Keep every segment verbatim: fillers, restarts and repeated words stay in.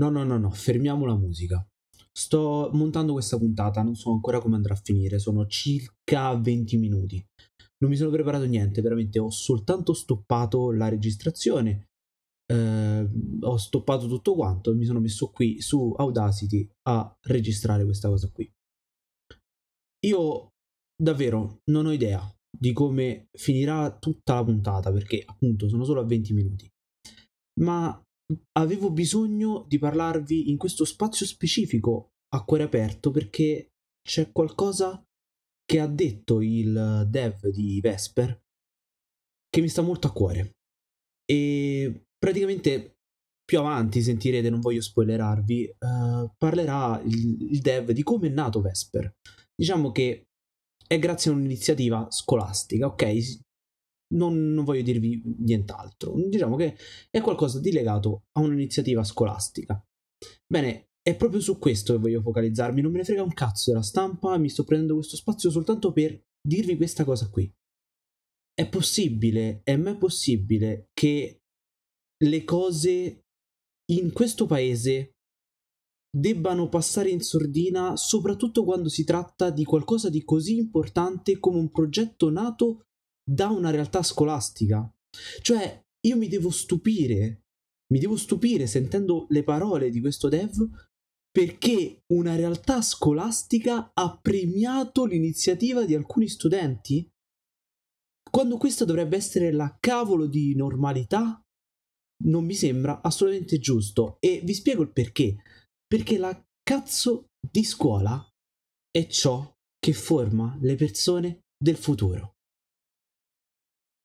No, no, no, no, fermiamo la musica. Sto montando questa puntata, non so ancora come andrà a finire, sono circa venti minuti. Non mi sono preparato niente, veramente ho soltanto stoppato la registrazione, eh, ho stoppato tutto quanto e mi sono messo qui su Audacity a registrare questa cosa qui. Io davvero non ho idea di come finirà tutta la puntata, perché appunto sono solo a venti minuti, ma avevo bisogno di parlarvi in questo spazio specifico a cuore aperto, perché c'è qualcosa che ha detto il dev di Vesper che mi sta molto a cuore, e praticamente più avanti sentirete, non voglio spoilerarvi, eh, parlerà il, il dev di come è nato Vesper. Diciamo che è grazie a un'iniziativa scolastica, ok? Non, non voglio dirvi nient'altro. Diciamo che è qualcosa di legato a un'iniziativa scolastica. Bene, è proprio su questo che voglio focalizzarmi. Non me ne frega un cazzo della stampa, mi sto prendendo questo spazio soltanto per dirvi questa cosa qui. È possibile, è mai possibile che le cose in questo paese debbano passare in sordina, soprattutto quando si tratta di qualcosa di così importante come un progetto nato da una realtà scolastica. Cioè, io mi devo stupire, mi devo stupire sentendo le parole di questo dev, perché una realtà scolastica ha premiato l'iniziativa di alcuni studenti, quando questa dovrebbe essere la cavolo di normalità. Non mi sembra assolutamente giusto, e vi spiego il perché. Perché la cazzo di scuola è ciò che forma le persone del futuro.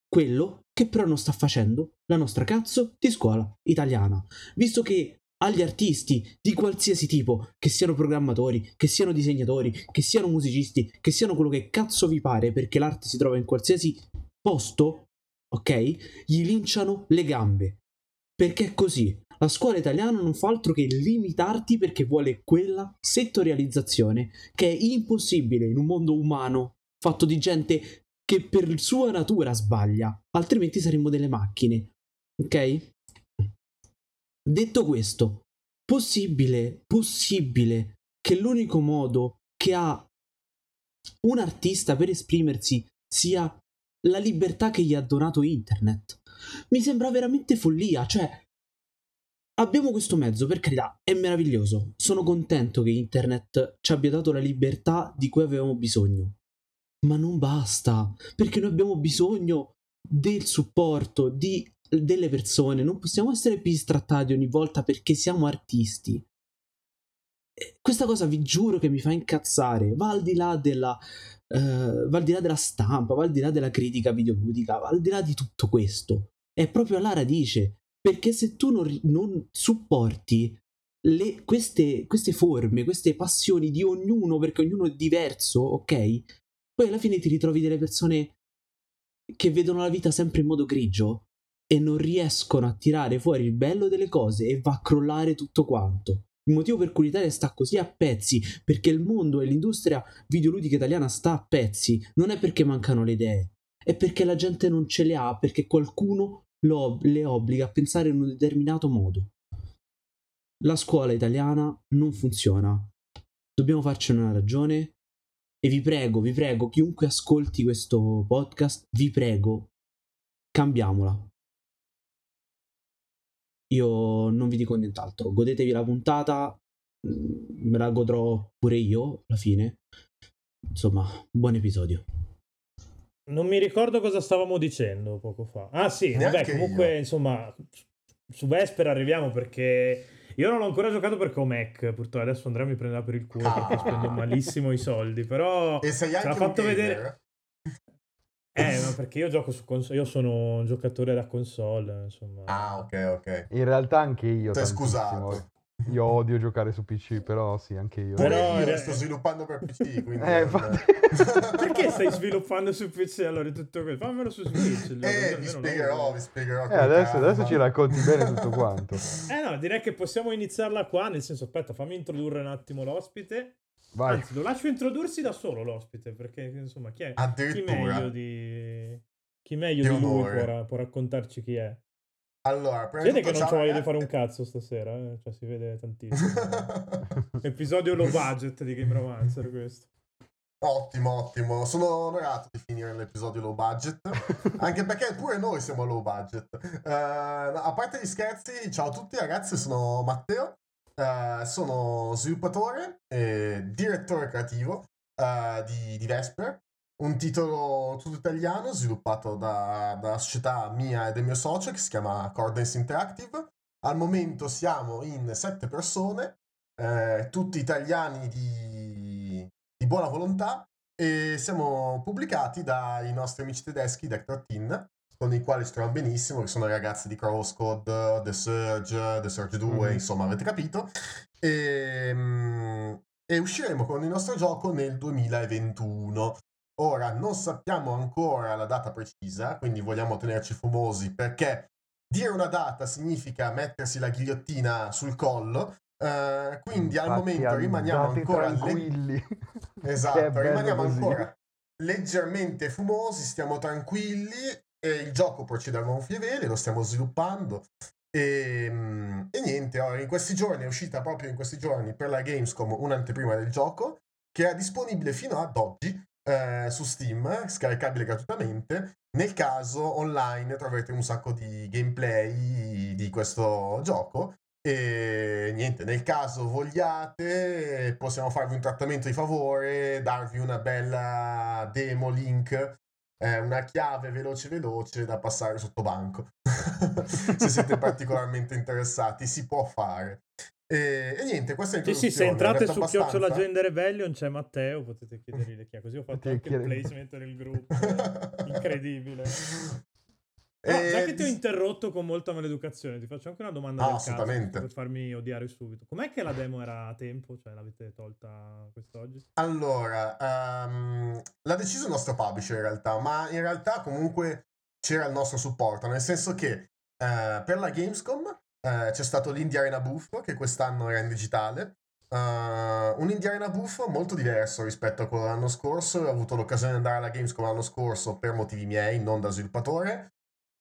Quello che però non sta facendo la nostra cazzo di scuola italiana. Visto che agli artisti di qualsiasi tipo, che siano programmatori, che siano disegnatori, che siano musicisti, che siano quello che cazzo vi pare, perché l'arte si trova in qualsiasi posto, ok? Gli linciano le gambe. Perché è così. La scuola italiana non fa altro che limitarti perché vuole quella settorializzazione che è impossibile in un mondo umano fatto di gente che per sua natura sbaglia, altrimenti saremmo delle macchine, ok? Detto questo, possibile, possibile che l'unico modo che ha un artista per esprimersi sia la libertà che gli ha donato internet? Mi sembra veramente follia, cioè... Abbiamo questo mezzo, per carità, è meraviglioso. Sono contento che internet ci abbia dato la libertà di cui avevamo bisogno. Ma non basta, perché noi abbiamo bisogno del supporto di, delle persone. Non possiamo essere bistrattati ogni volta perché siamo artisti. Questa cosa vi giuro che mi fa incazzare. Va al di là della, uh, va al di là della stampa, va al di là della critica videoludica, va al di là di tutto questo. È proprio alla radice. Perché se tu non, non supporti le, queste, queste forme, queste passioni di ognuno, perché ognuno è diverso, ok? Poi alla fine ti ritrovi delle persone che vedono la vita sempre in modo grigio e non riescono a tirare fuori il bello delle cose, e va a crollare tutto quanto. Il motivo per cui l'Italia sta così a pezzi, perché il mondo e l'industria videoludica italiana sta a pezzi, non è perché mancano le idee, è perché la gente non ce le ha, perché qualcuno... Lo, le obbliga a pensare in un determinato modo. La scuola italiana non funziona. Dobbiamo farcene una ragione, e vi prego, vi prego, chiunque ascolti questo podcast, vi prego, cambiamola. Io non vi dico nient'altro, godetevi la puntata, me la godrò pure io alla fine. Insomma, buon episodio. Non mi ricordo cosa stavamo dicendo poco fa. Ah sì, neanche vabbè, comunque io. Insomma, su Vesper arriviamo, perché io non l'ho ancora giocato perché ho Mac, purtroppo. Adesso Andrea mi prenderà per il culo ah. perché spendo malissimo i soldi, però e sei anche l'ha fatto vedere. Eh, ma perché io gioco su console, io sono un giocatore da console, insomma. Ah, ok, ok. In realtà anche io T'è scusato. Io odio giocare su P C, però sì, anche io. Però io eh... sto sviluppando per P C, quindi... Eh, non... Perché stai sviluppando su P C allora tutto questo? Fammelo su Switch. Eh, vi spiegherò, vi spiegherò. Eh, adesso, adesso ci racconti bene tutto quanto. Eh no, direi che possiamo iniziarla qua, nel senso, aspetta, fammi introdurre un attimo l'ospite. Vai. Anzi, lo lascio introdursi da solo l'ospite, perché insomma, chi è? Addirittura. Chi meglio di... Chi meglio di, di lui può, può raccontarci chi è? Allora, vede che non ci voglio fare un cazzo stasera, eh? Cioè si vede tantissimo. Eh? Episodio low budget di Game Romancer questo. Ottimo, ottimo. Sono onorato di finire l'episodio low budget, anche perché pure noi siamo low budget. Uh, a parte gli scherzi, ciao a tutti ragazzi, sono Matteo, uh, sono sviluppatore e direttore creativo uh, di, di Vesper. Un titolo tutto italiano sviluppato da, dalla società mia e del mio socio che si chiama Accordance Interactive. Al momento siamo in sette persone, eh, tutti italiani di, di buona volontà, e siamo pubblicati dai nostri amici tedeschi Deck tredici, con i quali ci troviamo benissimo, che sono i ragazzi di Crosscode, The Surge, The Surge due, mm-hmm. insomma avete capito. E, e usciremo con il nostro gioco nel duemilaventuno. Ora, non sappiamo ancora la data precisa, quindi vogliamo tenerci fumosi, perché dire una data significa mettersi la ghigliottina sul collo, eh, quindi infatti, al momento rimaniamo ancora... tranquilli. Le... Esatto, rimaniamo così. Ancora leggermente fumosi, stiamo tranquilli, e il gioco procede a gonfie vele, lo stiamo sviluppando, e, e niente, ora in questi giorni, è uscita proprio in questi giorni per la Gamescom un'anteprima del gioco, che era disponibile fino ad oggi, Eh, su Steam, scaricabile gratuitamente. Nel caso online troverete un sacco di gameplay di questo gioco, e niente, nel caso vogliate possiamo farvi un trattamento di favore, darvi una bella demo link, eh, una chiave veloce veloce da passare sotto banco se siete particolarmente interessati, si può fare. E, e niente, questa è l'introduzione. Sì, sì, se entrate su abbastanza... Chiocciola Gender Rebellion c'è Matteo, potete chiedergli chi è, così ho fatto anche il placement nel gruppo. Incredibile. E... No, già che ti ho interrotto con molta maleducazione, ti faccio anche una domanda, no, assolutamente, per farmi odiare subito. Com'è che la demo era a tempo? Cioè l'avete tolta quest'oggi? Allora, um, l'ha deciso il nostro publisher in realtà, ma in realtà comunque c'era il nostro supporto, nel senso che uh, per la Gamescom Uh, c'è stato l'Indie Arena Buffo, che quest'anno era in digitale, uh, un Indie Arena Buffo molto diverso rispetto a quello dell'anno scorso. Ho avuto l'occasione di andare alla Gamescom l'anno scorso per motivi miei, non da sviluppatore,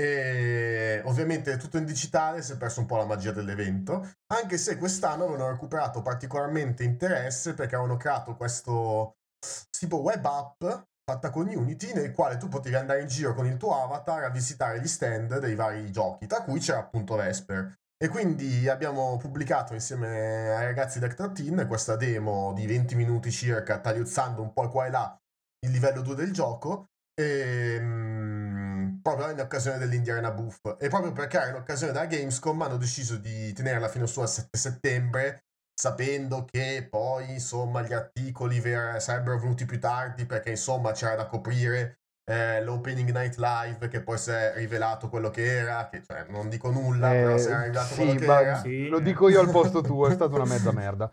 e ovviamente tutto in digitale si è perso un po' la magia dell'evento, anche se quest'anno avevano recuperato particolarmente interesse perché avevano creato questo tipo web app fatta con Unity, nel quale tu potevi andare in giro con il tuo avatar a visitare gli stand dei vari giochi, tra cui c'era appunto Vesper. E quindi abbiamo pubblicato insieme ai ragazzi di Deck tredici questa demo di venti minuti circa, tagliuzzando un po' qua e là il livello due del gioco, e, mh, proprio in occasione dell'Indie Arena Booth. E proprio perché era in occasione della Gamescom hanno deciso di tenerla fino su al sette settembre, sapendo che poi insomma gli articoli ver- sarebbero venuti più tardi, perché insomma c'era da coprire Eh, l'opening night live, che poi si è rivelato quello che era, che cioè, non dico nulla, eh, però si è rivelato sì, quello che era. Sì. Lo dico io al posto tuo, è stata una mezza merda.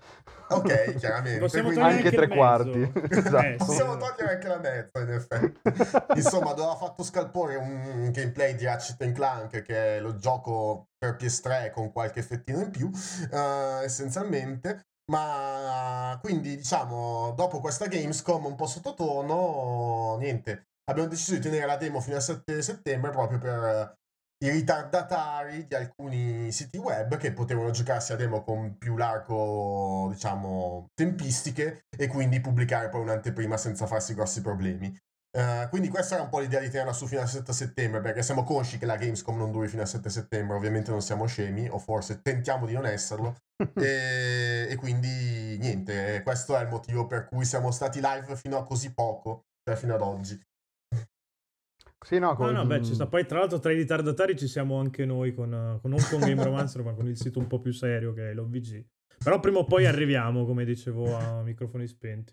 Ok, chiaramente. Quindi... anche tre quarti. Esatto. Eh, sì. Possiamo togliere anche la mezza, in effetti. Insomma, dove ha fatto scalpore un gameplay di Ratchet and Clank, che è lo gioco per P S tre con qualche effettino in più, uh, essenzialmente. Ma quindi, diciamo, dopo questa Gamescom un po' sottotono, niente, abbiamo deciso di tenere la demo fino al sette settembre proprio per i ritardatari di alcuni siti web che potevano giocarsi la demo con più largo, diciamo, tempistiche, e quindi pubblicare poi un'anteprima senza farsi grossi problemi. Uh, quindi questa era un po' l'idea di tenerla su fino al sette settembre, perché siamo consci che la Gamescom non duri fino al sette settembre, ovviamente non siamo scemi, o forse tentiamo di non esserlo, e, e quindi niente, questo è il motivo per cui siamo stati live fino a così poco, cioè fino ad oggi. Sì, no, con... no, no, beh, ci sta. Poi tra l'altro tra i ritardatari ci siamo anche noi con, con non con Game Romancer ma con il sito un po' più serio che è l'O V G, però prima o poi arriviamo, come dicevo, a microfoni spenti.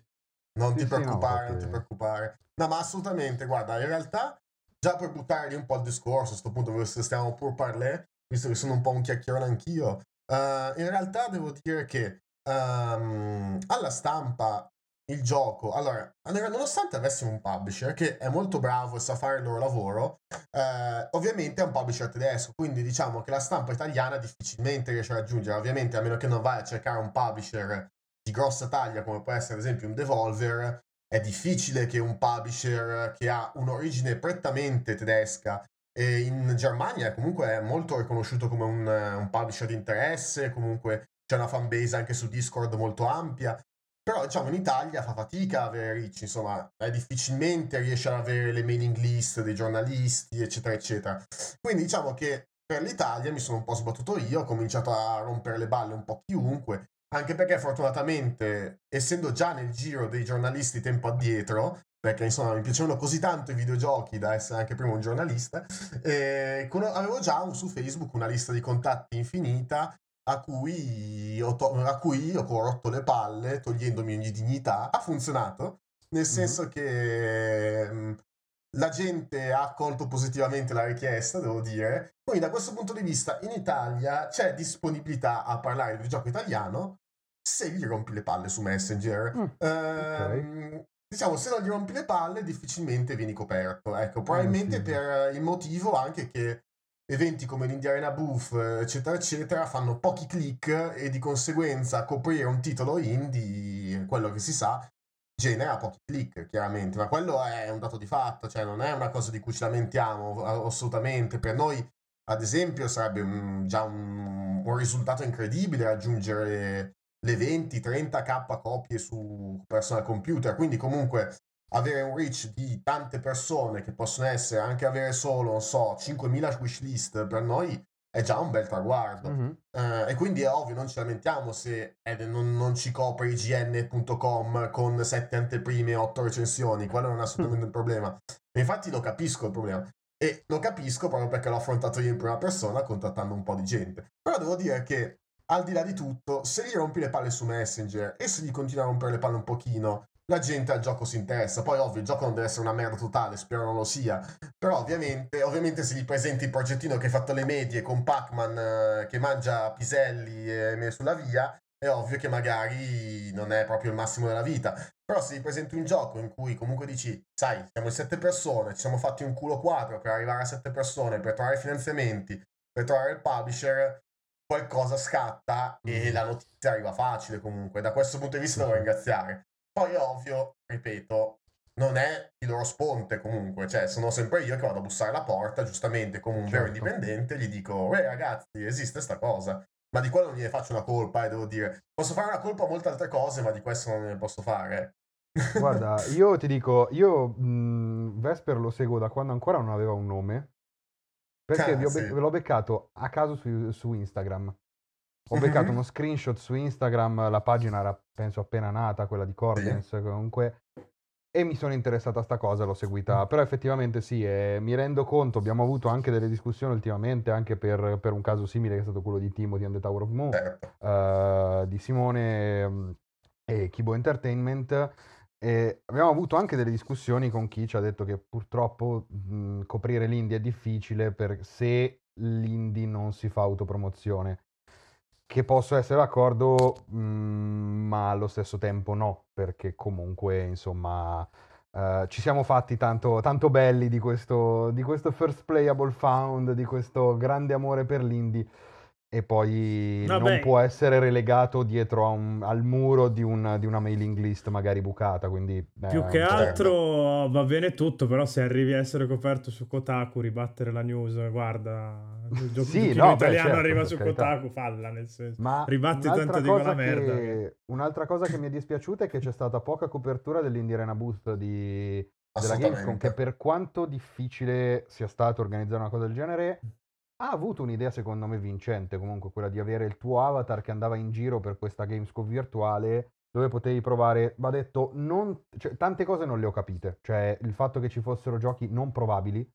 Non sì, ti preoccupare, sì, no, perché... non ti preoccupare. No, ma assolutamente, guarda, in realtà già per buttargli un po' il discorso a sto punto, stiamo pur parlando, visto che sono un po' un chiacchierone anch'io, uh, in realtà devo dire che um, alla stampa il gioco, allora, nonostante avessimo un publisher che è molto bravo e sa fare il loro lavoro, eh, ovviamente è un publisher tedesco, quindi diciamo che la stampa italiana difficilmente riesce a raggiungere, ovviamente a meno che non vai a cercare un publisher di grossa taglia come può essere ad esempio un Devolver. È difficile che un publisher che ha un'origine prettamente tedesca E in Germania comunque è molto riconosciuto come un, un publisher di interesse, comunque c'è una fanbase anche su Discord molto ampia, però diciamo in Italia fa fatica a avere reach, insomma eh, difficilmente riesce ad avere le mailing list dei giornalisti eccetera eccetera, quindi diciamo che per l'Italia mi sono un po' sbattuto io, ho cominciato a rompere le balle un po' chiunque, anche perché fortunatamente essendo già nel giro dei giornalisti tempo addietro, perché insomma mi piacevano così tanto i videogiochi da essere anche prima un giornalista, eh, con, avevo già un, su Facebook una lista di contatti infinita a cui ho, to- a cui io ho rotto le palle togliendomi ogni dignità. Ha funzionato, nel senso mm-hmm. che mh, la gente ha accolto positivamente la richiesta, devo dire, quindi da questo punto di vista in Italia c'è disponibilità a parlare di gioco italiano se gli rompi le palle su Messenger. Mm. ehm, okay. Diciamo, se non gli rompi le palle difficilmente vieni coperto, ecco, probabilmente mm-hmm. per il motivo anche che eventi come l'Indiana Booth eccetera eccetera fanno pochi click e di conseguenza coprire un titolo indie, quello che si sa, genera pochi click chiaramente, ma quello è un dato di fatto, cioè non è una cosa di cui ci lamentiamo assolutamente. Per noi ad esempio sarebbe un, già un, un risultato incredibile raggiungere le venti trenta k copie su personal computer, quindi comunque avere un reach di tante persone che possono essere, anche avere solo, non so, cinquemila wishlist per noi è già un bel traguardo. Mm-hmm. Uh, e quindi è ovvio, non ci lamentiamo se eh, non, non ci copre i g n punto com con sette anteprime e otto recensioni, quello non è assolutamente un problema. E infatti lo capisco il problema. E lo capisco proprio perché l'ho affrontato io in prima persona contattando un po' di gente. Però devo dire che al di là di tutto, se gli rompi le palle su Messenger e se gli continua a rompere le palle un pochino, la gente al gioco si interessa. Poi ovvio, il gioco non deve essere una merda totale, spero non lo sia, però ovviamente ovviamente se gli presenti il progettino che hai fatto le medie con Pac-Man eh, che mangia piselli eh, sulla via, è ovvio che magari non è proprio il massimo della vita. Però se gli presenti un gioco in cui comunque dici, sai, siamo sette persone, ci siamo fatti un culo quadro per arrivare a sette persone, per trovare finanziamenti, per trovare il publisher, qualcosa scatta e la notizia arriva facile comunque. Da questo punto di vista devo ringraziare. Poi ovvio, ripeto, non è il loro sponte comunque, cioè sono sempre io che vado a bussare alla porta, giustamente come un vero indipendente, gli dico, eh ragazzi, esiste sta cosa, ma di quello non gliene faccio una colpa, eh, devo dire. Posso fare una colpa a molte altre cose, ma di questo non ne posso fare. Guarda, io ti dico, io mh, Vesper lo seguo da quando ancora non aveva un nome. Perché vi ho be- ve l'ho beccato a caso su, su Instagram. Ho beccato uno screenshot su Instagram, la pagina era penso appena nata, quella di Cordance comunque, e mi sono interessata a sta cosa, l'ho seguita. Però effettivamente sì, eh, mi rendo conto, abbiamo avuto anche delle discussioni ultimamente, anche per, per un caso simile che è stato quello di Timothy and the Tower of Mo, uh, di Simone e Kibo Entertainment. E abbiamo avuto anche delle discussioni con chi ci ha detto che purtroppo mh, coprire l'indie è difficile per se l'indie non si fa autopromozione, che posso essere d'accordo mh, ma allo stesso tempo no, perché comunque insomma uh, ci siamo fatti tanto, tanto belli di questo, di questo first playable found, di questo grande amore per l'indie, e poi Vabbè. non può essere relegato dietro a un, al muro di, un, di una mailing list magari bucata, quindi più eh, che altro va bene tutto, però se arrivi a essere coperto su Kotaku, ribattere la news, guarda, il gioco sì, no, italiano certo, arriva su Kotaku, falla, nel senso, ma ribatti tanto di quella merda che... Un'altra cosa che mi è dispiaciuta è che c'è stata poca copertura dell'Indiana Booth di, della Gamescom, che per quanto difficile sia stato organizzare una cosa del genere ha avuto un'idea secondo me vincente comunque, quella di avere il tuo avatar che andava in giro per questa Gamescom virtuale dove potevi provare, va detto, non, cioè, tante cose non le ho capite, cioè il fatto che ci fossero giochi non provabili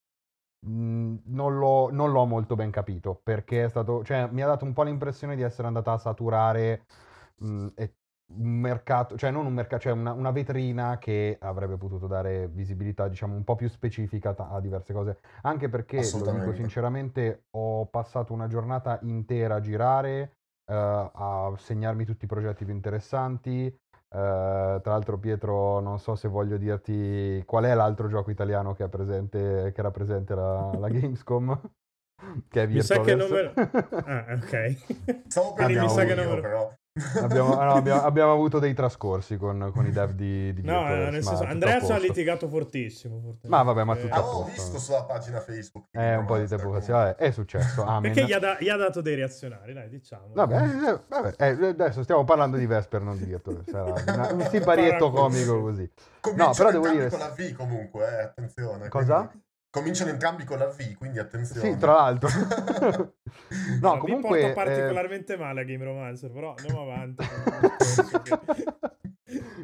mh, non, l'ho, non l'ho molto ben capito, perché è stato, cioè, mi ha dato un po' l'impressione di essere andata a saturare mh, e un mercato, cioè non un mercato, cioè una, una vetrina che avrebbe potuto dare visibilità, diciamo, un po' più specifica ta- a diverse cose, anche perché, lo dico sinceramente, ho passato una giornata intera a girare, uh, a segnarmi tutti i progetti più interessanti, uh, tra l'altro Pietro, non so se voglio dirti qual è l'altro gioco italiano che è presente, che era presente la, la Gamescom, che è Virtual. Mi sa che non me lo... Ah, ok. Stavo per dire, mi sa che non me lo... Abbiamo, no, abbiamo, abbiamo avuto dei trascorsi con, con i dev di, di no, Biotech, nel senso, Andrea ha litigato fortissimo, fortissimo. Ma vabbè, ma tutto eh, avevo visto sulla pagina Facebook eh, un po' di tempo fa, vabbè, è successo. Amen. Perché gli ha, da, gli ha dato dei reazionari, dai, diciamo. Vabbè, eh, vabbè eh, adesso stiamo parlando di Vesper, non di Biotech, sarà un siparietto comico così. Cominciano no, però devo dire con la V comunque, eh, attenzione. Cosa? Quindi... Cominciano entrambi con la V, quindi attenzione. Sì, tra l'altro. No, no, comunque... Mi porta particolarmente eh... male a Game Romancer, però andiamo avanti.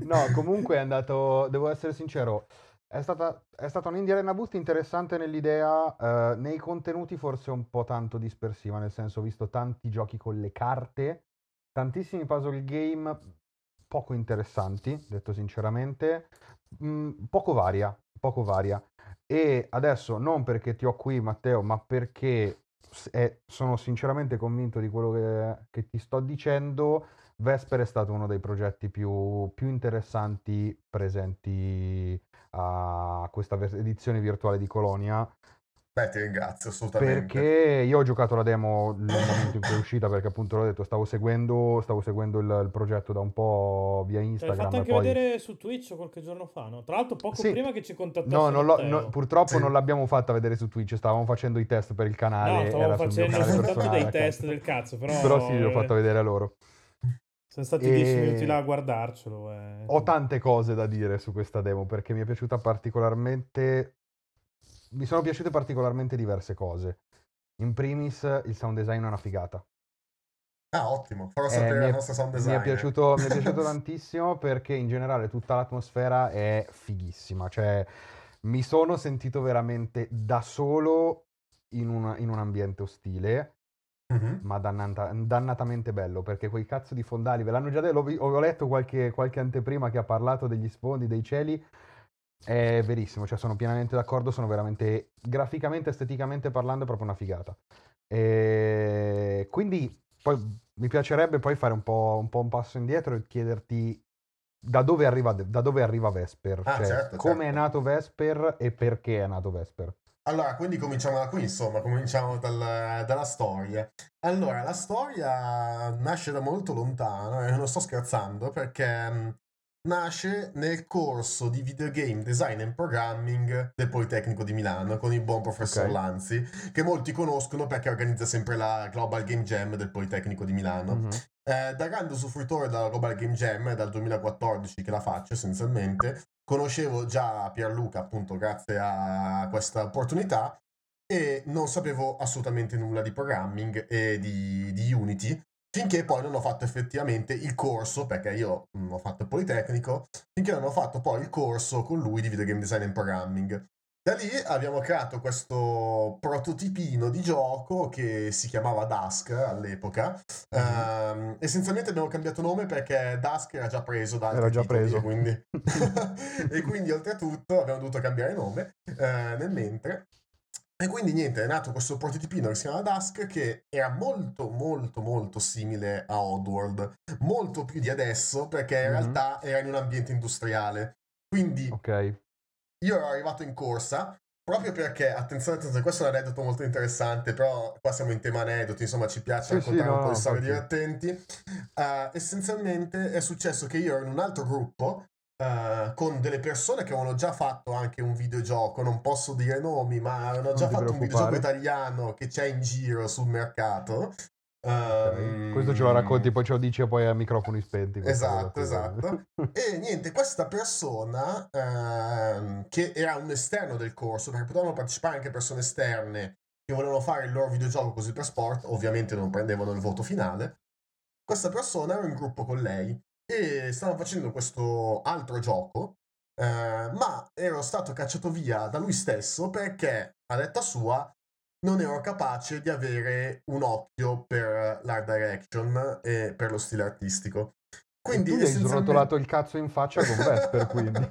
No, comunque è andato... Devo essere sincero, è stata, è stata un'Indiana Boost interessante nell'idea, eh, nei contenuti forse un po' tanto dispersiva, nel senso ho visto tanti giochi con le carte, tantissimi puzzle game poco interessanti, detto sinceramente, mh, poco varia, poco varia. E adesso non perché ti ho qui Matteo, ma perché è, sono sinceramente convinto di quello che, che ti sto dicendo. Vesper è stato uno dei progetti più, più interessanti presenti a questa edizione virtuale di Colonia. Beh, ti ringrazio assolutamente. Perché io ho giocato la demo nel momento in cui è uscita, perché appunto l'ho detto, stavo seguendo, stavo seguendo il, il progetto da un po' via Instagram. L'hai fatto anche poi... vedere su Twitch qualche giorno fa, no? Tra l'altro poco sì. prima che ci contattassero. No, non no, purtroppo sì. non l'abbiamo fatta vedere su Twitch, stavamo facendo i test per il canale. No, stavamo facendo soltanto dei test del cazzo, però... Però sì, l'ho fatto vedere a loro. Sono stati dieci minuti là a guardarcelo. Eh. Ho tante cose da dire su questa demo, perché mi è piaciuta particolarmente... Mi sono piaciute particolarmente diverse cose. In primis, il sound design è una figata. Ah, ottimo. Farò sapere eh, la nostra sound design. Mi è piaciuto, mi è piaciuto tantissimo, perché in generale tutta l'atmosfera è fighissima. Cioè, mi sono sentito veramente da solo in, una, in un ambiente ostile, mm-hmm. ma dannata, dannatamente bello, perché quei cazzo di fondali, ve l'hanno già detto, ho letto qualche, qualche anteprima che ha parlato degli sfondi, dei cieli. È verissimo, cioè sono pienamente d'accordo, sono veramente graficamente, esteticamente parlando è proprio una figata. E quindi poi mi piacerebbe poi fare un po', un po' un passo indietro e chiederti da dove arriva, da dove arriva Vesper, ah, cioè certo, come certo. è nato Vesper e perché è nato Vesper. Allora, quindi cominciamo da qui, insomma, cominciamo dal, dalla storia. Allora, la storia nasce da molto lontano e non sto scherzando, perché... nasce nel corso di videogame design and programming del Politecnico di Milano con il buon professor okay. Lanzi, che molti conoscono perché organizza sempre la Global Game Jam del Politecnico di Milano. Mm-hmm. Eh, da grande usufruitore della Global Game Jam, è dal duemilaquattordici che la faccio essenzialmente. Conoscevo già Pierluca, appunto, grazie a questa opportunità, e non sapevo assolutamente nulla di programming e di, di Unity. Finché poi non ho fatto effettivamente il corso, perché io mh, ho fatto il Politecnico, finché non ho fatto poi il corso con lui di video game design and programming. Da lì abbiamo creato questo prototipino di gioco che si chiamava Dusk all'epoca. Mm-hmm. Um, essenzialmente abbiamo cambiato nome perché Dusk era già preso da altri titoli, preso. Quindi... e quindi oltretutto abbiamo dovuto cambiare nome uh, nel mentre. E quindi niente, è nato questo prototipino che si chiama Dusk, che era molto molto molto simile a Oddworld, molto più di adesso, perché in mm-hmm. realtà era in un ambiente industriale. Quindi okay. io ero arrivato in corsa, proprio perché, attenzione, attenzione, questo è un aneddoto molto interessante, però qua siamo in tema aneddoti, insomma ci piace sì, raccontare sì, un no, po' di storie divertenti. Uh, essenzialmente è successo che io ero in un altro gruppo, Uh, con delle persone che avevano già fatto anche un videogioco, non posso dire nomi, ma avevano già fatto un videogioco italiano che c'è in giro sul mercato. Um, questo ce lo racconti, poi ce lo dici e poi a microfoni spenti. Esatto, esatto. E niente, questa persona uh, che era un esterno del corso, perché potevano partecipare anche persone esterne che volevano fare il loro videogioco così per sport, ovviamente non prendevano il voto finale. Questa persona era in gruppo con lei e stavano facendo questo altro gioco, eh, ma ero stato cacciato via da lui stesso perché, a detta sua, non ero capace di avere un occhio per l'art direction e per lo stile artistico. Quindi tu gli hai srotolato il cazzo in faccia con Vesper, quindi.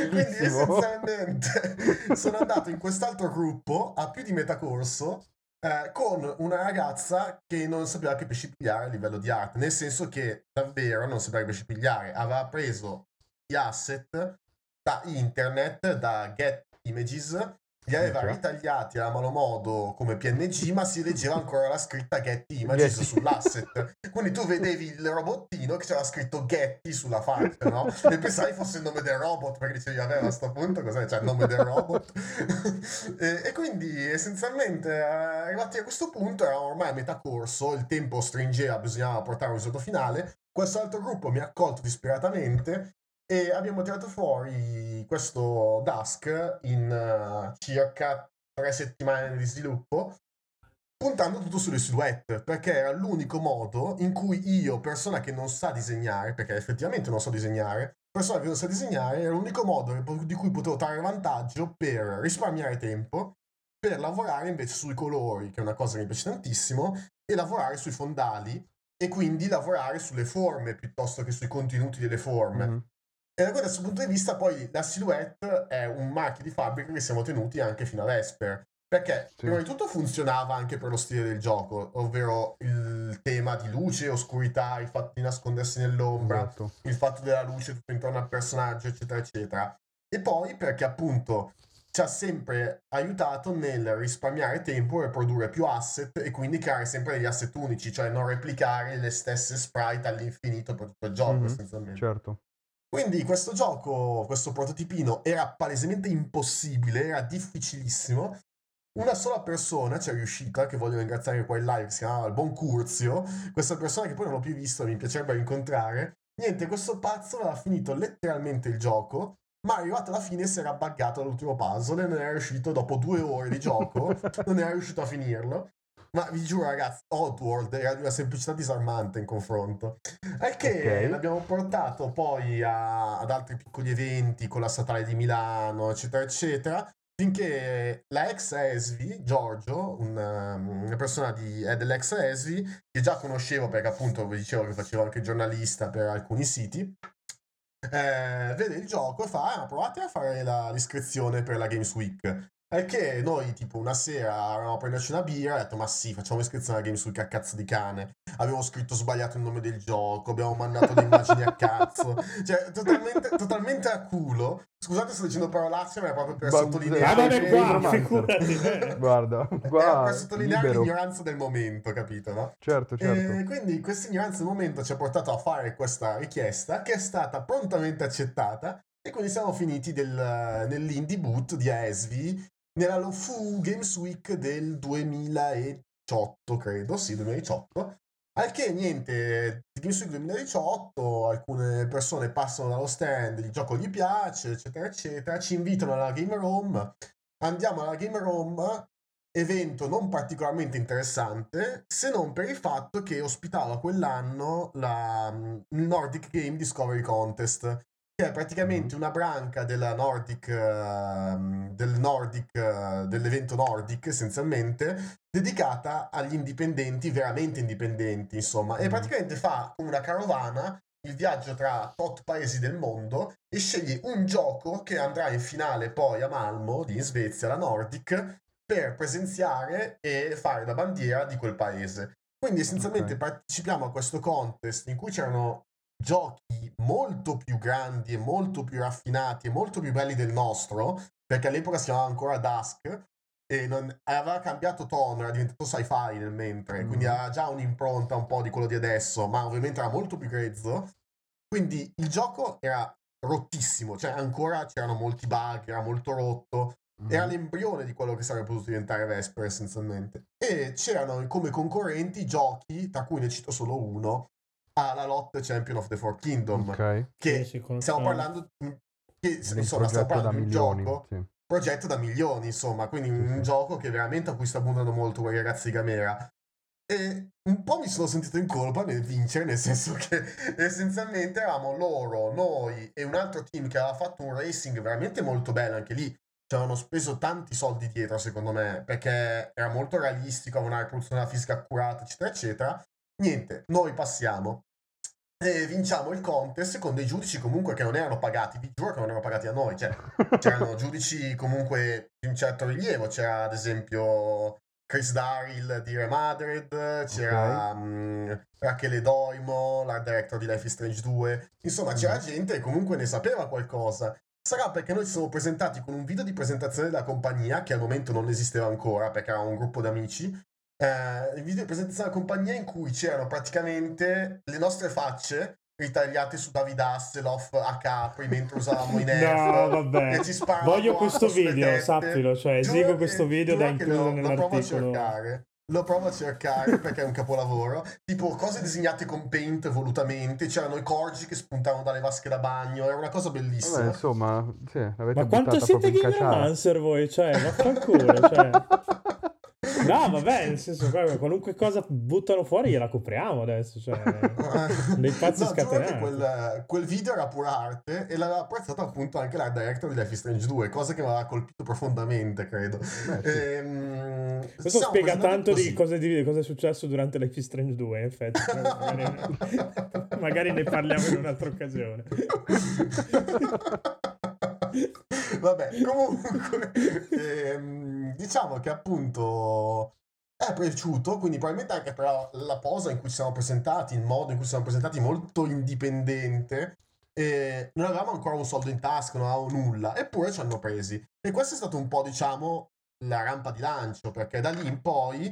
Quindi essenzialmente sono andato in quest'altro gruppo a più di metà corso Eh, con una ragazza che non sapeva che pesci pigliare a livello di arte, nel senso che davvero non sapeva che pesci pigliare, aveva preso gli asset da internet, da Get Images, li aveva ritagliati a manomodo come P N G, ma si leggeva ancora la scritta Getty Images sull'asset. Quindi tu vedevi il robottino che c'era scritto Getty sulla faccia, no? E pensavi fosse il nome del robot, perché dicevi, vabbè, a sto punto cos'è? Cioè, il nome del robot? e, e quindi essenzialmente arrivati a questo punto, era ormai a metà corso, il tempo stringeva, bisognava portare un risultato finale. Questo altro gruppo mi ha accolto disperatamente e abbiamo tirato fuori questo Dusk in uh, circa tre settimane di sviluppo, puntando tutto sulle silhouette, perché era l'unico modo in cui io, persona che non sa disegnare, perché effettivamente non so disegnare, persona che non sa disegnare, era l'unico modo di cui potevo trarre vantaggio per risparmiare tempo, per lavorare invece sui colori, che è una cosa che mi piace tantissimo, e lavorare sui fondali, e quindi lavorare sulle forme piuttosto che sui contenuti delle forme. Mm-hmm. E da questo punto di vista poi la silhouette è un marchio di fabbrica che siamo tenuti anche fino a Vesper, perché sì. prima di tutto funzionava anche per lo stile del gioco, ovvero il tema di luce, oscurità, il fatto di nascondersi nell'ombra, esatto. il fatto della luce tutto intorno al personaggio, eccetera eccetera, e poi perché appunto ci ha sempre aiutato nel risparmiare tempo e produrre più asset, e quindi creare sempre degli asset unici, cioè non replicare le stesse sprite all'infinito per tutto il gioco, mm-hmm, essenzialmente. Certo. Quindi questo gioco, questo prototipino, era palesemente impossibile, era difficilissimo. Una sola persona ci è riuscita, che voglio ringraziare qua in live, che si chiamava il buon Curzio, questa persona che poi non l'ho più visto, mi piacerebbe rincontrare. Niente, questo pazzo aveva finito letteralmente il gioco, ma arrivato alla fine si era buggato all'ultimo puzzle e non era riuscito, dopo due ore di gioco, non era riuscito a finirlo. Ma vi giuro ragazzi, Oddworld era di una semplicità disarmante in confronto. È che okay. l'abbiamo portato poi a, ad altri piccoli eventi con la statale di Milano, eccetera, eccetera, finché la ex Esvi, Giorgio, una, una persona di, è dell'ex Esvi, che già conoscevo perché appunto vi dicevo che facevo anche giornalista per alcuni siti, eh, vede il gioco e fa, ah, provate a fare la, l'iscrizione per la Games Week. È che noi tipo una sera eravamo a prenderci una birra e ho detto ma sì, facciamo iscrizione alla Gamescom a cazzo di cane, abbiamo scritto sbagliato il nome del gioco, abbiamo mandato le immagini a cazzo, cioè totalmente, totalmente a culo, scusate sto dicendo parolacce, ma è proprio per ba- sottolineare guarda, guarda, guarda, per sottolineare libero. L'ignoranza del momento, capito, no? Certo, certo. E quindi questa ignoranza del momento ci ha portato a fare questa richiesta che è stata prontamente accettata, e quindi siamo finiti del, nell'Indie Boot di Esvi. Nella fu Games Week del duemiladiciotto, credo, sì, duemiladiciotto, al che niente, Games Week duemiladiciotto, alcune persone passano dallo stand, il gioco gli piace, eccetera, eccetera, ci invitano alla Game Room, andiamo alla Game Room, evento non particolarmente interessante, se non per il fatto che ospitava quell'anno la Nordic Game Discovery Contest, che è praticamente una branca della Nordic, uh, del Nordic uh, dell'evento Nordic essenzialmente, dedicata agli indipendenti, veramente indipendenti insomma, e praticamente fa una carovana, il viaggio tra tot paesi del mondo, e sceglie un gioco che andrà in finale poi a Malmo, lì in Svezia, la Nordic, per presenziare e fare la bandiera di quel paese. Quindi essenzialmente okay. partecipiamo a questo contest in cui c'erano giochi molto più grandi e molto più raffinati e molto più belli del nostro, perché all'epoca si chiamava ancora Dusk e non, aveva cambiato tono, era diventato sci-fi nel mentre, mm. quindi aveva già un'impronta un po' di quello di adesso, ma ovviamente era molto più grezzo, quindi il gioco era rottissimo, cioè ancora c'erano molti bug, era molto rotto, mm. era l'embrione di quello che sarebbe potuto diventare Vesper essenzialmente, e c'erano come concorrenti giochi, tra cui ne cito solo uno, alla lotta Champion of the Four Kingdom, okay. che sì, stiamo parlando che, insomma stiamo parlando di un milioni, gioco sì. progetto da milioni insomma, quindi sì, un sì. gioco che veramente a cui sta puntando molto quei ragazzi di Gamera, e un po' mi sono sentito in colpa nel vincere, nel senso che essenzialmente eravamo loro, noi e un altro team che aveva fatto un racing veramente molto bello, anche lì ci avevano speso tanti soldi dietro secondo me, perché era molto realistico, aveva una riproduzione fisica accurata, eccetera eccetera. Niente, noi passiamo e vinciamo il contest con dei giudici comunque che non erano pagati, vi giuro che non erano pagati a noi, cioè c'erano giudici comunque di un certo rilievo, c'era ad esempio Chris Darrell di Remothered, c'era okay. um, Rachele Doimo, la director di Life is Strange due, insomma mm. c'era gente che comunque ne sapeva qualcosa, Sarà perché noi ci siamo presentati con un video di presentazione della compagnia, che al momento non esisteva ancora perché era un gruppo d'amici, eh, il video di presentazione della compagnia in cui c'erano praticamente le nostre facce ritagliate su Davidasse, Lof H P, mentre usavamo i nerf. No, vabbè. E ci voglio questo video, spedette. Sappilo, cioè esigo questo video da includere nell'articolo. Lo provo a cercare perché è un capolavoro, tipo cose disegnate con Paint volutamente, c'erano i corgi che spuntavano dalle vasche da bagno, era una cosa bellissima. Vabbè, insomma, sì, l'avete ma quanto siete gameromancer voi, cioè, ma qualcuno, cioè. No, vabbè, nel senso, qualunque cosa buttano fuori gliela copriamo adesso, cioè, dei pazzi no, scatenati. Quel, quel video era pura arte e l'aveva apprezzato appunto anche la director di Life is Strange due, cosa che mi aveva colpito profondamente, credo. Beh, sì. ehm, Questo spiega tanto così. di cosa di, cosa è successo durante Life is Strange due, in effetti. Magari, magari ne parliamo in un'altra occasione. Vabbè, comunque ehm, diciamo che appunto è piaciuto, quindi probabilmente anche però la posa in cui siamo presentati, il modo in cui siamo presentati molto indipendente, e non avevamo ancora un soldo in tasca, non avevamo nulla, eppure ci hanno presi, e questa è stata un po', diciamo, la rampa di lancio, perché da lì in poi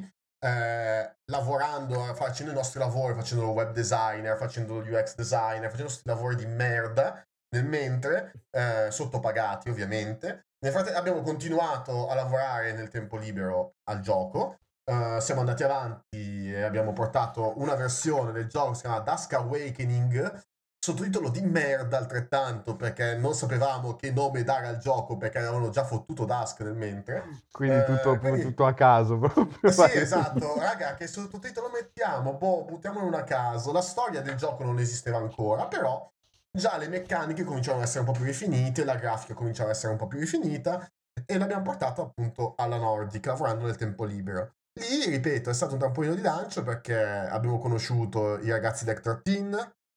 eh, lavorando, facendo i nostri lavori, facendo lo web designer, facendo lo U X designer, facendo questi lavori di merda nel mentre, eh, sottopagati ovviamente. Nel frattempo abbiamo continuato a lavorare nel tempo libero al gioco, uh, siamo andati avanti e abbiamo portato una versione del gioco che si chiama Dusk Awakening, sottotitolo di merda altrettanto, perché non sapevamo che nome dare al gioco perché avevano già fottuto Dusk nel mentre. Quindi eh, tutto, quindi... tutto a caso proprio. Sì, esatto, raga, che sottotitolo mettiamo? Boh, buttiamolo in a caso. La storia del gioco non esisteva ancora, però... già le meccaniche cominciavano ad essere un po' più rifinite, la grafica cominciava ad essere un po' più rifinita, e l'abbiamo portato appunto alla Nordic, lavorando nel tempo libero. Lì, ripeto, è stato un trampolino di lancio perché abbiamo conosciuto i ragazzi Deck tredici,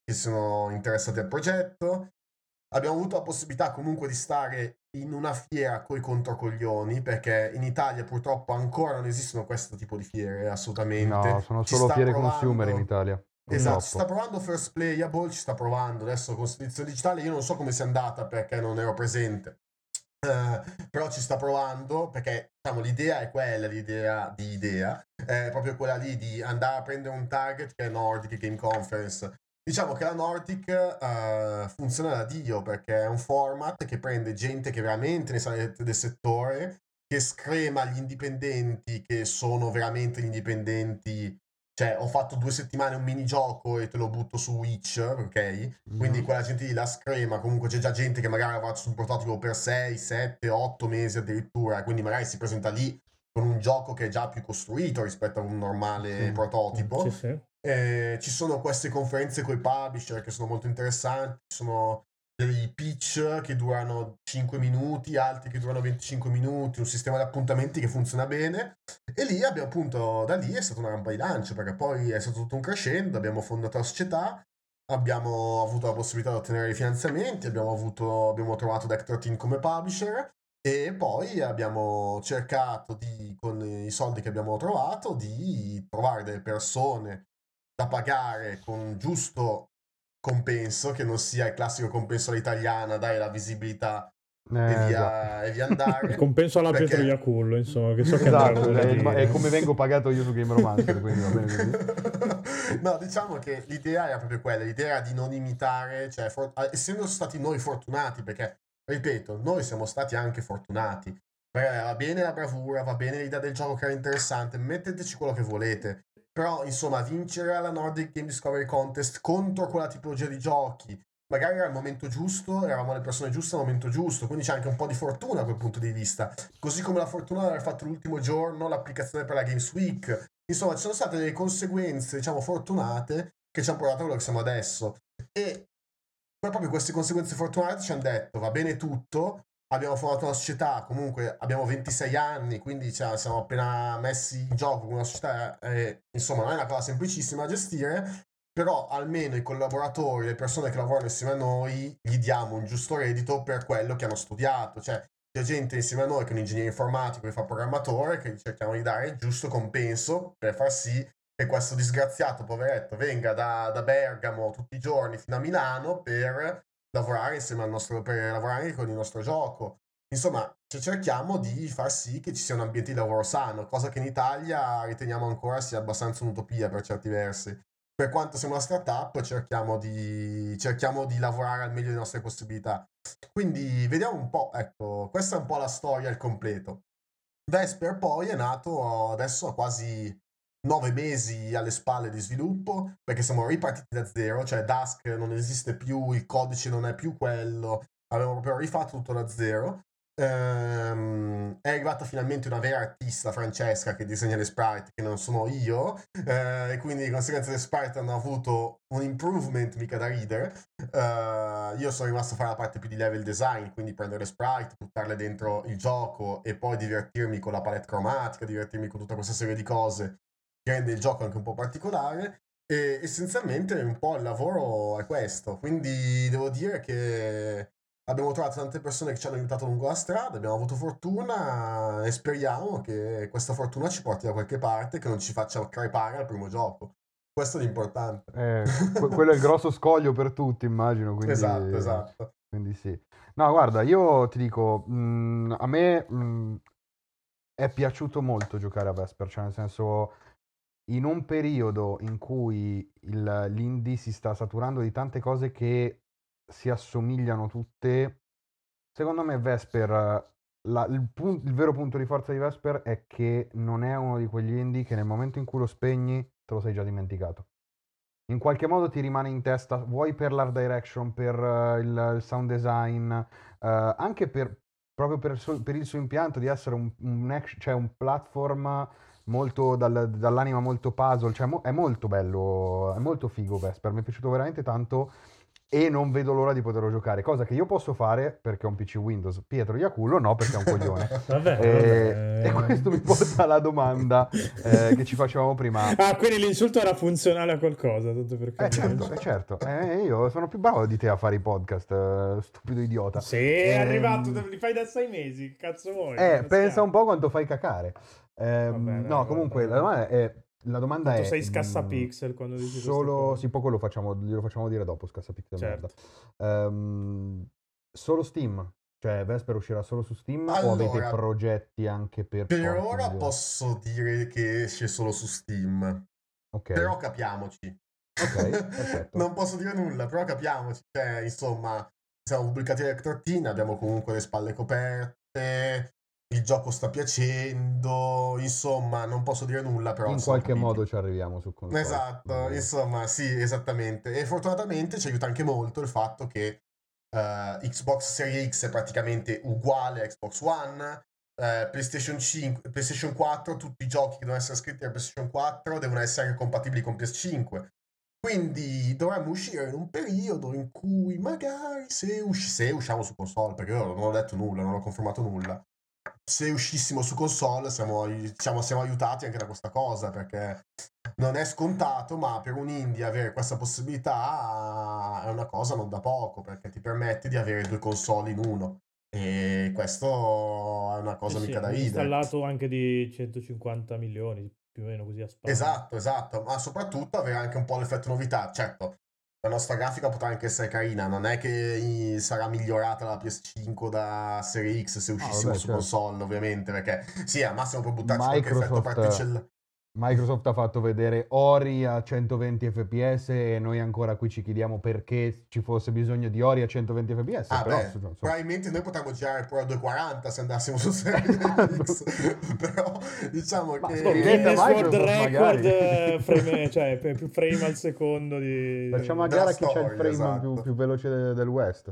che sono interessati al progetto, abbiamo avuto la possibilità comunque di stare in una fiera coi controcoglioni, perché in Italia purtroppo ancora non esistono questo tipo di fiere, assolutamente. No, sono solo fiere provando... consumer in Italia. Esatto, ci sta provando First Playable, ci sta provando adesso con edizione digitale, io non so come sia andata perché non ero presente, uh, però ci sta provando perché diciamo, l'idea è quella, l'idea di idea, è proprio quella lì di andare a prendere un target che è Nordic Game Conference. Diciamo che la Nordic uh, funziona da Dio perché è un format che prende gente che veramente ne sa del settore, che screma gli indipendenti, che sono veramente gli indipendenti. Cioè, ho fatto due settimane un minigioco e te lo butto su Witch, ok? Quindi mm. quella gente lì la screma. Comunque c'è già gente che magari ha lavorato su un prototipo per sei, sette, otto mesi addirittura. Quindi magari si presenta lì con un gioco che è già più costruito rispetto a un normale sì. prototipo. Sì, sì. Eh, ci sono queste conferenze con i publisher che sono molto interessanti. Ci sono dei pitch che durano cinque minuti, altri che durano venticinque minuti, un sistema di appuntamenti che funziona bene, e lì abbiamo appunto, da lì è stata una rampa di lancio perché poi è stato tutto un crescendo, abbiamo fondato la società, abbiamo avuto la possibilità di ottenere i finanziamenti, abbiamo avuto abbiamo trovato Deck tredici come publisher, e poi abbiamo cercato di, con i soldi che abbiamo trovato, di trovare delle persone da pagare con giusto compenso, che non sia il classico compenso all'italiana, dai la visibilità eh, e, via, e via andare. Il compenso alla perché... Pietro Iacullo, insomma, che so che esatto, è, è come vengo pagato io su Gameromancer, quindi va bene così. No, diciamo che l'idea era proprio quella, l'idea era di non imitare, cioè for... essendo stati noi fortunati, perché, ripeto, noi siamo stati anche fortunati, perché va bene la bravura, va bene l'idea del gioco che era interessante, metteteci quello che volete. Però, insomma, vincere alla Nordic Game Discovery Contest contro quella tipologia di giochi, magari era il momento giusto, eravamo le persone giuste al momento giusto, quindi c'è anche un po' di fortuna da quel punto di vista. Così come la fortuna di aver fatto l'ultimo giorno l'applicazione per la Games Week. Insomma, ci sono state delle conseguenze, diciamo, fortunate che ci hanno portato a quello che siamo adesso. E proprio queste conseguenze fortunate ci hanno detto, va bene tutto, abbiamo fondato una società, comunque abbiamo ventisei anni, quindi cioè, siamo appena messi in gioco con una società, eh, insomma non è una cosa semplicissima da gestire, però almeno i collaboratori, le persone che lavorano insieme a noi, gli diamo un giusto reddito per quello che hanno studiato, cioè c'è gente insieme a noi che è un ingegnere informatico, che fa programmatore, che cerchiamo di dare il giusto compenso per far sì che questo disgraziato poveretto venga da, da Bergamo tutti i giorni fino a Milano per lavorare insieme al nostro, per lavorare con il nostro gioco. Insomma, cioè cerchiamo di far sì che ci sia un ambiente di lavoro sano, cosa che in Italia riteniamo ancora sia abbastanza un'utopia per certi versi. Per quanto siamo una startup, cerchiamo di, cerchiamo di lavorare al meglio delle nostre possibilità. Quindi vediamo un po', ecco, questa è un po' la storia al completo. Vesper poi è nato adesso a quasi nove mesi alle spalle di sviluppo, perché siamo ripartiti da zero, cioè Dask non esiste più, il codice non è più quello, abbiamo proprio rifatto tutto da zero. Um, è arrivata finalmente una vera artista, Francesca, che disegna le sprite, che non sono io, uh, e quindi di conseguenza le sprite hanno avuto un improvement mica da ridere. Uh, io sono rimasto a fare la parte più di level design, quindi prendere le sprite, buttarle dentro il gioco e poi divertirmi con la palette cromatica, divertirmi con tutta questa serie di cose che rende il gioco anche un po' particolare. E essenzialmente un po' il lavoro è questo, quindi devo dire che abbiamo trovato tante persone che ci hanno aiutato lungo la strada, abbiamo avuto fortuna e speriamo che questa fortuna ci porti da qualche parte, che non ci faccia crepare al primo gioco. Questo è l'importante. Eh, quello è il grosso scoglio per tutti, immagino. Quindi, esatto, esatto. Quindi sì. No, guarda, io ti dico, mh, a me mh, è piaciuto molto giocare a Vesper, cioè nel senso, in un periodo in cui il, l'indie si sta saturando di tante cose che si assomigliano tutte, secondo me Vesper, la, il, pu- il vero punto di forza di Vesper è che non è uno di quegli indie che nel momento in cui lo spegni te lo sei già dimenticato. In qualche modo ti rimane in testa, vuoi per l'art direction, per uh, il, il sound design, uh, anche per proprio per, so- per il suo impianto di essere un, un, action, cioè un platform molto dal, dall'anima molto puzzle, cioè mo- è molto bello, è molto figo Vesper, mi è piaciuto veramente tanto. E non vedo l'ora di poterlo giocare, cosa che io posso fare perché ho un P C Windows. Pietro Iacullo no, perché è un coglione. Vabbè, e, vabbè. E questo mi porta alla domanda eh, che ci facevamo prima. Ah, quindi l'insulto era funzionale a qualcosa, tutto per eh, certo, eh, certo. Eh, io sono più bravo di te a fare i podcast, eh, stupido idiota. Sì, eh, è arrivato, li fai da sei mesi, che cazzo vuoi? Eh, pensa stiamo? Un po' quanto fai cacare. Eh, vabbè, no, vabbè, comunque vabbè. La domanda è... La domanda quanto è... sei scassapixel quando dici solo... Sì, poi lo facciamo, glielo facciamo dire dopo, scassapixel. Certo. Um, solo Steam? Cioè Vesper uscirà solo su Steam, allora, o avete progetti anche per... Per ora di... posso dire che esce solo su Steam. Okay. Però capiamoci. Ok, perfetto. Non posso dire nulla, però capiamoci. Cioè, insomma, siamo pubblicati a Deck tredici, abbiamo comunque le spalle coperte... Il gioco sta piacendo, insomma, non posso dire nulla, però... In qualche capito. modo ci arriviamo su console. Esatto, mm. insomma, sì, esattamente. E fortunatamente ci aiuta anche molto il fatto che uh, Xbox Series X è praticamente uguale a Xbox One, uh, PlayStation cinque, PlayStation quattro, tutti i giochi che devono essere scritti da PlayStation quattro devono essere compatibili con P S cinque. Quindi dovremmo uscire in un periodo in cui magari se, usci- se usciamo su console, perché io non ho detto nulla, non ho confermato nulla, se uscissimo su console siamo, diciamo, siamo aiutati anche da questa cosa, perché non è scontato, ma per un indie avere questa possibilità è una cosa non da poco, perché ti permette di avere due console in uno e questo è una cosa eh mica sì, da ridere. Installato anche di centocinquanta milioni più o meno, così a spalle. Esatto, esatto, ma soprattutto avere anche un po' l'effetto novità. Certo, la nostra grafica potrà anche essere carina, non è che sarà migliorata la P S cinque da Serie X se uscissimo ah, vabbè, su certo. console, ovviamente, perché sì, al massimo può buttarci qualche effetto particell- Microsoft ha fatto vedere Ori a centoventi F P S e noi ancora qui ci chiediamo perché ci fosse bisogno di Ori a centoventi F P S. Ah, però, beh, so, so. Probabilmente noi potremmo girare pure a duecentoquaranta se andassimo su Serie X, però diciamo ma, che Guinness World Record frame, cioè più frame al secondo di... Facciamo a gara chi c'ha il frame esatto. più, più veloce del, del West.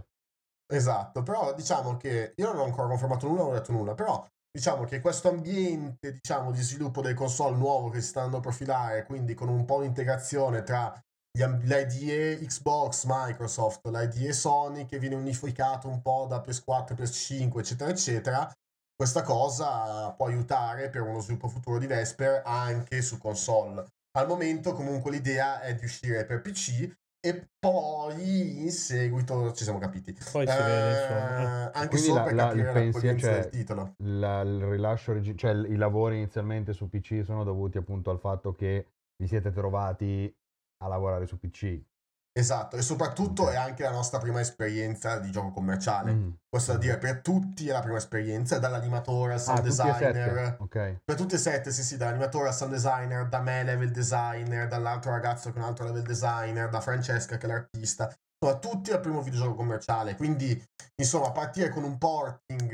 Esatto, però diciamo che io non ho ancora confermato nulla, non ho detto nulla, però diciamo che questo ambiente, diciamo, di sviluppo del console nuovo che si sta andando a profilare, quindi con un po' l'integrazione tra gli amb- l'I D E Xbox, Microsoft, l'I D E Sony, che viene unificato un po' da P S quattro, P S cinque, eccetera, eccetera, questa cosa può aiutare per uno sviluppo futuro di Vesper anche su console. Al momento, comunque, l'idea è di uscire per P C, e poi in seguito ci siamo capiti. Poi si vede, eh, anche solo per capire la coerenza del titolo. La, il rilascio, cioè i lavori inizialmente su P C sono dovuti appunto al fatto che vi siete trovati a lavorare su P C. Esatto, e soprattutto okay. è anche la nostra prima esperienza di gioco commerciale. Mm. Questo da dire, per tutti è la prima esperienza, dall'animatore al sound ah, designer. Okay. Per tutti e sette, sì sì, dall'animatore al sound designer, da me level designer, dall'altro ragazzo che è un altro level designer, da Francesca che è l'artista. Insomma, tutti al primo videogioco commerciale. Quindi, insomma, partire con un porting,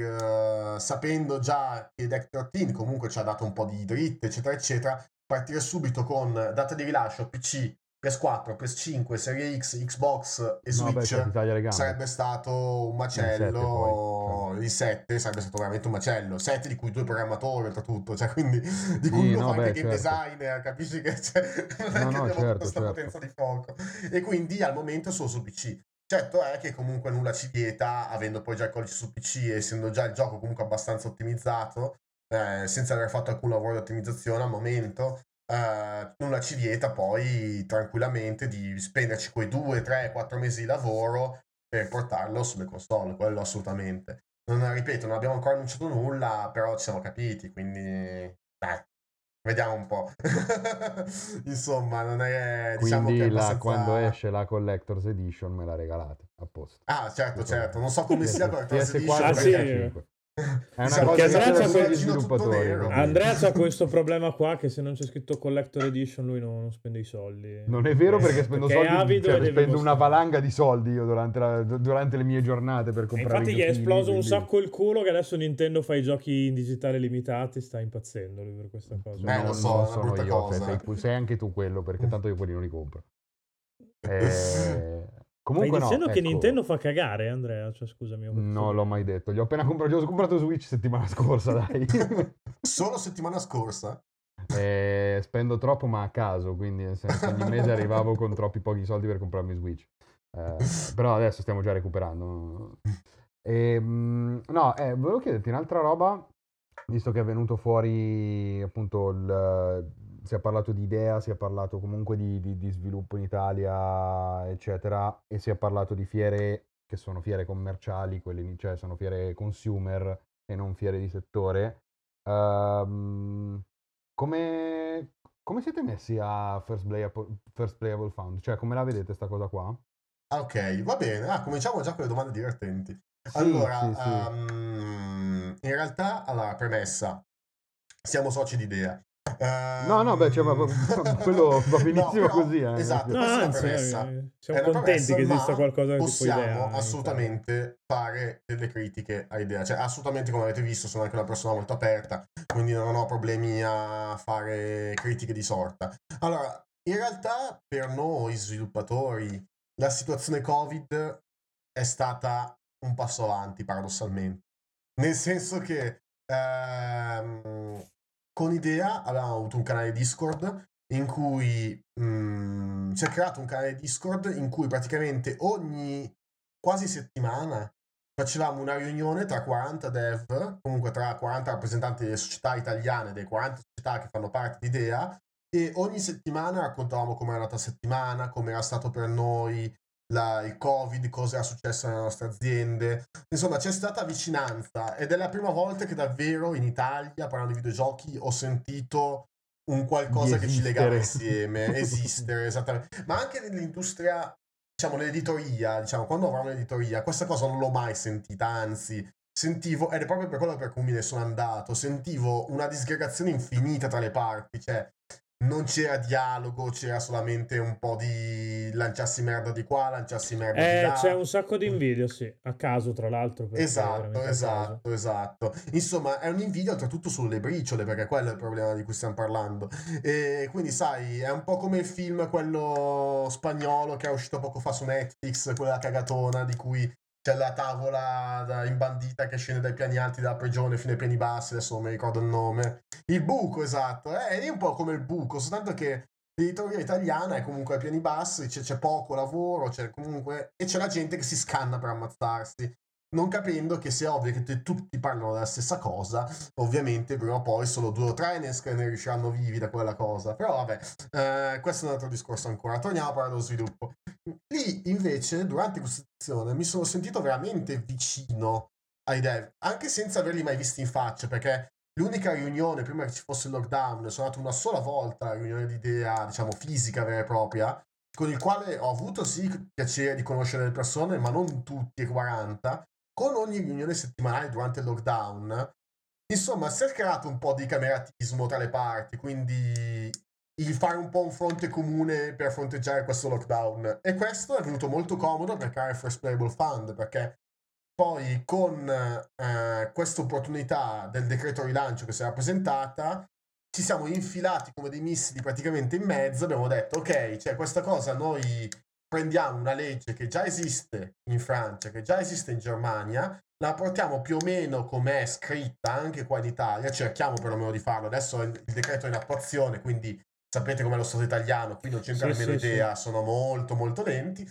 eh, sapendo già che Deck tredici comunque ci ha dato un po' di dritte, eccetera, eccetera, partire subito con data di rilascio P C, P S quattro, P S cinque, Serie X, Xbox e Switch no, beh, sarebbe stato un macello. Il sette sarebbe stato veramente un macello. sette di cui due programmatori, oltretutto, cioè, quindi di cui sì, uno no, fa anche beh, game certo. designer, capisci che c'è cioè, no, no, abbiamo certo, tutta questa certo. potenza di fuoco. E quindi al momento solo su P C. Certo è che comunque nulla ci vieta, avendo poi già il codice su P C e essendo già il gioco comunque abbastanza ottimizzato, eh, senza aver fatto alcun lavoro di ottimizzazione al momento. Uh, nulla ci vieta poi tranquillamente di spenderci quei due, tre, quattro mesi di lavoro per portarlo sulle console, quello assolutamente. Non ripeto, non abbiamo ancora annunciato nulla, però ci siamo capiti, quindi dai, vediamo un po'. Insomma, non è diciamo quindi che è abbastanza... la, quando esce la Collector's Edition me la regalate apposta. Ah, certo, certo, non so come sia la Collector's Edition. È una cosa Andrea, per... Andrea ha questo problema qua che se non c'è scritto Collector Edition lui non, non spende i soldi. Non è vero, perché spendo perché soldi, cioè, spendo una valanga di soldi io durante, la, durante le mie giornate per comprare. E infatti gli è esploso quindi... un sacco il culo che adesso Nintendo fa i giochi in digitale limitati, sta impazzendo lui per questa cosa. Beh, non, lo so, non sono io, cosa, cioè, eh. sei, sei anche tu quello, perché tanto io quelli non li compro. Eh... Comunque stai dicendo no, che ecco. Nintendo fa cagare, Andrea, cioè scusami. No, l'ho mai detto, gli ho appena comprato, gli ho comprato Switch settimana scorsa, dai. Solo settimana scorsa? Eh, spendo troppo ma a caso, quindi nel senso, ogni mese arrivavo con troppi pochi soldi per comprarmi Switch. Eh, però adesso stiamo già recuperando. E, no, eh, volevo chiederti un'altra roba, visto che è venuto fuori appunto il... si è parlato di idea, si è parlato comunque di, di, di sviluppo in Italia, eccetera, e si è parlato di fiere che sono fiere commerciali, quelle, cioè sono fiere consumer e non fiere di settore. Um, come, come siete messi a First Playable, First Playable Fund? Cioè, come la vedete sta cosa qua? Ah, ok, va bene. Ah, cominciamo già con le domande divertenti. Sì, allora, sì, sì. Um, in realtà, allora, premessa, siamo soci di idea. Uh, no, no, beh, cioè, ma, quello va benissimo no, però, così. Eh. Esatto, no, questa anzi, è una premessa. Siamo è una contenti premessa, che esista qualcosa che possiamo idea, assolutamente fare delle critiche a idea. Cioè, assolutamente, come avete visto, sono anche una persona molto aperta, quindi non ho problemi a fare critiche di sorta. Allora, in realtà, per noi sviluppatori, la situazione Covid è stata un passo avanti, paradossalmente. Nel senso che... Ehm, con idea abbiamo avuto un canale Discord in cui mh, si è creato un canale Discord in cui praticamente ogni quasi settimana facevamo una riunione tra quaranta dev, comunque tra quaranta rappresentanti delle società italiane, delle quaranta società che fanno parte di idea, e ogni settimana raccontavamo come era andata la settimana, come era stato per noi la, il Covid, cosa era successo nelle nostre aziende. Insomma, c'è stata vicinanza ed è la prima volta che davvero in Italia, parlando di videogiochi, ho sentito un qualcosa che ci legava insieme, esistere, esattamente. Ma anche nell'industria, diciamo, nell'editoria, diciamo, quando avrò un'editoria, questa cosa non l'ho mai sentita, anzi, sentivo, ed è proprio per quello per cui me ne sono andato, sentivo una disgregazione infinita tra le parti, cioè... non c'era dialogo, c'era solamente un po' di lanciarsi merda di qua, lanciarsi merda eh, di là. C'è un sacco di invidia, sì, a caso tra l'altro. Esatto, esatto, esatto. Insomma, è un'invidia oltretutto sulle briciole, perché quello è il problema di cui stiamo parlando. E quindi, sai, è un po' come il film, quello spagnolo che è uscito poco fa su Netflix, quella cagatona di cui c'è la tavola da imbandita che scende dai piani alti della prigione fino ai piani bassi, adesso non mi ricordo il nome. Il buco, esatto, eh, è un po' come il buco, soltanto che l'editoria italiana è comunque ai piani bassi, c'è, c'è poco lavoro, c'è comunque, e c'è la gente che si scanna per ammazzarsi, non capendo che se è ovvio che te, tutti parlano della stessa cosa, ovviamente prima o poi solo due o tre ne, ne riusciranno vivi da quella cosa. Però vabbè, eh, questo è un altro discorso ancora, torniamo a parlare dello sviluppo. Lì invece durante questa sessione mi sono sentito veramente vicino ai dev, anche senza averli mai visti in faccia, perché l'unica riunione prima che ci fosse il lockdown sono andato una sola volta alla riunione di idea, diciamo fisica vera e propria, con il quale ho avuto sì piacere di conoscere le persone, ma non tutti, quaranta, con ogni riunione settimanale durante il lockdown. Insomma, si è creato un po' di cameratismo tra le parti, quindi il fare un po' un fronte comune per fronteggiare questo lockdown. E questo è venuto molto comodo per creare First Playable Fund, perché poi con eh, questa opportunità del decreto rilancio che si era presentata, ci siamo infilati come dei missili praticamente in mezzo. Abbiamo detto, ok, cioè questa cosa, noi prendiamo una legge che già esiste in Francia, che già esiste in Germania, la portiamo più o meno com'è scritta anche qua in Italia, cerchiamo perlomeno di farlo. Adesso il decreto è in attuazione, quindi sapete com'è lo Stato italiano, qui non c'entra sì, nemmeno sì, idea, sì. Sono molto molto lenti.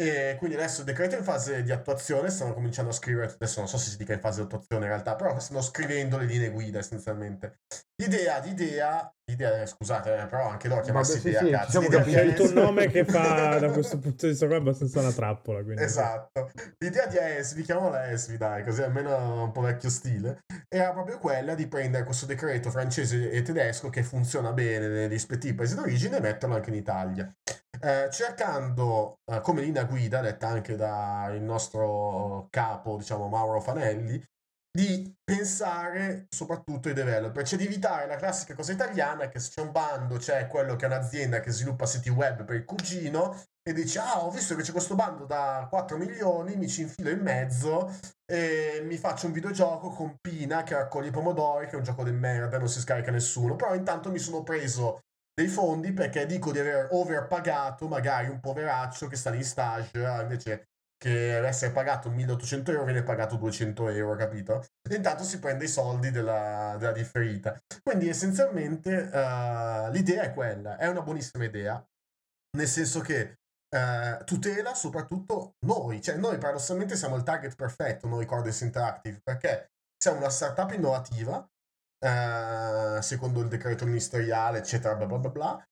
E quindi adesso il decreto è in fase di attuazione, stanno cominciando a scrivere, adesso non so se si dica in fase di attuazione in realtà, però stanno scrivendo le linee guida essenzialmente. L'idea, l'idea, l'idea, scusate, però anche loro chiamarsi sì, idea, sì, cazzo. Diciamo che è un nome che fa, da questo punto di vista qua, è abbastanza una trappola. Quindi. Esatto. L'idea di Esvi, chiamiamola Esvi, dai, così almeno un po' vecchio stile, era proprio quella di prendere questo decreto francese e tedesco che funziona bene nei rispettivi paesi d'origine e metterlo anche in Italia. Eh, cercando eh, come linea guida detta anche dal nostro capo, diciamo Mauro Fanelli, di pensare soprattutto ai developer, cioè di evitare la classica cosa italiana che se c'è un bando c'è quello che è un'azienda che sviluppa siti web per il cugino e dice ah ho visto che c'è questo bando da quattro milioni, mi ci infilo in mezzo e mi faccio un videogioco con Pina che raccoglie i pomodori, che è un gioco di merda, non si scarica nessuno, però intanto mi sono preso dei fondi perché dico di aver overpagato magari un poveraccio che sta lì in stage, invece che deve essere pagato milleottocento euro viene pagato duecento euro, capito? E intanto si prende i soldi della, della differita. Quindi essenzialmente uh, l'idea è quella, è una buonissima idea, nel senso che uh, tutela soprattutto noi, cioè noi paradossalmente siamo il target perfetto, noi Accordance Interactive, perché siamo una startup innovativa, Uh, secondo il decreto ministeriale eccetera bla bla bla, bla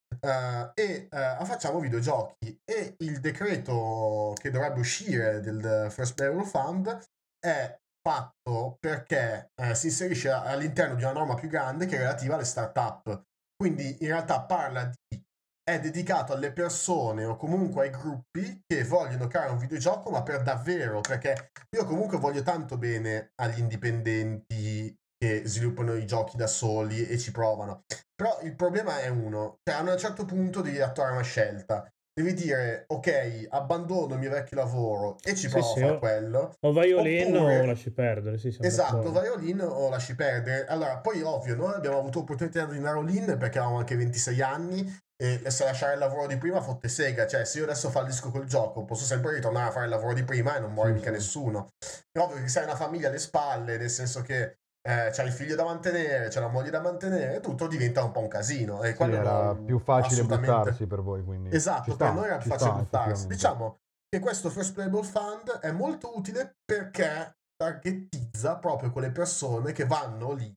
uh, e uh, facciamo videogiochi e il decreto che dovrebbe uscire del First Playable Fund è fatto perché uh, si inserisce all'interno di una norma più grande che è relativa alle startup, quindi in realtà parla di è dedicato alle persone o comunque ai gruppi che vogliono creare un videogioco ma per davvero, perché io comunque voglio tanto bene agli indipendenti che sviluppano i giochi da soli e ci provano. Però il problema è uno, cioè a un certo punto devi attuare una scelta. Devi dire, ok, abbandono il mio vecchio lavoro e ci provo sì, a fare sì, quello. O vai all in o lasci perdere. Sì, esatto, vai all in o lasci perdere. Allora, poi ovvio, noi abbiamo avuto opportunità di andare all in perché avevamo anche ventisei anni e se lasciare il lavoro di prima fotte sega, cioè se io adesso fallisco col gioco posso sempre ritornare a fare il lavoro di prima e non muore sì, mica sì. nessuno. È ovvio che se hai una famiglia alle spalle, nel senso che Eh, c'è il figlio da mantenere, c'è la moglie da mantenere, tutto diventa un po' un casino. E sì, quello era più facile assolutamente... buttarsi per voi, quindi esatto, sta, per noi era più facile sta, buttarsi. Diciamo che questo First Playable Fund è molto utile perché targetizza proprio quelle persone che vanno lì,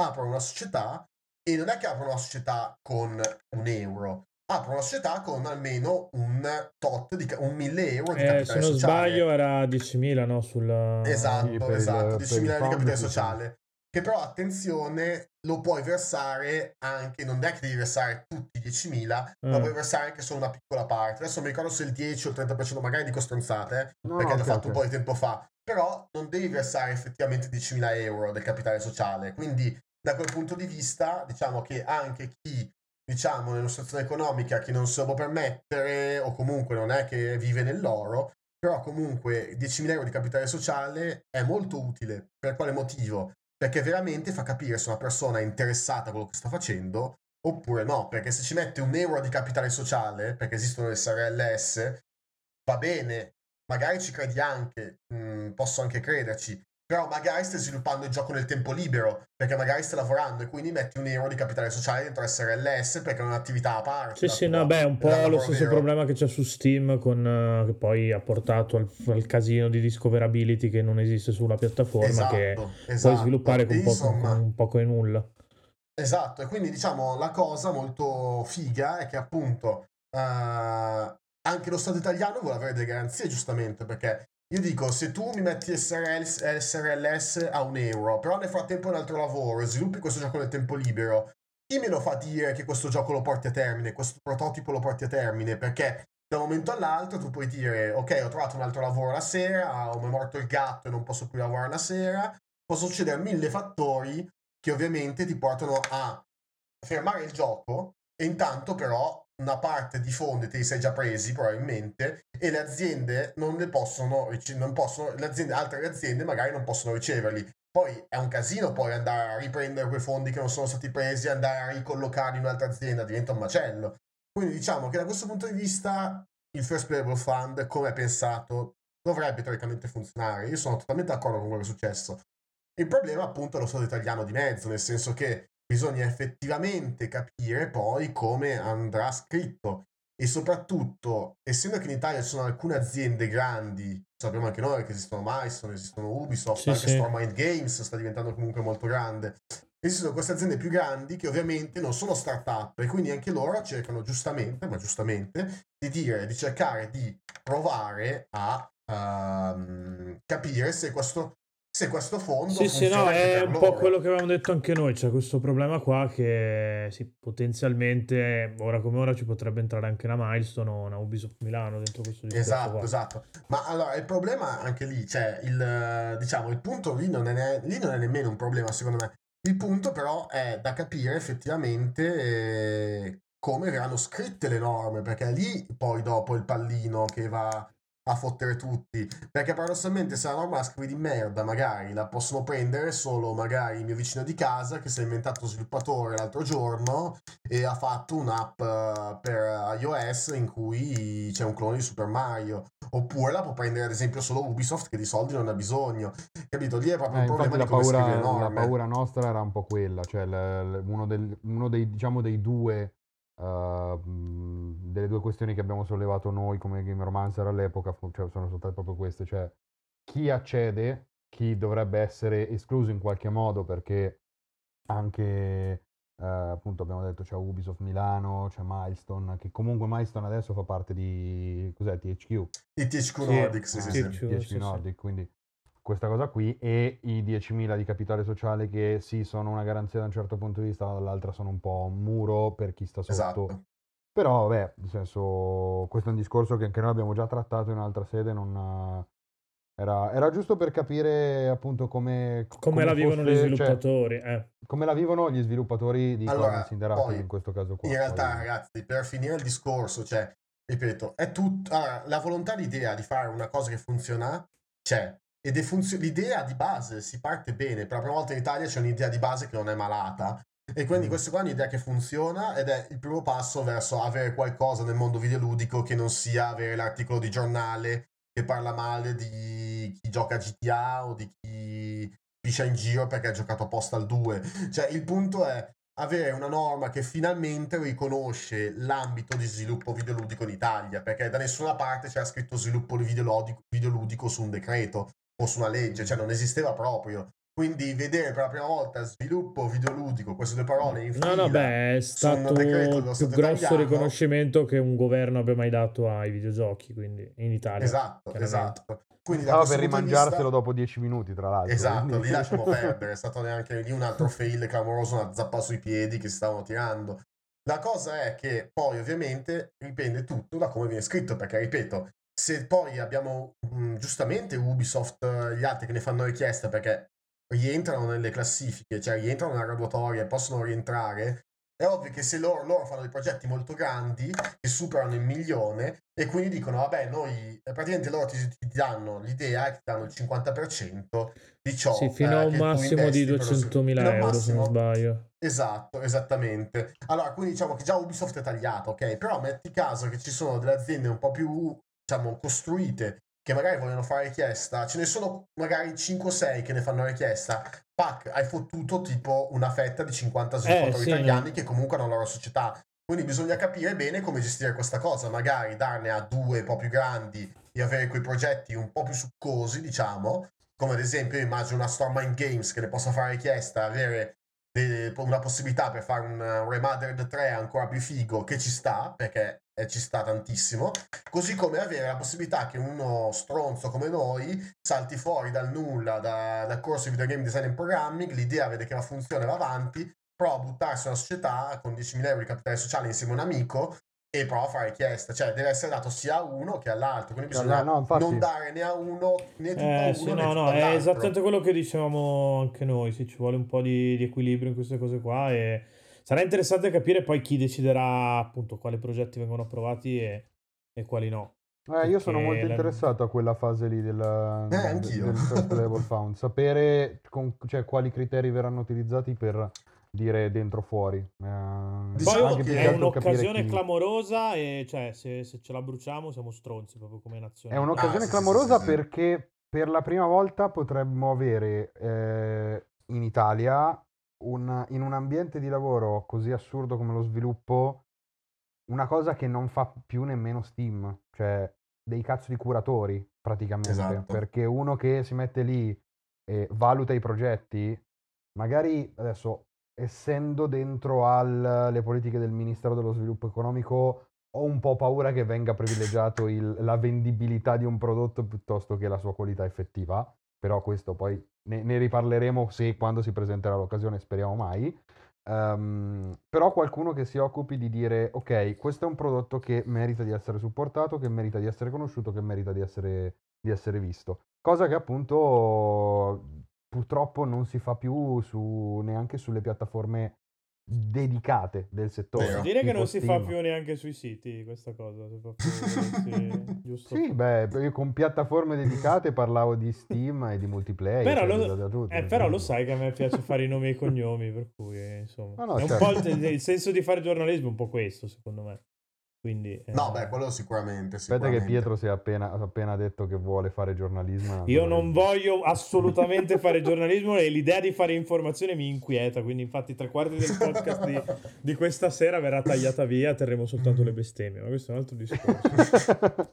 aprono una società e non è che aprono una società con un euro, aprono una società con almeno un tot di un mille euro di eh, capitale sociale. Se non sociale. sbaglio era diecimila, no? Sulla... Esatto, esatto, il, diecimila di capitale sociale. Sì. Che però, attenzione, lo puoi versare anche, non è che devi versare tutti i diecimila, eh. ma puoi versare anche solo una piccola parte. Adesso mi ricordo se il dieci o il trenta per cento magari dico stronzate, no, perché okay, l'ho fatto okay. un po' di tempo fa. Però non devi versare effettivamente diecimila euro del capitale sociale. Quindi, da quel punto di vista, diciamo che anche chi diciamo, nella situazione economica che non se lo può permettere o comunque non è che vive nell'oro, però comunque diecimila euro di capitale sociale è molto utile. Per quale motivo? Perché veramente fa capire se una persona è interessata a quello che sta facendo oppure no, perché se ci mette un euro di capitale sociale, perché esistono le S R L S, va bene, magari ci credi anche, mm, posso anche crederci, però magari stai sviluppando il gioco nel tempo libero, perché magari stai lavorando e quindi metti un euro di capitale sociale dentro S R L S perché è un'attività a parte. Sì, sì, tua, no, beh, è un po' lo stesso vero. problema che c'è su Steam, con uh, che poi ha portato al, al casino di discoverability che non esiste sulla piattaforma, esatto, che esatto. puoi sviluppare con, insomma, poco, con poco e nulla. Esatto, e quindi diciamo la cosa molto figa è che appunto uh, anche lo Stato italiano vuole avere delle garanzie, giustamente, perché... Io dico, se tu mi metti S R L S a un euro, però nel frattempo un altro lavoro, sviluppi questo gioco nel tempo libero, chi me lo fa dire che questo gioco lo porti a termine, questo prototipo lo porti a termine? Perché da un momento all'altro tu puoi dire ok, ho trovato un altro lavoro la sera, o mi è morto il gatto e non posso più lavorare la sera, possono succedere mille fattori che ovviamente ti portano a fermare il gioco, e intanto però una parte di fondi te li sei già presi probabilmente, e le aziende non le possono, non possono le aziende, altre aziende magari non possono riceverli. Poi è un casino poi andare a riprendere quei fondi che non sono stati presi, andare a ricollocarli in un'altra azienda, diventa un macello. Quindi diciamo che da questo punto di vista il First Playable Fund, come è pensato, dovrebbe teoricamente funzionare. Io sono totalmente d'accordo con quello che è successo. Il problema appunto è lo stato italiano di mezzo, nel senso che bisogna effettivamente capire poi come andrà scritto, e soprattutto essendo che in Italia ci sono alcune aziende grandi, sappiamo anche noi che esistono Milestone, esistono Ubisoft, sì, anche sì. Stormind Games sta diventando comunque molto grande. Esistono queste aziende più grandi che ovviamente non sono start-up, e quindi anche loro cercano giustamente, ma giustamente, di dire, di cercare di provare a um, capire se questo se questo fondo sì, funziona. Sì, no, è un loro. po' quello che avevamo detto anche noi, c'è questo problema qua che sì, potenzialmente ora come ora ci potrebbe entrare anche una Milestone o una Ubisoft Milano dentro questo discorso. Esatto, qua. esatto. Ma allora il problema anche lì, cioè il diciamo il punto lì non è lì non è nemmeno un problema secondo me. Il punto però è da capire effettivamente eh, come verranno scritte le norme, perché è lì poi dopo il pallino che va a fottere tutti, perché paradossalmente se la norma la scrivi di merda magari la possono prendere solo magari il mio vicino di casa che si è inventato sviluppatore l'altro giorno e ha fatto un'app uh, per iOS in cui c'è un clone di Super Mario, oppure la può prendere ad esempio solo Ubisoft che di soldi non ha bisogno, capito? Lì è proprio eh, un problema di come paura, scrive le norme. La paura nostra era un po' quella, cioè l- l- uno, del, uno dei diciamo dei due Uh, delle due questioni che abbiamo sollevato noi come Gameromancer all'epoca, cioè, sono state proprio queste, cioè chi accede, chi dovrebbe essere escluso in qualche modo, perché anche uh, appunto abbiamo detto c'è Ubisoft Milano, c'è Milestone, che comunque Milestone adesso fa parte di cos'è T H Q? Di T H Q Nordic, sì, sì, sì. T H Q Nordic, quindi questa cosa qui, e i diecimila di capitale sociale che sì sono una garanzia da un certo punto di vista, ma dall'altra sono un po' un muro per chi sta sotto. Esatto. Però vabbè, nel senso, questo è un discorso che anche noi abbiamo già trattato in un'altra sede, non era, era giusto per capire appunto come come, come la vivono fosse, gli sviluppatori, cioè, eh. come la vivono gli sviluppatori di allora, poi, in questo caso qua. In realtà poi, ragazzi, per finire il discorso, cioè ripeto, è tutto allora, la volontà, l'idea di fare una cosa che funziona c'è. Ed è funzio- l'idea di base si parte bene, per la prima volta in Italia c'è un'idea di base che non è malata, e quindi questa qua è un'idea che funziona ed è il primo passo verso avere qualcosa nel mondo videoludico che non sia avere l'articolo di giornale che parla male di chi gioca a G T A o di chi piscia in giro perché ha giocato apposta al due. Cioè il punto è avere una norma che finalmente riconosce l'ambito di sviluppo videoludico in Italia, perché da nessuna parte c'era scritto sviluppo videoludico, videoludico su un decreto o su una legge, cioè non esisteva proprio. Quindi vedere per la prima volta sviluppo videoludico, queste due parole in fila, no, no, beh, è stato il più grosso riconoscimento che un governo abbia mai dato ai videogiochi, quindi in Italia. Esatto, esatto. Quindi da no, per rimangiarselo vista... dopo dieci minuti, tra l'altro. Esatto, li lasciamo perdere, è stato neanche lì un altro fail clamoroso, una zappa sui piedi che si stavano tirando. La cosa è che poi ovviamente dipende tutto da come viene scritto, perché ripeto, se poi abbiamo mh, giustamente Ubisoft e gli altri che ne fanno richiesta perché rientrano nelle classifiche, cioè rientrano nella graduatoria e possono rientrare, è ovvio che se loro, loro fanno dei progetti molto grandi che superano il milione e quindi dicono vabbè noi, praticamente loro ti, ti danno l'idea e ti danno il cinquanta per cento di ciò sì, fino eh, a un massimo di duecentomila euro se non sbaglio. Esatto, esattamente. Allora quindi diciamo che già Ubisoft è tagliato, ok? Però metti caso che ci sono delle aziende un po' più costruite che magari vogliono fare richiesta, ce ne sono magari cinque o sei che ne fanno richiesta, pac, hai fottuto tipo una fetta di cinquanta sviluppatori eh, sì, italiani no. che comunque hanno la loro società, quindi bisogna capire bene come gestire questa cosa, magari darne a due un po' più grandi e avere quei progetti un po' più succosi, diciamo, come ad esempio immagino una Stormind Games che ne possa fare richiesta, avere de- una possibilità per fare un, un Remastered tre ancora più figo, che ci sta, perché ci sta tantissimo, così come avere la possibilità che uno stronzo come noi salti fuori dal nulla da, dal corso di video game design and programming, l'idea vede che la funzione va avanti, prova a buttarsi una società con diecimila euro di capitale sociale insieme a un amico e prova a fare richiesta, cioè deve essere dato sia a uno che all'altro, quindi bisogna no, no, non dare né a uno né tutto eh, a uno sì, né no, tutto no, all'altro. È esattamente quello che dicevamo anche noi, sì, ci vuole un po' di, di equilibrio in queste cose qua e sarà interessante capire poi chi deciderà appunto quali progetti vengono approvati e, e quali no. Eh, io sono molto la... interessato a quella fase lì della, eh, del, del first level found, sapere con, cioè, quali criteri verranno utilizzati per dire dentro fuori. Eh, diciamo che è un'occasione clamorosa e cioè se, se ce la bruciamo siamo stronzi proprio come nazione. È un'occasione ah, sì, clamorosa sì, sì, perché sì. per la prima volta potremmo avere eh, in Italia un, in un ambiente di lavoro così assurdo come lo sviluppo una cosa che non fa più nemmeno Steam, cioè dei cazzo di curatori praticamente, esatto. Perché uno che si mette lì e valuta i progetti, magari adesso essendo dentro alle politiche del Ministero dello Sviluppo Economico ho un po' paura che venga privilegiato il, la vendibilità di un prodotto piuttosto che la sua qualità effettiva, però questo poi ne, ne riparleremo se quando si presenterà l'occasione, speriamo mai. Um, però qualcuno che si occupi di dire ok, questo è un prodotto che merita di essere supportato, che merita di essere conosciuto, che merita di essere, di essere visto, cosa che appunto purtroppo non si fa più su, neanche sulle piattaforme dedicate del settore. Posso dire che non si fa più neanche sui siti questa cosa, si fa più, sì, giusto. Sì, beh, io con piattaforme dedicate parlavo di Steam e di multiplayer. Però, lo, da tutto, eh, però lo sai che a me piace fare i nomi e i cognomi, per cui insomma, no, no, è certo. un po' il, il senso di fare giornalismo è un po' questo, secondo me. Quindi, eh, no, beh, quello sicuramente, sicuramente. Aspetta che Pietro si è appena, appena detto che vuole fare giornalismo. Io non voglio assolutamente fare giornalismo e l'idea di fare informazione mi inquieta, quindi infatti tre quarti del podcast di, di questa sera verrà tagliata via, terremo soltanto le bestemmie, ma questo è un altro discorso.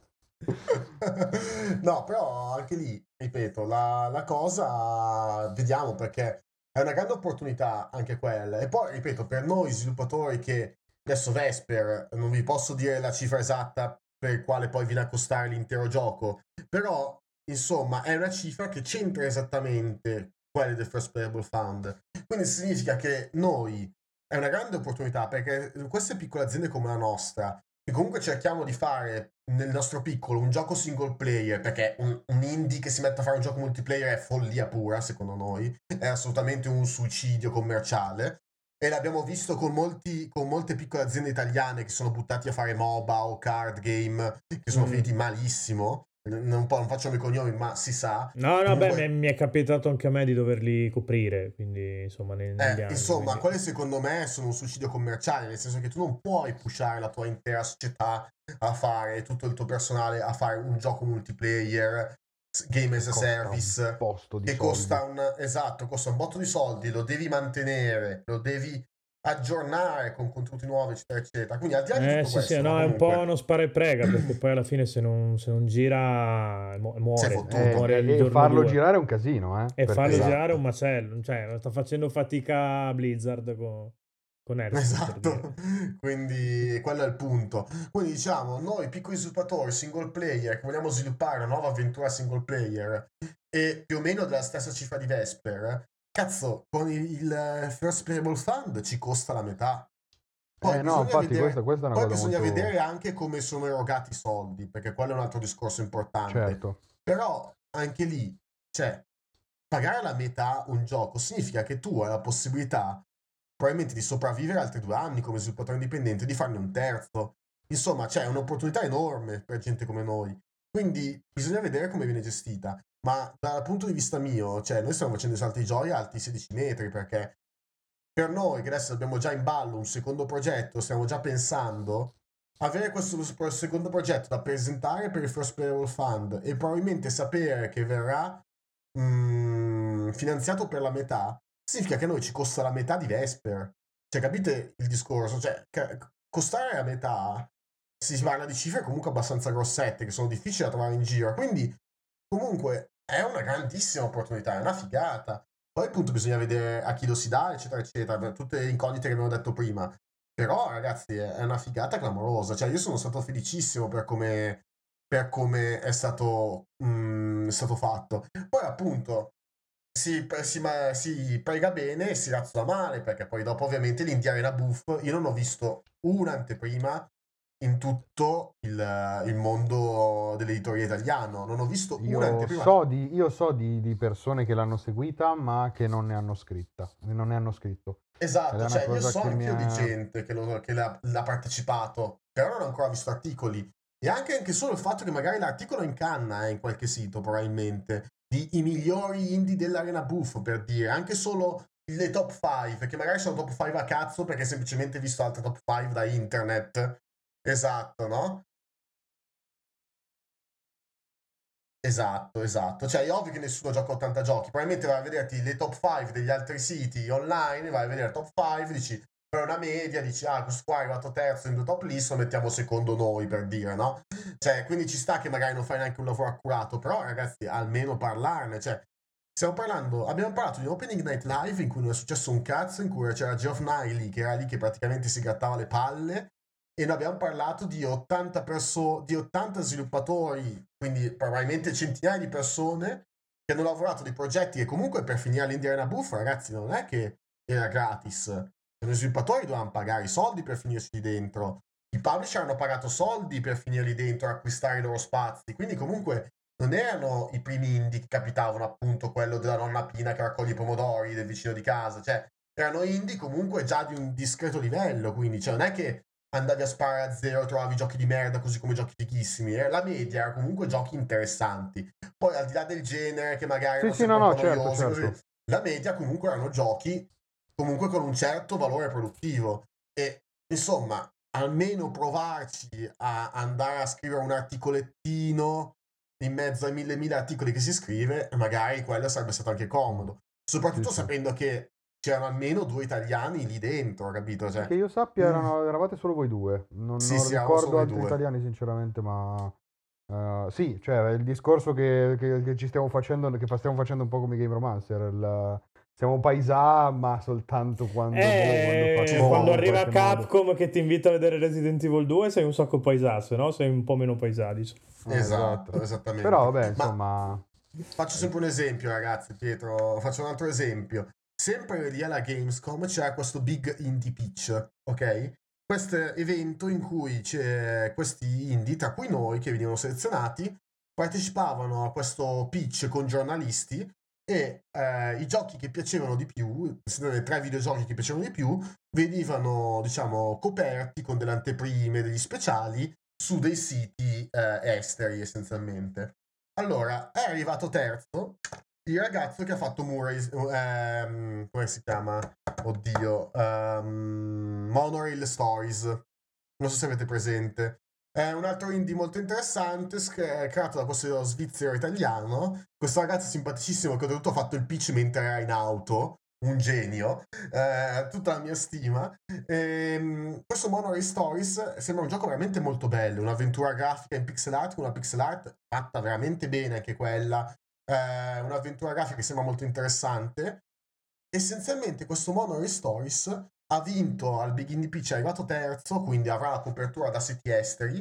No, però anche lì, ripeto, la, la cosa, vediamo, perché è una grande opportunità anche quella. E poi, ripeto, per noi sviluppatori che adesso Vesper, non vi posso dire la cifra esatta per quale poi viene a costare l'intero gioco, però insomma è una cifra che c'entra esattamente quella del First Playable Fund, quindi significa che noi è una grande opportunità, perché queste piccole aziende come la nostra, che comunque cerchiamo di fare nel nostro piccolo un gioco single player, perché un, un indie che si mette a fare un gioco multiplayer è follia pura, secondo noi è assolutamente un suicidio commerciale. E l'abbiamo visto con, molti, con molte piccole aziende italiane che sono buttati a fare MOBA o card game, che sono mm. finiti malissimo. Non, non faccio i cognomi, ma si sa. No, no, comunque... beh, mi è capitato anche a me di doverli coprire, quindi insomma... Nel, eh, anni, insomma, quindi... quelle secondo me sono un suicidio commerciale, nel senso che tu non puoi pushare la tua intera società a fare, tutto il tuo personale a fare un gioco multiplayer... game as a service che costa un esatto costa un botto di soldi, lo devi mantenere, lo devi aggiornare con contenuti nuovi eccetera eccetera, quindi al di là di eh, tutto sì, questo sì, no, comunque... è un po' uno spara e prega, perché poi alla fine se non, se non gira mu- muore, eh, muore eh, e farlo due. girare è un casino eh, e perché... farlo esatto. girare è un macello, cioè sta facendo fatica Blizzard con Con Earth, esatto, quindi quello è il punto. Quindi diciamo, noi piccoli sviluppatori single player che vogliamo sviluppare una nuova avventura single player e più o meno della stessa cifra di Vesper, cazzo, con il First Playable Fund ci costa la metà. Poi eh no, infatti vedere, questa, questa è una poi cosa bisogna molto... vedere anche come sono erogati i soldi, perché quello è un altro discorso importante. Certo. Però anche lì, cioè, pagare la metà un gioco significa che tu hai la possibilità probabilmente di sopravvivere altri due anni come sviluppatore indipendente, di farne un terzo, insomma c'è un'opportunità enorme per gente come noi, quindi bisogna vedere come viene gestita, ma dal punto di vista mio, cioè noi stiamo facendo i salti di gioia alti sedici metri, perché per noi che adesso abbiamo già in ballo un secondo progetto, stiamo già pensando, avere questo secondo progetto da presentare per il First Playable Fund e probabilmente sapere che verrà mm, finanziato per la metà, significa che a noi ci costa la metà di Vesper. Cioè, capite il discorso? Cioè, costare la metà, si parla di cifre comunque abbastanza grossette, che sono difficili da trovare in giro. Quindi, comunque, è una grandissima opportunità, è una figata. Poi, appunto, bisogna vedere a chi lo si dà, eccetera, eccetera. Tutte le incognite che abbiamo detto prima. Però, ragazzi, è una figata clamorosa. Cioè, io sono stato felicissimo per come, per come è stato, mm, è stato fatto. Poi, appunto... si, si, ma, si prega bene e si razzola male, perché poi dopo ovviamente l'Indiana è una buff. Io non ho visto un'anteprima in tutto il, il mondo dell'editoria italiano, non ho visto io un'anteprima. So di, io so di, di persone che l'hanno seguita ma che non ne hanno scritta, non ne hanno scritto. Esatto, cioè io so anche io di gente che, lo, che l'ha, l'ha partecipato, però non ho ancora visto articoli. E anche, anche solo il fatto che magari l'articolo in canna è eh, in qualche sito probabilmente, di i migliori indie dell'Arena Buff, per dire, anche solo le top cinque, che magari sono top cinque a cazzo perché semplicemente visto altre top cinque da internet. Esatto, no? Esatto, esatto. Cioè è ovvio che nessuno gioca ottanta giochi, probabilmente vai a vederti le top cinque degli altri siti online, vai a vedere top cinque, dici... per una media dici, ah, questo qua è arrivato terzo in due top list, lo mettiamo secondo noi, per dire, no? Cioè, quindi ci sta che magari non fai neanche un lavoro accurato, però ragazzi, almeno parlarne, cioè, stiamo parlando, abbiamo parlato di Opening Night Live in cui non è successo un cazzo, in cui c'era Geoff Nighy che era lì che praticamente si grattava le palle, e noi abbiamo parlato di ottanta perso- di ottanta sviluppatori, quindi probabilmente centinaia di persone che hanno lavorato dei progetti che comunque per finire l'Indiana Buff, ragazzi, non è che era gratis. Gli sviluppatori dovevano pagare i soldi per finirci dentro, i publisher hanno pagato soldi per finirli dentro, acquistare i loro spazi, quindi comunque non erano i primi indie che capitavano, appunto quello della nonna Pina che raccoglie i pomodori del vicino di casa, cioè erano indie comunque già di un discreto livello, quindi cioè non è che andavi a sparare a zero e trovavi giochi di merda così come giochi fichissimi, eh? La media era comunque giochi interessanti, poi al di là del genere che magari sì, non sì, no, no, certo, certo. La media comunque erano giochi comunque con un certo valore produttivo, e insomma almeno provarci a andare a scrivere un articolettino in mezzo ai mille mille articoli che si scrive, magari quello sarebbe stato anche comodo, soprattutto sì, sì. Sapendo che c'erano almeno due italiani lì dentro, capito? Cioè, che io sappia erano, eravate solo voi due, non, sì, non sì, ricordo altri due. Italiani sinceramente, ma uh, sì, cioè il discorso che, che, che ci stiamo facendo, che stiamo facendo un po' come Game Romancer, il siamo paesà, ma soltanto quando, eh, boh, quando, quando arriva Capcom modo. Che ti invita a vedere Resident Evil due, sei un sacco paesà, se no sei un po' meno paesà, diciamo. Esatto, eh, esattamente. Però vabbè, insomma... Ma faccio sempre un esempio, ragazzi, Pietro, faccio un altro esempio. Sempre lì alla Gamescom c'era questo Big Indie Pitch, ok? Questo evento in cui c'è questi indie, tra cui noi, che venivano selezionati, partecipavano a questo pitch con giornalisti, e eh, i giochi che piacevano di più, i tre videogiochi che piacevano di più, venivano, diciamo, coperti con delle anteprime, degli speciali, su dei siti eh, esteri, essenzialmente. Allora, è arrivato terzo il ragazzo che ha fatto Monorail, ehm, come si chiama? Oddio, ehm, Monorail Stories, non so se avete presente. È un altro indie molto interessante, creato da questo svizzero italiano, questo ragazzo simpaticissimo che oltretutto ha fatto il pitch mentre era in auto, un genio, eh, tutta la mia stima. E, questo Monorail Stories sembra un gioco veramente molto bello, un'avventura grafica in pixel art, con una pixel art fatta veramente bene anche quella, eh, un'avventura grafica che sembra molto interessante. Essenzialmente questo Monorail Stories ha vinto al Big Indie Pitch, è arrivato terzo, quindi avrà la copertura da siti esteri,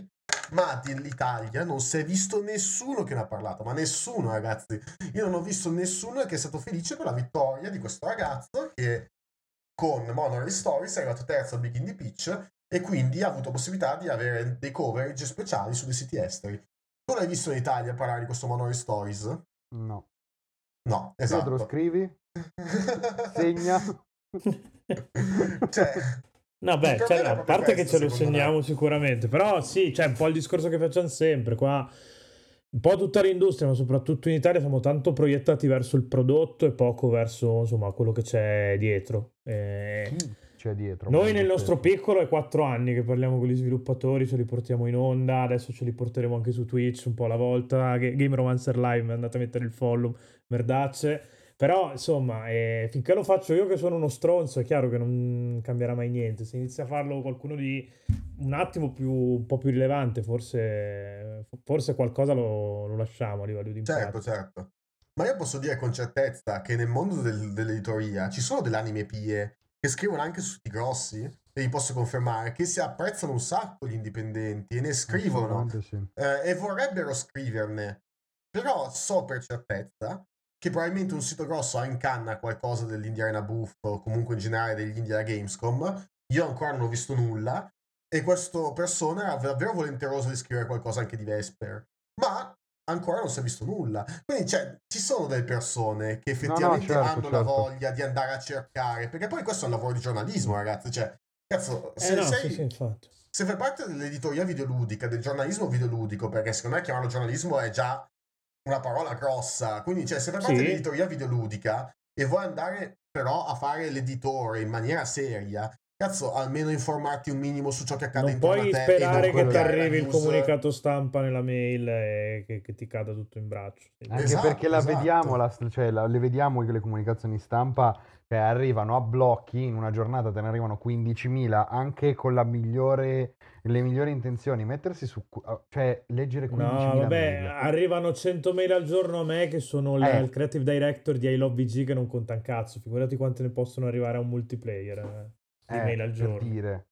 ma dell'Italia non si è visto nessuno che ne ha parlato, ma nessuno, ragazzi. Io non ho visto nessuno che è stato felice per la vittoria di questo ragazzo che con Monorail Stories è arrivato terzo al Big Indie Pitch e quindi ha avuto possibilità di avere dei coverage speciali su dei siti esteri. Tu l'hai visto in Italia parlare di questo Monorail Stories? No. No, esatto. Pedro, scrivi, segna... Cioè, no, beh, cioè, a parte che ce lo segniamo sicuramente, però sì, cioè, un po' il discorso che facciamo sempre qua, un po' tutta l'industria, ma soprattutto in Italia siamo tanto proiettati verso il prodotto e poco verso, insomma, quello che c'è dietro, e... c'è dietro noi nel nostro piccolo è quattro anni che parliamo con gli sviluppatori, ce li portiamo in onda, adesso ce li porteremo anche su Twitch un po' alla volta, Game Romancer Live, andate a mettere il follow, merdacce. Però, insomma, eh, finché lo faccio io che sono uno stronzo, è chiaro che non cambierà mai niente. Se inizia a farlo qualcuno di un attimo più, un po' più rilevante, forse, forse qualcosa lo, lo lasciamo a livello di impatto. Certo, certo. Ma io posso dire con certezza che nel mondo del, dell'editoria ci sono delle anime pie che scrivono anche su siti grossi, e vi posso confermare che si apprezzano un sacco gli indipendenti e ne scrivono, sì, sì. Eh, e vorrebbero scriverne. Però so per certezza che probabilmente un sito grosso ha in canna qualcosa dell'Indiana Booth o comunque in generale degli India Gamescom. Io ancora non ho visto nulla e questa persona era davvero volenterosa di scrivere qualcosa anche di Vesper, ma ancora non si è visto nulla. Quindi cioè, ci sono delle persone che effettivamente no, no, certo, hanno certo. la voglia di andare a cercare, perché poi questo è un lavoro di giornalismo, ragazzi. Cioè, cazzo, se eh no, sei... sì, sì, se fai parte dell'editoria videoludica, del giornalismo videoludico, perché secondo me chiamarlo giornalismo è già una parola grossa, quindi cioè, se fai parte sì. dell'editoria videoludica e vuoi andare però a fare l'editore in maniera seria, cazzo, almeno informarti un minimo su ciò che accade non intorno a te. Non puoi sperare che ti arrivi il comunicato stampa nella mail e che, che ti cada tutto in braccio. Anche esatto, perché la esatto. vediamo, la, cioè la, le vediamo che le comunicazioni stampa che arrivano a blocchi, in una giornata te ne arrivano quindicimila, anche con la migliore, le migliori intenzioni. Mettersi su, cioè leggere quindicimila. No, vabbè, mail. Arrivano cento mail al giorno a me che sono eh. il creative director di iLobbyG, che non conta un cazzo. Figurati quante ne possono arrivare a un multiplayer. Eh. Eh, mail al giorno. Per dire.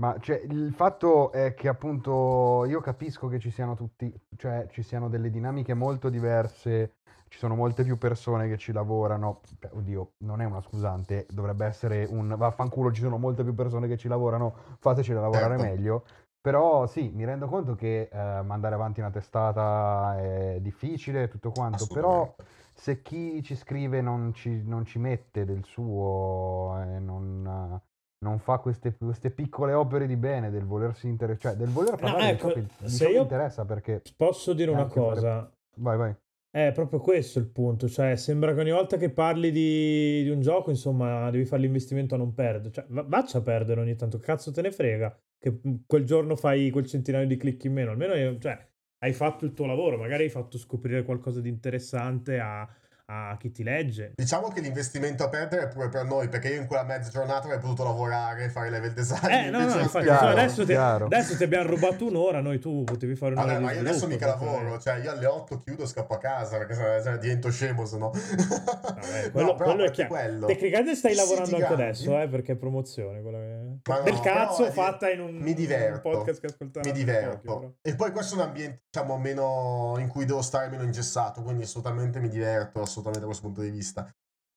Ma cioè, il fatto è che appunto io capisco che ci siano tutti, cioè ci siano delle dinamiche molto diverse, ci sono molte più persone che ci lavorano. Beh, oddio, non è una scusante, dovrebbe essere un vaffanculo, ci sono molte più persone che ci lavorano, fatecela lavorare certo. meglio. Però sì, mi rendo conto che eh, mandare avanti una testata è difficile, tutto quanto, però se chi ci scrive non ci, non ci mette del suo eh, non... non fa queste, queste piccole opere di bene, del volersi inter- cioè del voler parlare no, ecco, di ciò che mi interessa, perché posso dire una cosa fare... vai vai è proprio questo il punto, cioè sembra che ogni volta che parli di, di un gioco insomma devi fare l'investimento a non perdere, cioè vaccia a perdere ogni tanto, cazzo te ne frega che quel giorno fai quel centinaio di click in meno, almeno io, cioè hai fatto il tuo lavoro, magari hai fatto scoprire qualcosa di interessante a a chi ti legge. Diciamo che l'investimento a perdere è pure per noi, perché io in quella mezza giornata avrei potuto lavorare, fare level design. Eh no, no, infatti, chiaro, adesso, ti, adesso ti abbiamo rubato un'ora, noi tu potevi fare un'ora. Vabbè, ma io adesso mica lavoro, fare... cioè io alle otto chiudo, scappo a casa, perché se, divento scemo se no. Vabbè, quello, no, però, quello è chiaro. Quello. Tecnicamente stai lavorando anche grandi. adesso, eh, perché è promozione quella che... del no, cazzo però, fatta in un, mi diverto, un podcast che ascoltavo. Mi diverto. Pochi, e poi questo è un ambiente, diciamo, meno in cui devo stare meno ingessato, quindi assolutamente mi diverto. Assolutamente da questo punto di vista,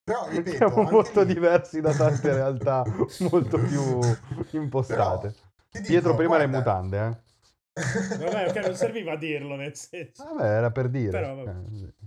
però ripeto, siamo anche molto lì... diversi da tante realtà molto più impostate. Però, Pietro prima guarda... le mutande, eh. Vabbè, okay, non serviva a dirlo nel senso. Vabbè, era per dire. Però, vabbè.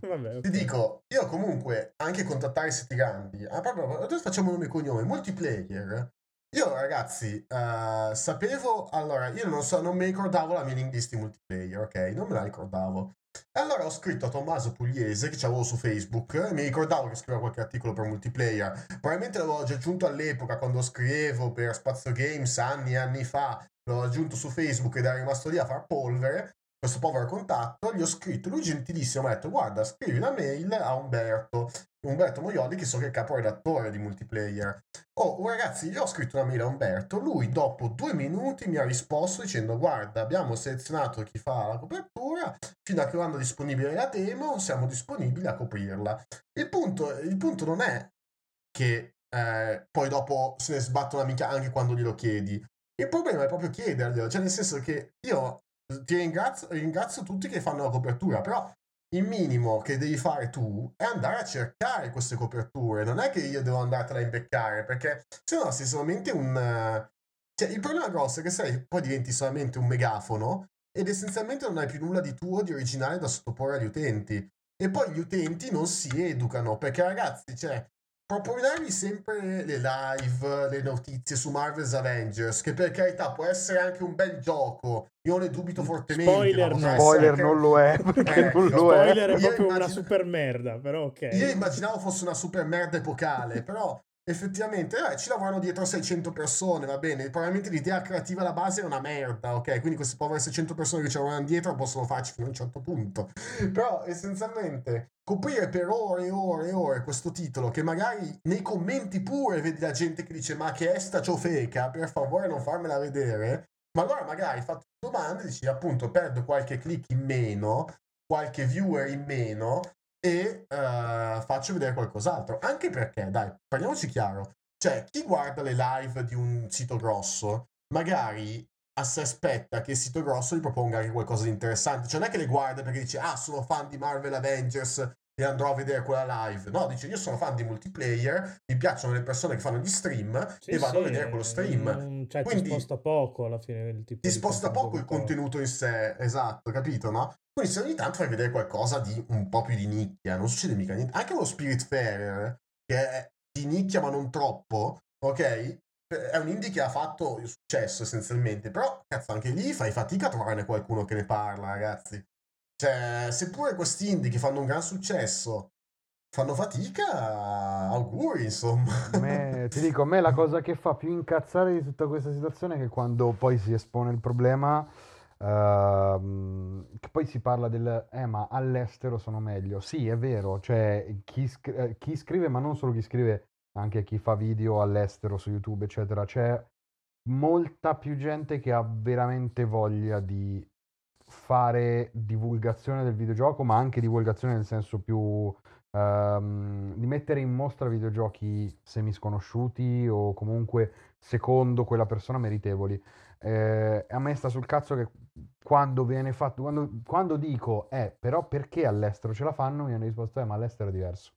Vabbè, okay. Ti dico, io comunque anche contattare i siti grandi, ah, proprio, adesso facciamo nome e cognome, multiplayer. Io ragazzi uh, sapevo, allora io non so, non mi ricordavo la mia list di multiplayer, ok? Non me la ricordavo. E allora ho scritto a Tommaso Pugliese, che c'avevo su Facebook, mi ricordavo che scriveva qualche articolo per multiplayer, probabilmente l'avevo aggiunto all'epoca quando scrivevo per Spazio Games anni e anni fa, l'ho aggiunto su Facebook ed era rimasto lì a far polvere questo povero contatto. Gli ho scritto, lui gentilissimo mi ha detto guarda scrivi una mail a Umberto Umberto Moioli, che so che è caporedattore di multiplayer. Oh ragazzi, io ho scritto una mail a Umberto, lui dopo due minuti mi ha risposto dicendo guarda abbiamo selezionato chi fa la copertura, fino a che quando è disponibile la demo siamo disponibili a coprirla. Il punto, il punto non è che eh, poi dopo se ne sbattono amica anche quando glielo chiedi, il problema è proprio chiederglielo, cioè nel senso che io ti ringrazio, ringrazio tutti che fanno la copertura, però il minimo che devi fare tu è andare a cercare queste coperture, non è che io devo andartela a imbeccare, perché se no sei solamente un... cioè il problema grosso è che sei, poi diventi solamente un megafono ed essenzialmente non hai più nulla di tuo, di originale da sottoporre agli utenti, e poi gli utenti non si educano, perché ragazzi, cioè proporargli sempre le live, le notizie su Marvel's Avengers, che per carità può essere anche un bel gioco, io ne dubito fortemente. Spoiler, no. Spoiler che... non lo è, perché eh, non lo spoiler è, è proprio immagin... una super merda, però ok. Io immaginavo fosse una super merda epocale, però effettivamente eh, ci lavorano dietro seicento persone, va bene, probabilmente l'idea creativa alla base è una merda, ok, quindi queste povere seicento persone che ci lavorano dietro possono farci fino a un certo punto, però essenzialmente coprire per ore e ore e ore questo titolo, che magari nei commenti pure vedi la gente che dice ma che è sta ciofeca, per favore non farmela vedere, ma allora magari fatti domande, dici appunto perdo qualche click in meno, qualche viewer in meno e uh, faccio vedere qualcos'altro, anche perché dai parliamoci chiaro, cioè chi guarda le live di un sito grosso magari si aspetta che il sito grosso gli proponga anche qualcosa di interessante, cioè non è che le guarda perché dice ah sono fan di Marvel Avengers e andrò a vedere quella live. No, dice io sono fan di multiplayer, mi piacciono le persone che fanno gli stream, sì, e vado sì, a vedere quello stream. Cioè, quindi ti sposta poco alla fine il tipo ti sposta poco il contenuto in sé, esatto, capito, no? Quindi se ogni tanto fai vedere qualcosa di un po' più di nicchia, non succede mica niente. Anche uno Spiritfarer, che è di nicchia ma non troppo, ok? È un indie che ha fatto successo essenzialmente, però cazzo anche lì fai fatica a trovarne qualcuno che ne parla, ragazzi. Cioè, seppure questi indie che fanno un gran successo fanno fatica, auguri, insomma. A me, ti dico, a me la cosa che fa più incazzare di tutta questa situazione è che quando poi si espone il problema, uh, che poi si parla del eh ma all'estero sono meglio. Sì, è vero, cioè chi, scri- chi scrive, ma non solo chi scrive, anche chi fa video all'estero su YouTube, eccetera, c'è molta più gente che ha veramente voglia di fare divulgazione del videogioco, ma anche divulgazione nel senso più um, di mettere in mostra videogiochi semisconosciuti o comunque secondo quella persona meritevoli. Eh, a me sta sul cazzo che quando viene fatto, quando, quando dico eh però perché all'estero ce la fanno, mi hanno risposto eh ma all'estero è diverso.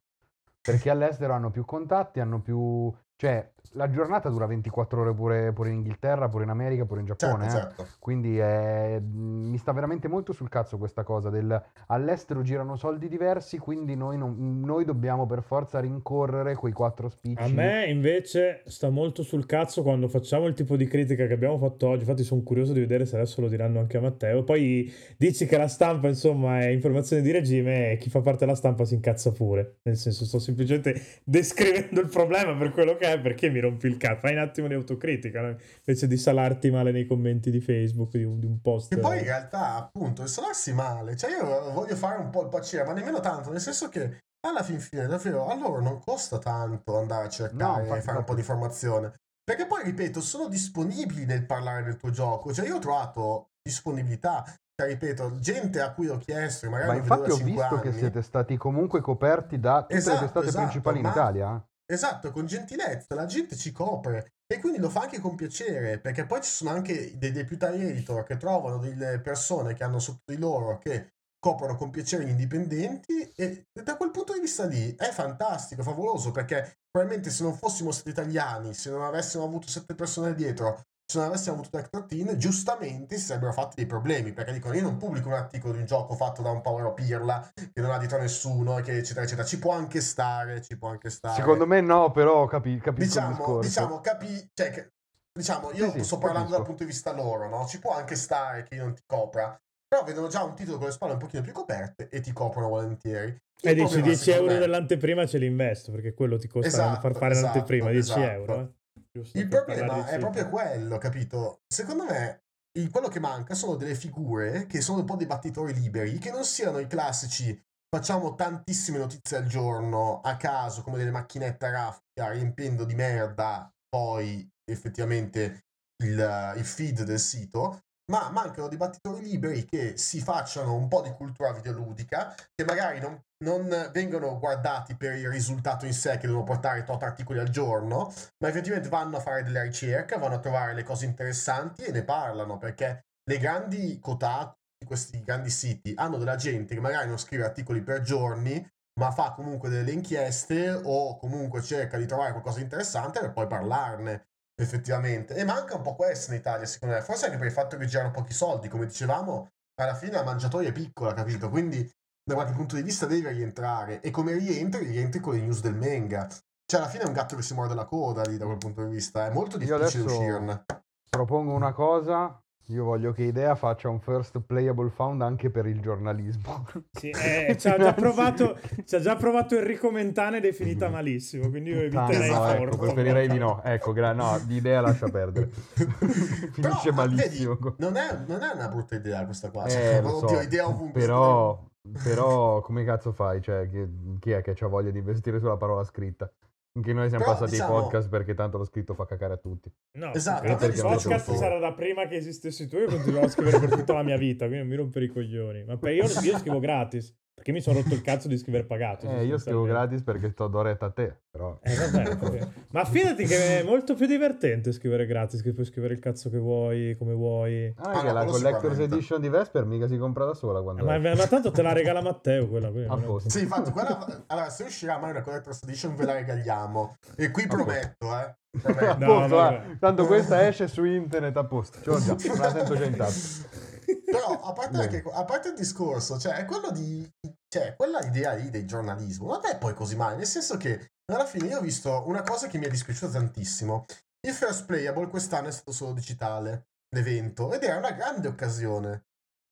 Perché all'estero hanno più contatti, hanno più... Cioè, la giornata dura ventiquattro ore pure, pure in Inghilterra, pure in America, pure in Giappone. Certo, eh? certo. Quindi è... mi sta veramente molto sul cazzo questa cosa del... All'estero girano soldi diversi, quindi noi, non... noi dobbiamo per forza rincorrere quei quattro spicci. A me invece sta molto sul cazzo quando facciamo il tipo di critica che abbiamo fatto oggi. Infatti sono curioso di vedere se adesso lo diranno anche a Matteo. Poi dici che la stampa, insomma, è informazione di regime e chi fa parte della stampa si incazza pure. Nel senso, sto semplicemente descrivendo il problema per quello che è, perché mi rompi il cazzo. Fai un attimo di autocritica, no? Invece di salarti male nei commenti di Facebook di un, di un post. E poi in realtà, appunto, il salarsi male, cioè io voglio fare un po' il pacire, ma nemmeno tanto, nel senso che alla fin fine davvero a loro non costa tanto andare a cercare e no, fare fatto. un po' di formazione, perché poi ripeto sono disponibili nel parlare del tuo gioco. Cioè io ho trovato disponibilità, cioè, ripeto, gente a cui ho chiesto, magari ma infatti ho visto anni. Che siete stati comunque coperti da tutte esatto, le testate esatto, principali ma... in Italia. Esatto, con gentilezza, la gente ci copre e quindi lo fa anche con piacere, perché poi ci sono anche dei deputy editor che trovano delle persone che hanno sotto di loro che coprono con piacere gli indipendenti e da quel punto di vista lì è fantastico, favoloso, perché probabilmente se non fossimo stati italiani, se non avessimo avuto sette persone dietro, se non avessimo avuto Deck tredici, giustamente si sarebbero fatti dei problemi, perché dicono io non pubblico un articolo di un gioco fatto da un povero pirla che non ha dietro nessuno, che eccetera eccetera. Ci può anche stare, ci può anche stare. Secondo me no, però capi, capisco diciamo, il discorso. Diciamo, capi, cioè, che, diciamo io sì, sì, sto parlando capisco. Dal punto di vista loro, no? Ci può anche stare che io non ti copra, però vedono già un titolo con le spalle un pochino più coperte e ti coprono volentieri. Il e dici dieci euro me. Dell'anteprima ce li investo, perché quello ti costa esatto, far fare esatto, l'anteprima, esatto. dieci euro, eh? Giusto, il problema è proprio quello, capito? Secondo me il, quello che manca sono delle figure che sono un po' dei battitori liberi, che non siano i classici facciamo tantissime notizie al giorno a caso come delle macchinette a raffica riempendo di merda poi effettivamente il, il feed del sito, ma mancano dei battitori liberi che si facciano un po' di cultura videoludica, che magari non non vengono guardati per il risultato in sé che devono portare tot articoli al giorno, ma effettivamente vanno a fare delle ricerche, vanno a trovare le cose interessanti e ne parlano, perché le grandi Kotaku, questi grandi siti, hanno della gente che magari non scrive articoli per giorni, ma fa comunque delle inchieste o comunque cerca di trovare qualcosa di interessante per poi parlarne effettivamente. E manca un po' questo in Italia, secondo me, forse anche per il fatto che girano pochi soldi, come dicevamo, alla fine la mangiatoia è piccola, capito? Quindi da qualche punto di vista devi rientrare, e come rientri, rientri con le news del manga. Cioè alla fine è un gatto che si morde la coda lì, da quel punto di vista è molto difficile uscirne. Propongo una cosa, io voglio che Idea faccia un first playable found anche per il giornalismo. Sì, eh, ci ha già provato ci ha già provato Enrico Mentana ed è finita malissimo, quindi io eviterei ah, no, ecco, preferirei di no, ecco, gra- no, di Idea lascia perdere. Finisce però, malissimo. Vedi, non, è, non è una brutta idea questa qua, eh, lo so, oddio, Idea ovunque, però però come cazzo fai? Cioè, chi, chi è che c'ha voglia di investire sulla parola scritta? Anche noi siamo però, passati diciamo, ai podcast, perché tanto lo scritto fa cacare a tutti. No, esatto. Il podcast sarà da prima che esistessi tu, io continuavo a scrivere per tutta la mia vita, quindi non mi rompere i coglioni. Ma io, io scrivo gratis. perché mi sono rotto il cazzo di scrivere pagato. Eh, io scrivo gratis perché sto d'oretta a te, però. Eh, vabbè, vabbè. Ma fidati che è molto più divertente scrivere gratis, che puoi scrivere il cazzo che vuoi, come vuoi. Ah, ah che no, la Collector's Edition di Vesper mica si compra da sola quando... Eh, ma, ma tanto te la regala Matteo quella. Quella ah, no? Sì, infatti, quella... Allora, se uscirà mai una Collector's Edition ve la regaliamo. E qui prometto, eh. Vabbè. No, apposto, vabbè. Ah, tanto questa esce su internet apposta. Cioè, già, me la sento già in tasca. Però a parte, anche, a parte il discorso, cioè è quello di, cioè quella idea lì del giornalismo non è poi così male, nel senso che alla fine io ho visto una cosa che mi è dispiaciuta tantissimo. Il First Playable quest'anno è stato solo digitale, l'evento, ed era una grande occasione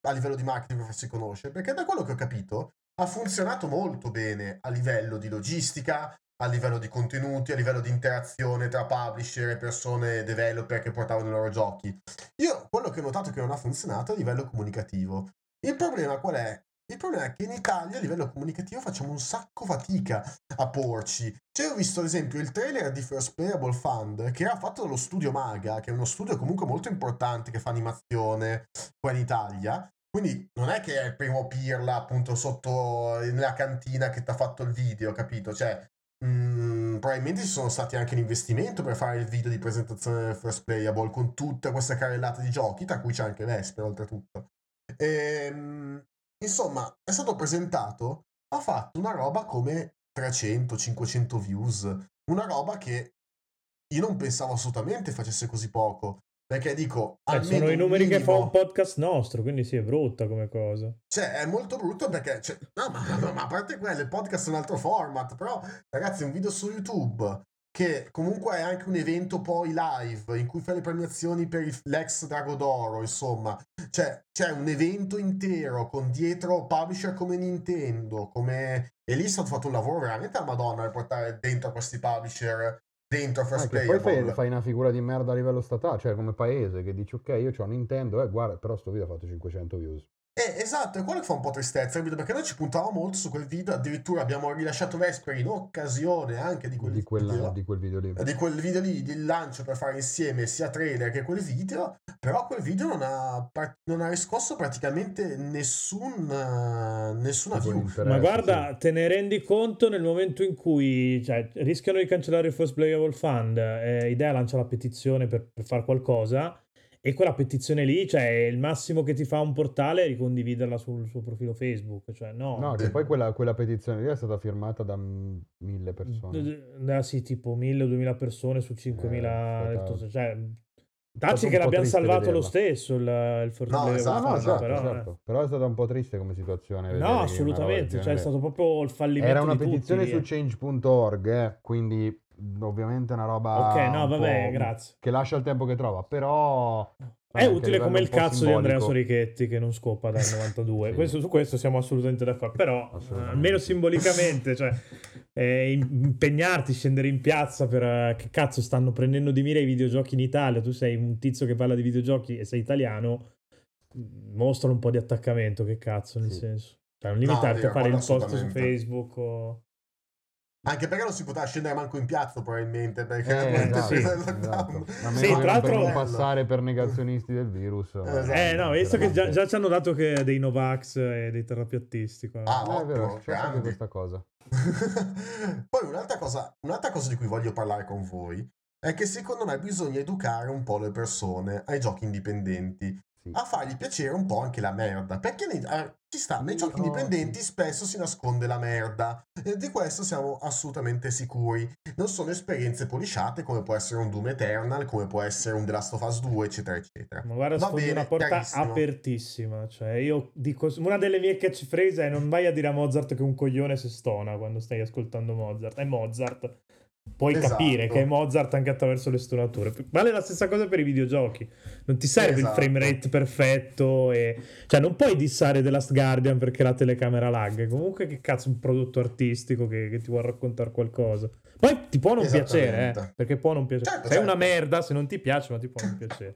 a livello di marketing che si conosce, perché da quello che ho capito ha funzionato molto bene a livello di logistica, a livello di contenuti, a livello di interazione tra publisher e persone, developer che portavano i loro giochi. Io quello che ho notato che non ha funzionato è a livello comunicativo. Il problema qual è? Il problema è che in Italia a livello comunicativo facciamo un sacco fatica a porci. Cioè ho visto ad esempio il trailer di First Playable Fund, che era fatto dallo studio Maga, che è uno studio comunque molto importante che fa animazione qua in Italia. Quindi non è che è il primo Pirla appunto sotto nella cantina che ti ha fatto il video, capito? Cioè Mm, probabilmente ci sono stati anche l'investimento per fare il video di presentazione del First Playable con tutta questa carrellata di giochi, tra cui c'è anche Vesper oltretutto. E, insomma, è stato presentato, ha fatto una roba come trecento cinquecento views, una roba che io non pensavo assolutamente facesse così poco, perché dico eh, sono i numeri minimo, che fa un podcast nostro, quindi sì, è brutta come cosa, cioè è molto brutto perché cioè, no, ma, ma, ma a parte quello il podcast è un altro format, però ragazzi un video su YouTube che comunque è anche un evento poi live in cui fai le premiazioni per il, l'ex Drago d'Oro, insomma cioè c'è un evento intero con dietro publisher come Nintendo, come e lì è stato fatto un lavoro veramente a Madonna per portare dentro a questi publisher dentro First Playable. Poi fai, fai una figura di merda a livello statale, cioè come paese che dici ok io c'ho Nintendo, eh guarda però sto video ha fatto cinquecento views. Eh, esatto, è quello che fa un po' tristezza, capito? Perché noi ci puntavamo molto su quel video, addirittura abbiamo rilasciato Vesper in occasione anche di quel, di quella, video, di quel video lì, di quel video lì del lancio per fare insieme sia trailer che quel video, però quel video non ha, non ha riscosso praticamente nessun nessuna view. Ma guarda, sì, te ne rendi conto nel momento in cui cioè, rischiano di cancellare il First Playable Fund, eh, Idea lancia la petizione per, per fare qualcosa. E quella petizione lì, cioè, il massimo che ti fa un portale è ricondividerla sul suo profilo Facebook, cioè, no. No, che poi quella, quella petizione lì è stata firmata da mille persone. Ah, sì, tipo mille o duemila persone su cinquemila, eh, stata... cioè... Tacci che l'abbiamo salvato vederla. Lo stesso il, il Fortnite, no, esatto, no, esatto, però, esatto. Eh. Però è stata un po' triste come situazione. No, assolutamente, cioè, è stato proprio il fallimento. Era una di petizione tutti, su change punto org, eh, quindi... ovviamente una roba ok no vabbè grazie che lascia il tempo che trova, però è utile come il cazzo simbolico di Andrea Sorichetti che non scopa dal novantadue. Sì, questo, su questo siamo assolutamente d'accordo, però assolutamente. Eh, almeno simbolicamente cioè eh, impegnarti, scendere in piazza per eh, che cazzo stanno prendendo di mira i videogiochi in Italia, tu sei un tizio che parla di videogiochi e sei italiano, mostra un po' di attaccamento, che cazzo nel sì, senso cioè, non limitarti no, a fare il post su Facebook o... Anche perché non si poteva scendere manco in piazza probabilmente, perché eh, esatto, esatto. Sì, tra l'altro non passare per negazionisti del virus. Esatto. Eh no, visto che già, già ci hanno dato che dei Novax e dei terapiattisti qua. Ah, no, è vero, c'è anche questa cosa. Poi un'altra cosa, un'altra cosa di cui voglio parlare con voi è che secondo me bisogna educare un po' le persone ai giochi indipendenti, sì, a fargli piacere un po' anche la merda, perché nei, eh, ci sta, nei giochi oh, indipendenti sì, spesso si nasconde la merda, e di questo siamo assolutamente sicuri. Non sono esperienze polisciate come può essere un Doom Eternal, come può essere un The Last of Us due, eccetera eccetera. Ma guarda, sfondi una porta carissimo, apertissima, cioè io dico, una delle mie catchphrase è non vai a dire a Mozart che un coglione si stona quando stai ascoltando Mozart, è Mozart. Puoi esatto, capire che è Mozart anche attraverso le stonature. Vale la stessa cosa per i videogiochi. Non ti serve esatto, il frame rate perfetto e... Cioè non puoi dissare The Last Guardian perché la telecamera lag. Comunque che cazzo, un prodotto artistico che, che ti vuole raccontare qualcosa. Poi ti può non piacere, eh, perché può non piacere, certo, sei certo, una merda se non ti piace, ma ti può non piacere.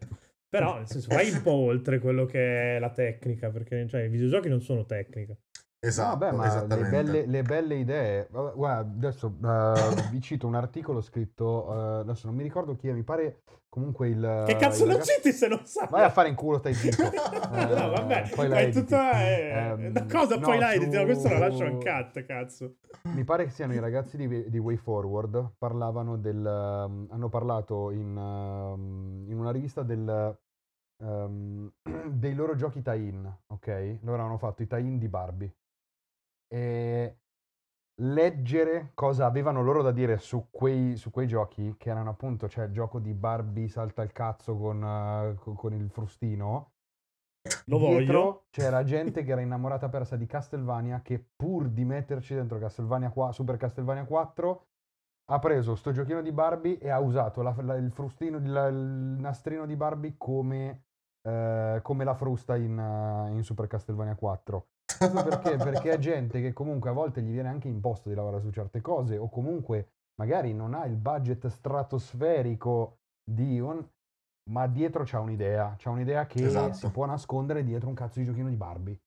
Però nel senso vai un po' oltre quello che è la tecnica, perché cioè, i videogiochi non sono tecnica. Esatto, no, beh, ma le belle, le belle idee. Guarda, adesso uh, vi cito un articolo scritto, uh, adesso non mi ricordo chi è, mi pare comunque il... Che cazzo lo ragazzo... citi se non sai? Vai a fare in culo, stai zitto. uh, no, vabbè, poi la è editi. Tutta... Eh, um, cosa no, poi la editi? Su... Questo lo lascio un cut, cazzo. Mi pare che siano i ragazzi di, di Way Forward, parlavano del... Um, hanno parlato in, um, in una rivista del... Um, dei loro giochi tie-in, ok? Loro hanno fatto i tie-in di Barbie. E leggere cosa avevano loro da dire su quei, su quei giochi, che erano appunto, cioè, il gioco di Barbie salta il cazzo con, uh, con, con il frustino. Lo Dietro voglio. C'era gente che era innamorata persa di Castlevania, che pur di metterci dentro Castlevania qua, Super Castlevania quattro, ha preso sto giochino di Barbie e ha usato la, la, il frustino, la, il nastrino di Barbie come, uh, come la frusta in, uh, in Super Castlevania quattro. Perché? Perché è gente che comunque a volte gli viene anche imposto di lavorare su certe cose, o comunque magari non ha il budget stratosferico di un... ma dietro c'ha un'idea, c'ha un'idea che esatto. si può nascondere dietro un cazzo di giochino di Barbie.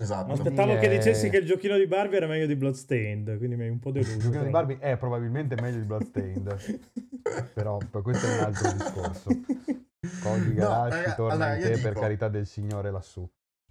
Esatto. Ma aspettavo è... che dicessi che il giochino di Barbie era meglio di Bloodstained, quindi mi hai un po' deluso. Il giochino però. di Barbie è probabilmente meglio di Bloodstained, però questo è un altro discorso. Cogli Garacci, no, torna in te dico... per carità del Signore lassù.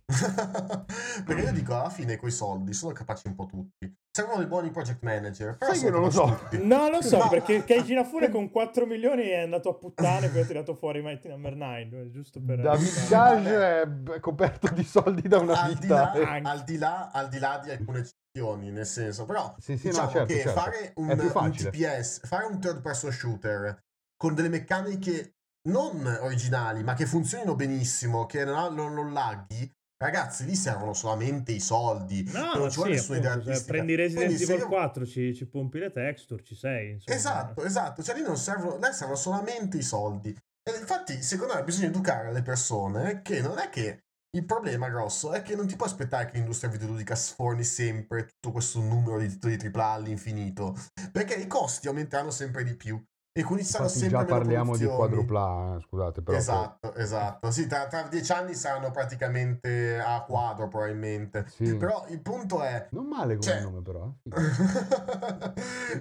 Perché io dico, alla fine quei soldi sono capaci un po' tutti, servono dei buoni project manager, però sai che non lo so tutti. No, lo so, no. Perché Kojima Fure con quattro milioni è andato a puttane, poi ha tirato fuori Mighty Number nove, giusto per David Cage è coperto di soldi da una al vita di là, al, di là, al di là di alcune eccezioni, nel senso, però sì, sì, diciamo no, certo, che certo. fare un, un T P S, fare un third person shooter con delle meccaniche non originali ma che funzionino benissimo, che non, non, non laghi. Ragazzi, lì servono solamente i soldi, no, non ci vuole sì, nessuna idea. Cioè, prendi Resident Evil io... quattro, ci, ci pompi le texture, ci sei. Insomma. Esatto, esatto. Cioè, lì non servono, lì servono solamente i soldi. E infatti, secondo me, bisogna educare le persone che non è che il problema grosso è che non ti puoi aspettare che l'industria videoludica sforni sempre tutto questo numero di titoli tripla A all'infinito, perché i costi aumenteranno sempre di più. E quindi saranno sempre già parliamo produzioni. Di quadrupla, eh, scusate però. Esatto, poi... esatto. Sì, tra, tra dieci anni saranno praticamente a quadro probabilmente. Sì. Però il punto è... Non male come cioè... nome però.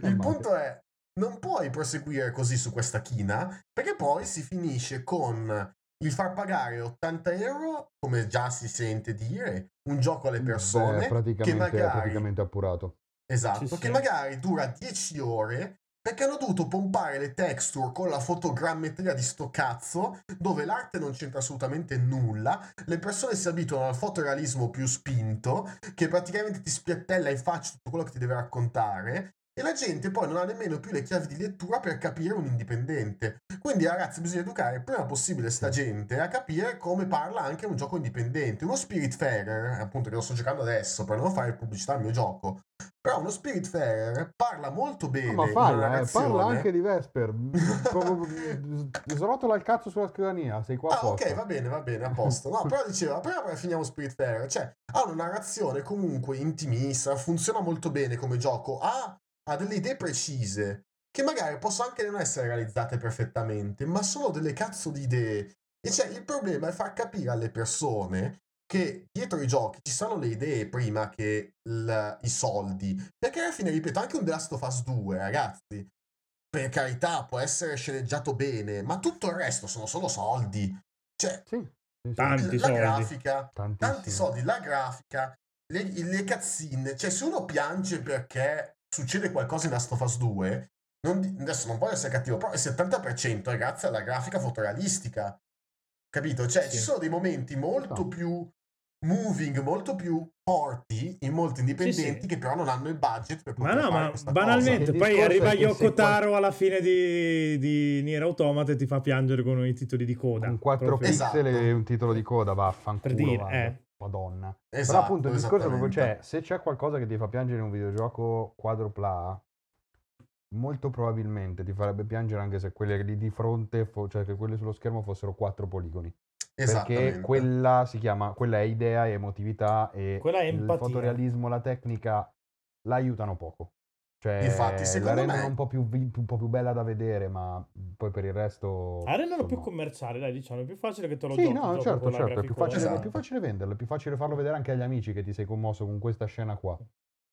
Il punto è, non puoi proseguire così su questa china, perché poi si finisce con il far pagare ottanta euro, come già si sente dire, un gioco alle persone. Beh, praticamente, che magari... praticamente appurato. Esatto, sì, che sì. magari dura dieci ore... Perché hanno dovuto pompare le texture con la fotogrammetria di sto cazzo, dove l'arte non c'entra assolutamente nulla, le persone si abituano al fotorealismo più spinto, che praticamente ti spiattella in faccia tutto quello che ti deve raccontare, e la gente poi non ha nemmeno più le chiavi di lettura per capire un indipendente. Quindi ragazzi, bisogna educare il prima possibile sta gente a capire come parla anche un gioco indipendente. Uno Spiritfarer, appunto, che lo sto giocando adesso per non fare pubblicità al mio gioco, però uno Spiritfarer parla molto bene, no, ma parla, eh, parla anche di Vesper. Srotola il cazzo sulla scrivania, sei qua ah, a posto. Ok, va bene, va bene, a posto. No, però diceva, però finiamo Spiritfarer, cioè ha una narrazione comunque intimista, funziona molto bene come gioco, ha ha delle idee precise, che magari possono anche non essere realizzate perfettamente, ma sono delle cazzo di idee. E cioè, il problema è far capire alle persone che dietro i giochi ci sono le idee prima che il, i soldi. Perché alla fine, ripeto, anche un The Last of Us due, ragazzi, per carità, può essere sceneggiato bene, ma tutto il resto sono solo soldi. Cioè, sì, tanti la soldi. Grafica, Tantissimo. tanti soldi, la grafica, le, le cazzine. Cioè, se uno piange perché... succede qualcosa in Last of Us due, non, adesso non voglio essere cattivo, però il settanta per cento è grazie alla grafica fotorealistica, capito? Cioè, sì. ci sono dei momenti molto no. più moving, molto più forti in molti indipendenti, sì, sì. che però non hanno il budget per poter ma no, fare ma banalmente, cosa. Poi arriva Yoko Taro qual... alla fine di, di Nier Automata e ti fa piangere con i titoli di coda. Con quattro pixel e un titolo di coda, vaffanculo, per dire, vado. Eh. Madonna. Esatto, però appunto il discorso proprio c'è, se c'è qualcosa che ti fa piangere in un videogioco quadrupla A, molto probabilmente ti farebbe piangere anche se quelle lì di fronte, fo- cioè che quelle sullo schermo fossero quattro poligoni. Perché quella si chiama, quella è idea e emotività, e quella è il fotorealismo, la tecnica l'aiutano poco. Cioè, infatti, secondo la rendono me... un po' più, un po' più bella da vedere, ma poi per il resto... La rendono insomma... più commerciale, dai, diciamo, è più facile che te lo sì, giochi. Sì, no, certo, certo, è più facile, esatto. È più facile venderlo, è più facile farlo vedere anche agli amici che ti sei commosso con questa scena qua,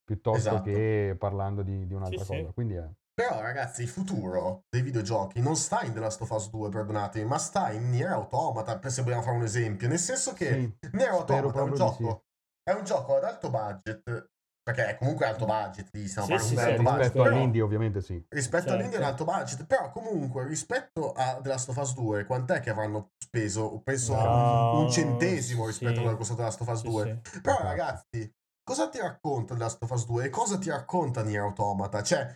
piuttosto esatto. che parlando di, di un'altra sì, cosa, sì. quindi è... Però, ragazzi, il futuro dei videogiochi non sta in The Last of Us due, perdonatemi, ma sta in Nier Automata, se vogliamo fare un esempio, nel senso che sì, Nier Automata è un gioco, sì. è un gioco ad alto budget, perché è comunque alto budget, lì stiamo sì, sì, sì, alto budget, rispetto all'indie ovviamente sì. Rispetto certo. all'indie è un alto budget, però comunque rispetto a The Last of Us due, quant'è che avranno speso? Penso no, un, un centesimo rispetto sì. a quello che è costato The Last of Us sì, due. Sì. Però ragazzi, cosa ti racconta The Last of Us due e cosa ti racconta Nier Automata? Cioè,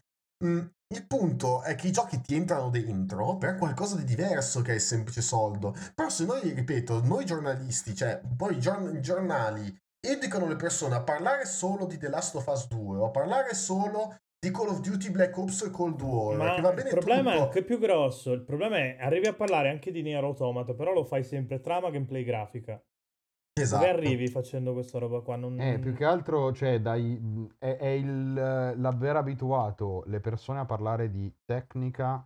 mh, il punto è che i giochi ti entrano dentro per qualcosa di diverso che è il semplice soldo. Però se noi, ripeto, noi giornalisti, cioè poi i giorn- giornali, educano le persone a parlare solo di The Last of Us due o a parlare solo di Call of Duty, Black Ops e Cold War. Ma che va bene il problema tutto. È anche più grosso. Il problema è arrivi a parlare anche di Nier Automata, però lo fai sempre trama, gameplay, grafica. Esatto. Dove arrivi facendo questa roba qua? Non... Eh, più che altro cioè, dai, è, è il, l'aver abituato le persone a parlare di tecnica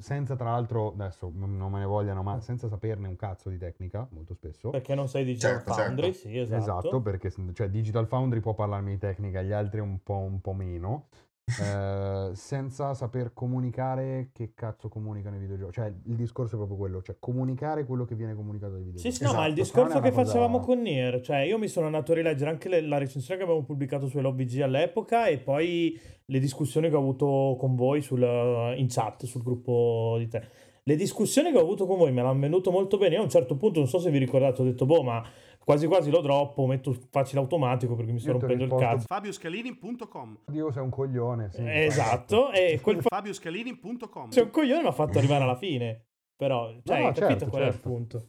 senza, tra l'altro, adesso non me ne vogliano, ma senza saperne un cazzo di tecnica, molto spesso. Perché non sei Digital certo, Foundry, certo. sì, esatto. Esatto, perché cioè, Digital Foundry può parlarmi di tecnica, gli altri un po', un po' meno, eh, senza saper comunicare che cazzo comunicano i videogiochi. Cioè, il discorso è proprio quello, cioè comunicare quello che viene comunicato dai videogiochi. Sì, sì, esatto, no, ma il discorso che cosa... facevamo con Nier, cioè io mi sono andato a rileggere anche le, la recensione che avevo pubblicato su L O B G all'epoca e poi... le discussioni che ho avuto con voi sul, in chat, sul gruppo di te. Le discussioni che ho avuto con voi me l'hanno venuto molto bene. Io a un certo punto, non so se vi ricordate, ho detto, boh, ma quasi quasi lo droppo, metto facile automatico perché mi sto io rompendo il cazzo. Fabio Scalini punto com Dio, sei un coglione. Sì, esatto. E quel Fabio Scalini punto com Sei un coglione, mi ha fatto arrivare alla fine. Però, cioè, no, no, hai capito certo, qual certo. è il punto.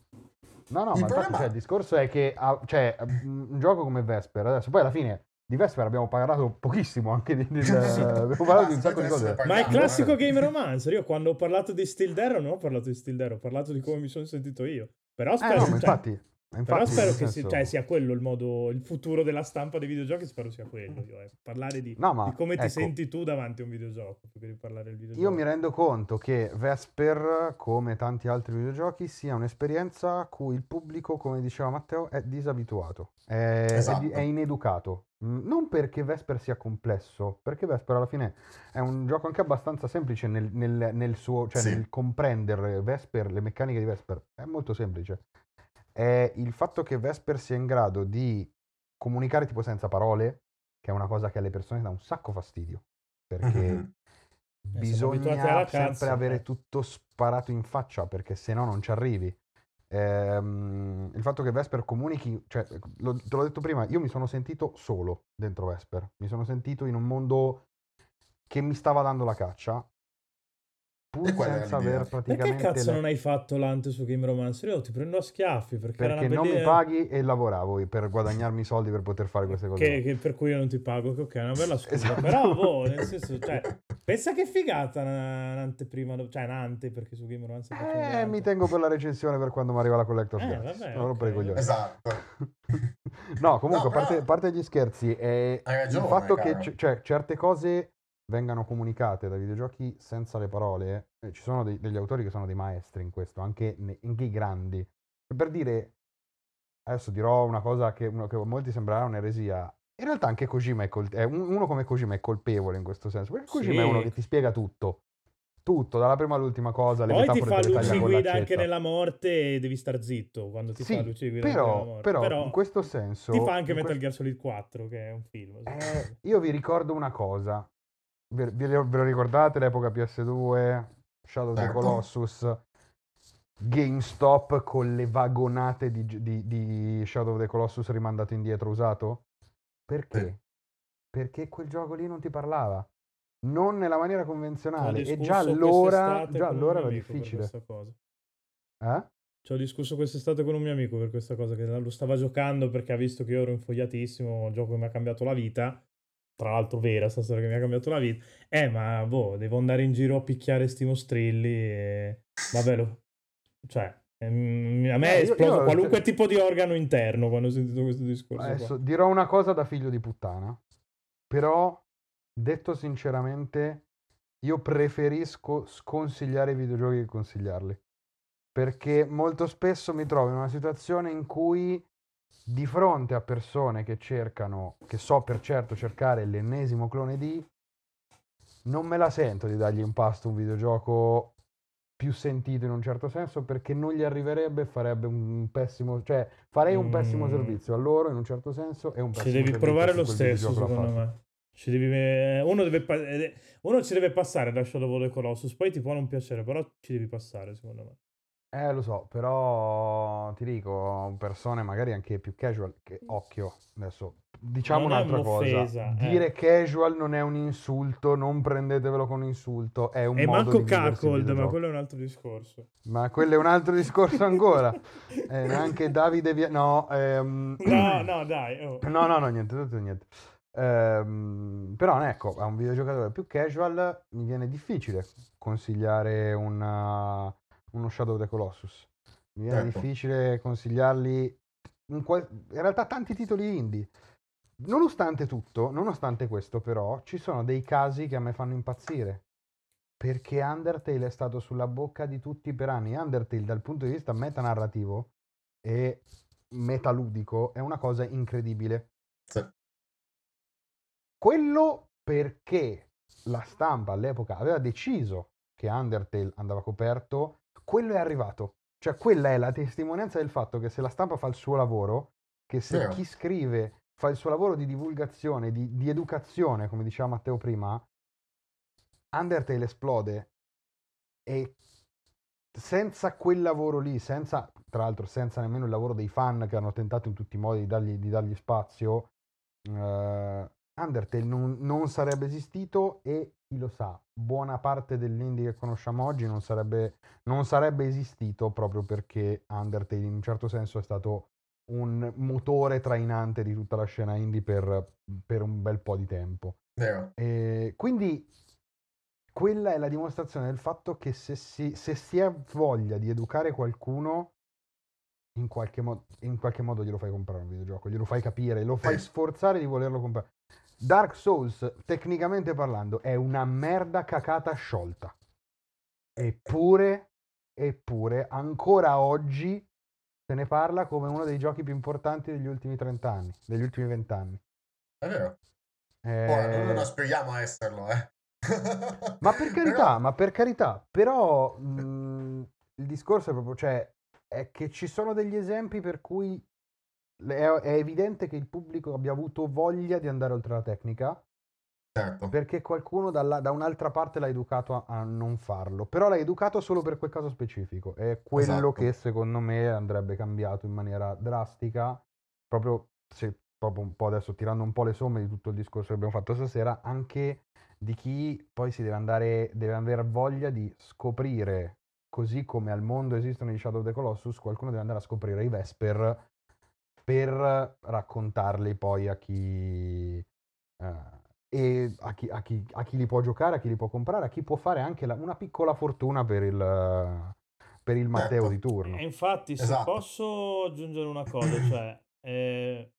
No, no, il ma problema... infatti cioè, il discorso è che ah, cioè, un gioco come Vesper, adesso poi alla fine... Di Vesper abbiamo parlato pochissimo anche di, di, sì. abbiamo parlato ah, di un sacco di cose. Ma è il classico game romancer. Io quando ho parlato di Steel Dare non ho parlato di Steel Dare, ho parlato di come mi sono sentito io. Però spero, eh no, cioè, infatti, infatti, però spero che si, cioè, sia quello il modo, il futuro della stampa dei videogiochi. Spero sia quello. Io, eh. Parlare di, no, ma, di come ecco, ti senti tu davanti a un videogioco. Di parlare del videogioco. Io mi rendo conto che Vesper, come tanti altri videogiochi, sia un'esperienza a cui il pubblico, come diceva Matteo, è disabituato, è, esatto. è, è ineducato. Non perché Vesper sia complesso, perché Vesper alla fine è un gioco anche abbastanza semplice nel, nel, nel suo, cioè sì. nel comprendere Vesper, le meccaniche di Vesper è molto semplice. È il fatto che Vesper sia in grado di comunicare tipo senza parole, che è una cosa che alle persone dà un sacco fastidio, perché mm-hmm. bisogna sempre avere tutto sparato in faccia, perché se no non ci arrivi. Ehm, il fatto che Vesper comunichi, cioè, lo, te l'ho detto prima, io mi sono sentito solo dentro Vesper, mi sono sentito in un mondo che mi stava dando la caccia pur senza aver praticamente... Perché cazzo le... non hai fatto l'ante su Game Romancer? Io ti prendo a schiaffi perché, perché era non belle... mi paghi e lavoravo per guadagnarmi soldi per poter fare queste cose che, che per cui io non ti pago, che ok, è una bella scusa esatto. Però boh, nel senso, cioè, pensa che figata un'anteprima, cioè un'ante, perché su Game Romancer eh, mi tengo per la recensione per quando mi arriva la Collector's eh, Guide, non okay. rompere i coglioni esatto. No, comunque, no, però... parte, parte gli scherzi è ragione, il fatto caro. Che c- cioè, certe cose vengano comunicate dai videogiochi senza le parole. Eh, ci sono dei, degli autori che sono dei maestri in questo, anche, ne, anche i grandi. Per dire, adesso dirò una cosa che, uno, che a molti sembrerà un'eresia, in realtà anche Kojima è col, eh, uno come Kojima è colpevole in questo senso, perché Kojima sì. è uno che ti spiega tutto, tutto, dalla prima all'ultima cosa, le poi metafore ti fa luciguida anche nella morte e devi star zitto quando ti sì, fa luciguida però, nella morte. Però, però in questo senso... Ti fa anche Metal questo... Gear Solid quattro, che è un film. Eh, io vi ricordo una cosa. Ve, ve, ve lo ricordate l'epoca P S due, Shadow of the Colossus, GameStop con le vagonate di, di, di Shadow of the Colossus rimandato indietro usato? Perché? Eh. Perché quel gioco lì non ti parlava, non nella maniera convenzionale, e già allora, già allora era difficile. Eh? Ci ho discusso quest'estate con un mio amico per questa cosa, che lo stava giocando perché ha visto che io ero infogliatissimo, un gioco che mi ha cambiato la vita. Tra l'altro vera, sta storia che mi ha cambiato la vita. Eh, ma boh, devo andare in giro a picchiare sti mostrilli e... Vabbè, lo... Cioè, ehm, a me eh, è esploso io, io... qualunque tipo di organo interno quando ho sentito questo discorso. Adesso qua. Dirò una cosa da figlio di puttana. Però detto sinceramente, io preferisco sconsigliare i videogiochi che consigliarli, perché molto spesso mi trovo in una situazione in cui di fronte a persone che cercano, che so per certo cercare l'ennesimo clone di, non me la sento di dargli in pasto un videogioco più sentito in un certo senso, perché non gli arriverebbe e farebbe un pessimo, cioè farei un mm. pessimo servizio a loro in un certo senso, e un pessimo servizio. Ci devi provare lo stesso, secondo me. Ci devi... uno, deve... uno ci deve passare da Shadow of the Colossus, poi ti può non piacere, però ci devi passare, secondo me. Eh, lo so, però ti dico, persone magari anche più casual, che occhio, adesso diciamo non un'altra cosa, eh. dire casual non è un insulto, non prendetevelo con insulto, è un e modo di divertirsi. E manco cuckold, ma quello è un altro discorso. Ma quello è un altro discorso ancora. eh, anche Davide Via... No, ehm... no, no, dai. Oh. No, no, no, niente, tutto niente. Ehm, però ecco, a un videogiocatore più casual mi viene difficile consigliare una... uno Shadow of the Colossus, mi viene ecco. difficile consigliarli in, qual... in realtà tanti titoli indie, nonostante tutto, nonostante questo però ci sono dei casi che a me fanno impazzire, perché Undertale è stato sulla bocca di tutti per anni. Undertale dal punto di vista metanarrativo e metaludico è una cosa incredibile, sì. Quello perché la stampa all'epoca aveva deciso che Undertale andava coperto, quello è arrivato. Cioè quella è la testimonianza del fatto che se la stampa fa il suo lavoro, che se yeah. chi scrive fa il suo lavoro di divulgazione, di, di educazione, come diceva Matteo prima, Undertale esplode. E senza quel lavoro lì, senza, tra l'altro senza nemmeno il lavoro dei fan che hanno tentato in tutti i modi di dargli, di dargli spazio, uh, Undertale non, non sarebbe esistito, e chi lo sa, buona parte dell'indie che conosciamo oggi non sarebbe, non sarebbe esistito, proprio perché Undertale in un certo senso è stato un motore trainante di tutta la scena indie per, per un bel po' di tempo. Yeah. E quindi quella è la dimostrazione del fatto che se si, se si ha voglia di educare qualcuno, in qualche, mo- in qualche modo glielo fai comprare un videogioco, glielo fai capire, lo fai sforzare di volerlo comprare. Dark Souls, tecnicamente parlando, è una merda cacata sciolta. Eppure, eppure, ancora oggi se ne parla come uno dei giochi più importanti degli ultimi trent'anni, degli ultimi vent'anni. È vero. Eh... Poi, noi non aspiriamo a esserlo, eh. Ma per carità, però... ma per carità. Però mh, il discorso è proprio, cioè, è che ci sono degli esempi per cui è evidente che il pubblico abbia avuto voglia di andare oltre la tecnica, certo, perché qualcuno dalla, da un'altra parte l'ha educato a, a non farlo, però l'ha educato solo per quel caso specifico. È quello, esatto, che secondo me andrebbe cambiato in maniera drastica, proprio se proprio un po' adesso tirando un po' le somme di tutto il discorso che abbiamo fatto stasera, anche di chi poi si deve andare, deve avere voglia di scoprire, così come al mondo esistono i Shadow of the Colossus, qualcuno deve andare a scoprire i Vesper per raccontarli poi a chi, uh, e a chi, a, chi, a chi li può giocare, a chi li può comprare, a chi può fare anche la, una piccola fortuna per il, per il Matteo di turno. E infatti, se esatto. posso aggiungere una cosa, cioè, eh,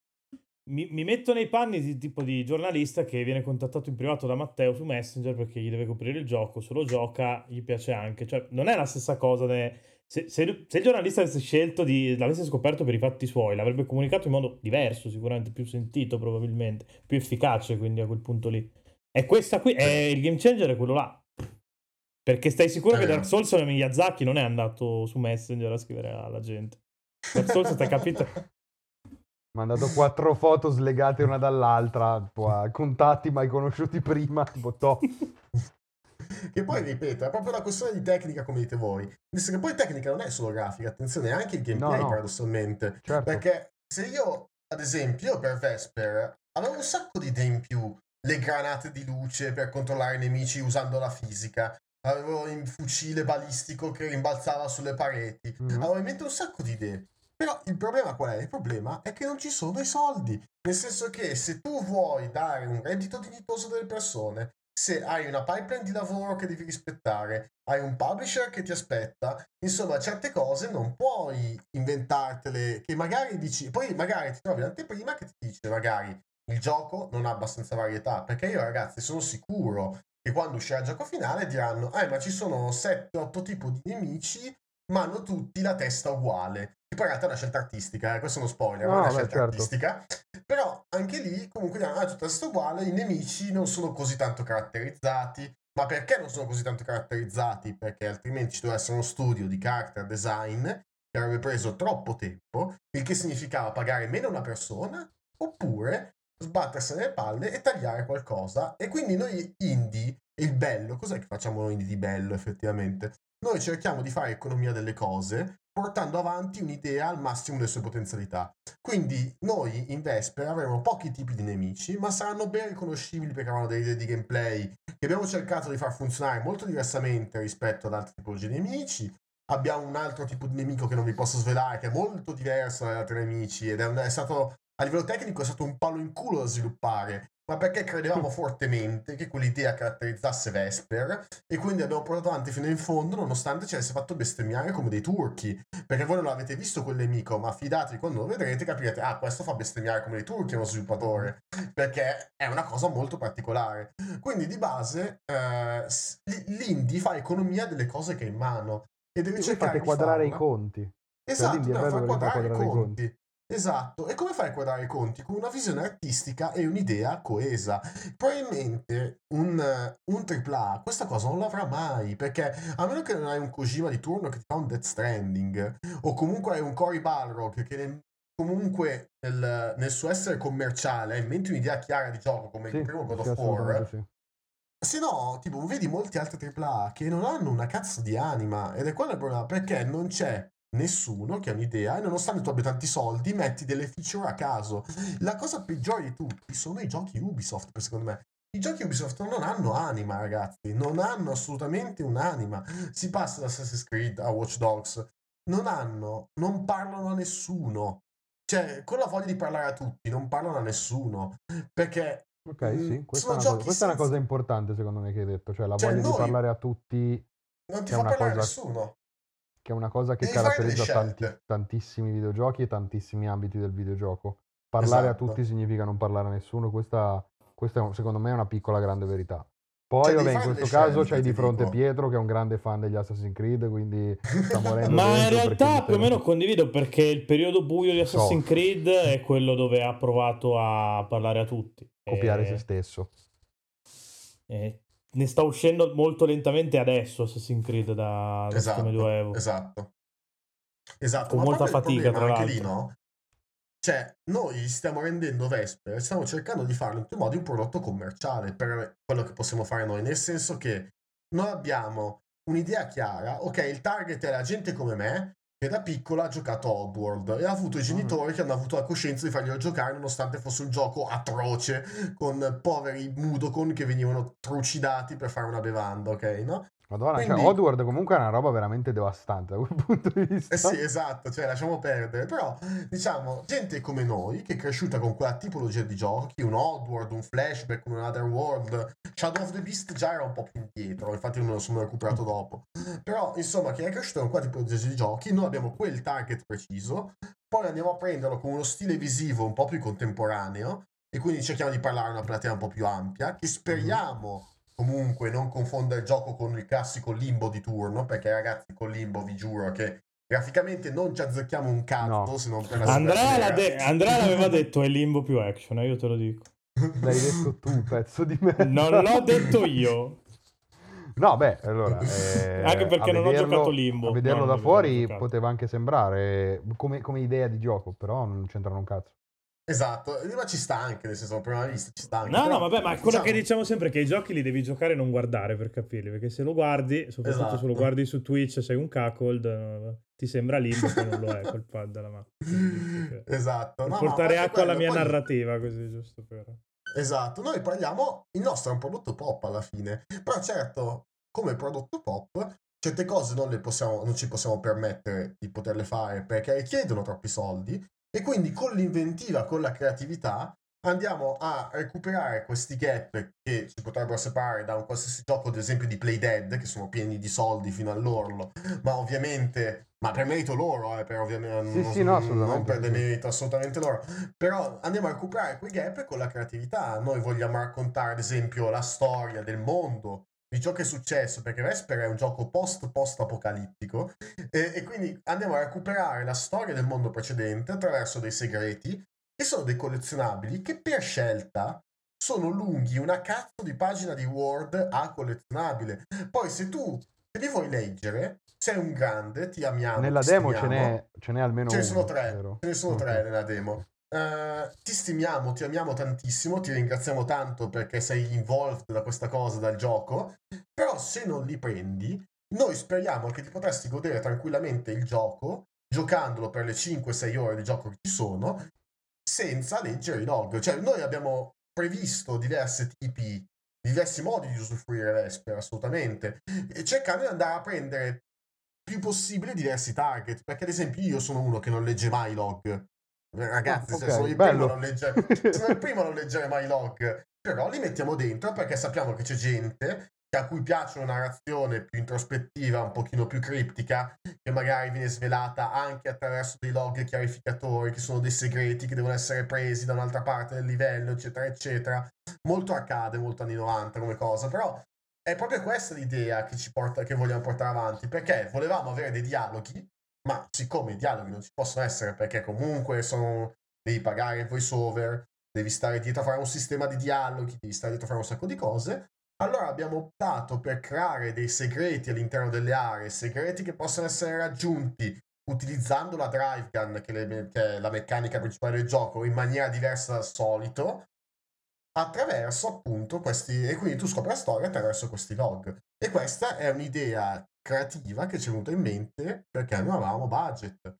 mi, mi metto nei panni di tipo di giornalista che viene contattato in privato da Matteo su Messenger perché gli deve coprire il gioco, se lo gioca, gli piace anche. Cioè, non è la stessa cosa de... Se, se, se il giornalista avesse scelto di l'avesse scoperto per i fatti suoi, l'avrebbe comunicato in modo diverso, sicuramente più sentito, probabilmente più efficace, quindi a quel punto lì. E questa qui è il game changer, è quello là. Perché stai sicuro che Dark Souls e Miyazaki non è andato su Messenger a scrivere alla gente. Dark Souls, t'hai capito? Mandato quattro foto slegate una dall'altra, contatti mai conosciuti prima, tipo top. Che poi, ripeto, è proprio una questione di tecnica, come dite voi. Che poi tecnica non è solo grafica, attenzione, è anche il gameplay, no, no. paradossalmente. Certo. Perché se io, ad esempio, io per Vesper avevo un sacco di idee in più. Le granate di luce per controllare i nemici usando la fisica. Avevo un fucile balistico che rimbalzava sulle pareti. Mm-hmm. Avevo in mente un sacco di idee. Però il problema qual è? Il problema è che non ci sono i soldi. Nel senso che se tu vuoi dare un reddito dignitoso delle persone, se hai una pipeline di lavoro che devi rispettare, hai un publisher che ti aspetta, insomma certe cose non puoi inventartele, che magari dici, poi magari ti trovi l'anteprima che ti dice magari il gioco non ha abbastanza varietà, perché io ragazzi sono sicuro che quando uscirà il gioco finale diranno ah ma ci sono sette otto tipi di nemici ma hanno tutti la testa uguale, che poi in realtà è una scelta artistica, eh? Questo è uno spoiler, no, ma è una beh, scelta certo. artistica, però anche lì comunque diranno ah tutta la testa uguale, i nemici non sono così tanto caratterizzati. Ma perché non sono così tanto caratterizzati? Perché altrimenti ci doveva essere uno studio di character design che avrebbe preso troppo tempo, il che significava pagare meno una persona oppure sbattersene le palle e tagliare qualcosa. E quindi noi indie, il bello, cos'è che facciamo noi indie di bello effettivamente? Noi cerchiamo di fare economia delle cose portando avanti un'idea al massimo delle sue potenzialità. Quindi noi in Vesper avremo pochi tipi di nemici, ma saranno ben riconoscibili perché avranno delle idee di gameplay che abbiamo cercato di far funzionare molto diversamente rispetto ad altre tipologie di nemici. Abbiamo un altro tipo di nemico che non vi posso svelare, che è molto diverso dagli altri nemici ed è, un, è stato, a livello tecnico, è stato un palo in culo da sviluppare, ma perché credevamo fortemente che quell'idea caratterizzasse Vesper e quindi abbiamo portato avanti fino in fondo nonostante ci avesse fatto bestemmiare come dei turchi, perché voi non avete visto quel nemico, ma fidatevi, quando lo vedrete capirete ah questo fa bestemmiare come dei turchi uno sviluppatore, perché è una cosa molto particolare. Quindi di base eh, l'indie fa economia delle cose che ha in mano e deve cercare di quadrare farla. I conti, esatto, cioè, deve far quadrare i conti, conti. Esatto, e come fai a quadrare i conti? Con una visione artistica e un'idea coesa. Probabilmente un, un tripla A questa cosa non l'avrà mai, perché a meno che non hai un Kojima di turno che ti fa un Death Stranding, o comunque hai un Cory Balrog che ne, comunque nel, nel suo essere commerciale ha in mente un'idea chiara di gioco come sì, il primo God of War. Sì. Se no, tipo, vedi molti altri tripla A che non hanno una cazzo di anima, ed è quello il problema, perché non c'è nessuno che ha un'idea e nonostante tu abbia tanti soldi metti delle feature a caso. La cosa peggiore di tutti sono i giochi Ubisoft, secondo me. I giochi Ubisoft non hanno anima, ragazzi, non hanno assolutamente un'anima. Si passa da Assassin's Creed a Watch Dogs, non hanno, non parlano a nessuno, cioè con la voglia di parlare a tutti non parlano a nessuno, perché ok, sì, questa, è una, cosa, questa senza... è una cosa importante secondo me che hai detto, cioè la cioè, voglia di parlare a tutti non ti fa parlare cosa... a nessuno, che è una cosa che devi caratterizza tanti, tantissimi videogiochi e tantissimi ambiti del videogioco. Parlare esatto. a tutti significa non parlare a nessuno, questa, questa è un, secondo me è una piccola grande verità. Poi cioè, vabbè, in questo caso c'hai di fronte dico. Pietro che è un grande fan degli Assassin's Creed, quindi sta morendo. Ma in realtà più o meno condivido, perché il periodo buio di Assassin's so. Creed è quello dove ha provato a parlare a tutti. Copiare e... se stesso. E... ne sta uscendo molto lentamente adesso Assassin's Creed da esatto, Medioevo. Esatto, esatto. Con ma molta fatica, tra l'altro. Anche lì, no? Cioè, noi stiamo rendendo Vesper, stiamo cercando di farlo in tutti i modi un prodotto commerciale per quello che possiamo fare noi, nel senso che noi abbiamo un'idea chiara, ok, il target è la gente come me, che da piccola ha giocato a Oddworld e ha avuto i genitori che hanno avuto la coscienza di farglielo giocare nonostante fosse un gioco atroce con poveri mudokon che venivano trucidati per fare una bevanda, ok, no? Madonna, quindi... cioè, Oddworld comunque è una roba veramente devastante da quel punto di vista. Eh sì, esatto, cioè lasciamo perdere, però diciamo, gente come noi che è cresciuta con quella tipologia di giochi, un Oddworld, un Flashback, un Another World, Shadow of the Beast già era un po' più indietro, infatti non lo sono recuperato dopo, però insomma che è cresciuta con quella tipologia di giochi, noi abbiamo quel target preciso, poi andiamo a prenderlo con uno stile visivo un po' più contemporaneo e quindi cerchiamo di parlare a una platea un po' più ampia, che speriamo... Mm. Comunque non confondere il gioco con il classico Limbo di turno, perché ragazzi con Limbo vi giuro che graficamente non ci azzecchiamo un cazzo, no. Se non per la Andrea, de- Andrea l'aveva detto è Limbo più action, io te lo dico. L'hai detto tu, pezzo di merda. Non l'ho detto io. No, beh, allora... Eh, anche perché non vederlo, ho giocato Limbo. A vederlo no, da fuori poteva anche sembrare come, come idea di gioco, però non c'entrano un cazzo. Esatto, ma ci sta anche, nel senso, a prima vista ci sta anche. No, però, no, vabbè, ma quello diciamo... che diciamo sempre è che i giochi li devi giocare e non guardare per capirli, perché se lo guardi, soprattutto esatto. se lo guardi su Twitch sei un cuckold, ti sembra Limbo che non lo è col pad dalla mano. Esatto. Per no, portare no, acqua alla mia poi... narrativa, così, giusto per... Esatto, noi parliamo, il nostro è un prodotto pop alla fine, però certo, come prodotto pop... Certe cose non le possiamo, non ci possiamo permettere di poterle fare perché richiedono troppi soldi. E quindi con l'inventiva, con la creatività andiamo a recuperare questi gap che ci potrebbero separare da un qualsiasi gioco, ad esempio di Playdead, che sono pieni di soldi fino all'orlo, ma ovviamente, ma per merito loro, eh, per ovviamente sì, non, sì, no, non per demerito assolutamente loro, però andiamo a recuperare quei gap con la creatività. Noi vogliamo raccontare, ad esempio, la storia del mondo, di ciò che è successo, perché Vesper è un gioco post-post apocalittico e, e quindi andiamo a recuperare la storia del mondo precedente attraverso dei segreti, che sono dei collezionabili che per scelta sono lunghi una cazzo di pagina di Word a collezionabile. Poi se tu se li vuoi leggere, sei un grande, ti amiamo. Nella ti demo ce n'è, ce n'è almeno ce uno. Ce ne sono tre, vero? ce ne sono okay. tre nella demo. Uh, ti stimiamo, ti amiamo tantissimo, ti ringraziamo tanto perché sei involved da questa cosa, dal gioco, però se non li prendi noi speriamo che ti potresti godere tranquillamente il gioco giocandolo per le cinque sei ore di gioco che ci sono senza leggere i log. Cioè noi abbiamo previsto diversi tipi, diversi modi di usufruire Vesper, assolutamente, e cercando di andare a prendere più possibile diversi target, perché ad esempio io sono uno che non legge mai i log. Ragazzi, ah, okay, cioè, sono, il primo non legge... sono il primo a non leggere mai log, però li mettiamo dentro perché sappiamo che c'è gente a cui piace una narrazione più introspettiva, un pochino più criptica, che magari viene svelata anche attraverso dei log chiarificatori, che sono dei segreti che devono essere presi da un'altra parte del livello, eccetera eccetera. Molto arcade, molto anni novanta come cosa, però è proprio questa l'idea che ci porta, che vogliamo portare avanti, perché volevamo avere dei dialoghi. Ma siccome i dialoghi non ci possono essere, perché comunque sono, devi pagare il voice over, devi stare dietro a fare un sistema di dialoghi, devi stare dietro a fare un sacco di cose, allora abbiamo optato per creare dei segreti all'interno delle aree, segreti che possono essere raggiunti utilizzando la drive gun, che, le, che è la meccanica principale del gioco, in maniera diversa dal solito, attraverso appunto questi, e quindi tu scopri la storia attraverso questi log. E questa è un'idea creativa che ci è venuta in mente perché non avevamo budget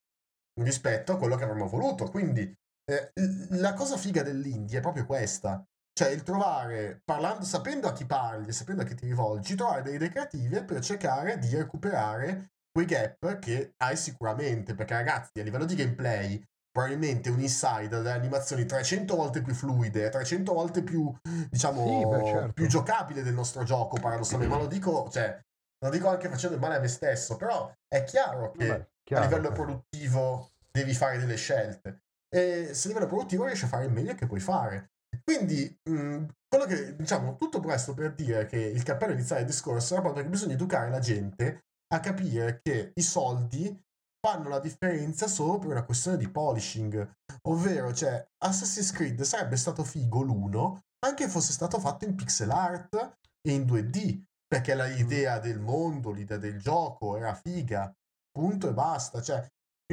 rispetto a quello che avremmo voluto. Quindi eh, la cosa figa dell'indie è proprio questa, cioè il trovare, parlando, sapendo a chi parli, sapendo a chi ti rivolgi, trovare delle idee creative per cercare di recuperare quei gap che hai sicuramente, perché ragazzi, a livello di gameplay probabilmente un inside delle animazioni trecento volte più fluide, trecento volte più, diciamo, sì, certo, più giocabile del nostro gioco, paradossalmente, ma lo dico, cioè lo dico anche facendo male a me stesso, però è chiaro che Beh, chiaro, a livello produttivo devi fare delle scelte, e se a livello produttivo riesci a fare il meglio che puoi fare. Quindi mh, quello che diciamo, tutto questo per dire che il cappello iniziale del discorso era proprio che bisogna educare la gente a capire che i soldi fanno la differenza solo per una questione di polishing, ovvero, cioè, Assassin's Creed sarebbe stato figo l'uno anche se fosse stato fatto in pixel art e in due D, perché l'idea mm. del mondo, l'idea del gioco era figa, punto e basta. Cioè,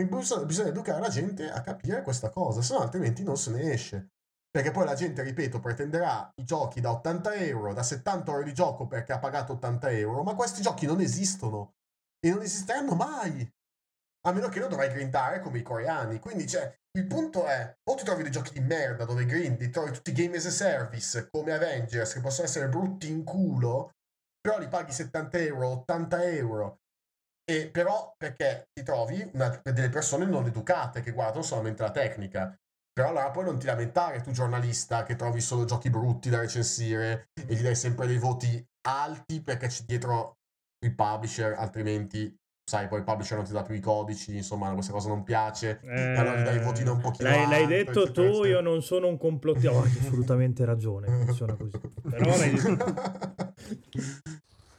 bisogna, bisogna educare la gente a capire questa cosa, se no altrimenti non se ne esce. Perché poi la gente, ripeto, pretenderà i giochi da ottanta euro, da settanta ore di gioco perché ha pagato ottanta euro, ma questi giochi non esistono e non esisteranno mai, a meno che non dovrai grindare come i coreani. Quindi, cioè, il punto è, o ti trovi dei giochi di merda dove grindi, trovi tutti i game as a service come Avengers, che possono essere brutti in culo, però li paghi settanta euro, ottanta euro, e però perché ti trovi una, delle persone non educate che guardano solamente la tecnica. Però allora poi non ti lamentare tu, giornalista, che trovi solo giochi brutti da recensire e gli dai sempre dei voti alti perché c'è dietro il publisher, altrimenti sai, poi il publisher non ti dà più i codici, insomma questa cosa non piace, eh, allora gli dai i votino un pochino l'hai, alto, l'hai detto eccetera, tu, eccetera. Io non sono un complottista. Oh, hai assolutamente ragione, funziona così. Però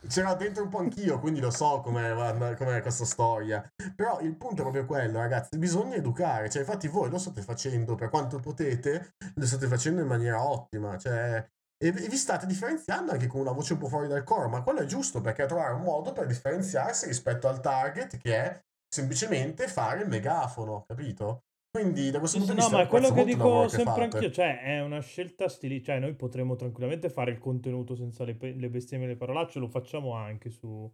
c'era dentro un po' anch'io, quindi lo so com'è, com'è questa storia. Però il punto è proprio quello, ragazzi, bisogna educare. Cioè, infatti voi lo state facendo per quanto potete, lo state facendo in maniera ottima, cioè, e vi state differenziando anche con una voce un po' fuori dal coro, ma quello è giusto, perché è trovare un modo per differenziarsi rispetto al target, che è semplicemente fare il megafono, capito? Quindi da questo punto di vista, no, ma quello che dico sempre anch'io, cioè è una scelta stilistica. Cioè, noi potremmo tranquillamente fare il contenuto senza le, pe- le bestemmie e le parolacce, lo facciamo anche su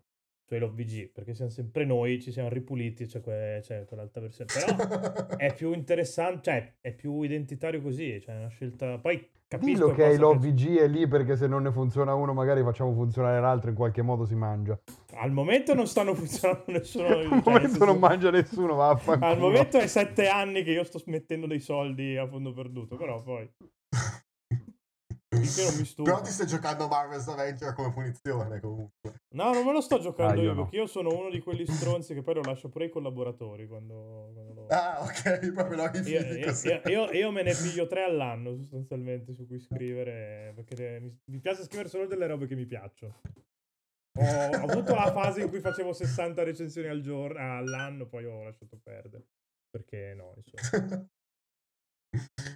su L O V G, perché siamo sempre noi, ci siamo ripuliti, cioè, que- cioè quell'altra versione, però è più interessante, cioè è più identitario così, cioè è una scelta. Poi capisco, dillo che il L O V G è lì perché se non ne funziona uno magari facciamo funzionare l'altro, in qualche modo si mangia. Al momento non stanno funzionando nessuno. Al momento cioè, non sono... mangia nessuno, vaffanculo. Al momento è sette anni che io sto mettendo dei soldi a fondo perduto, però poi Perché non mi stufo. Però ti stai giocando Marvel's Avengers come punizione, comunque. No, non me lo sto giocando ah, io, io no. Perché io sono uno di quegli stronzi che poi lo lascio pure ai collaboratori quando, quando lo... Ah, ok, proprio lo io, io, io, io me ne piglio tre all'anno, sostanzialmente, su cui scrivere, perché mi, mi piace scrivere solo delle robe che mi piacciono. Ho avuto la fase in cui facevo sessanta recensioni al giorno, all'anno, poi ho lasciato perdere, perché no, insomma.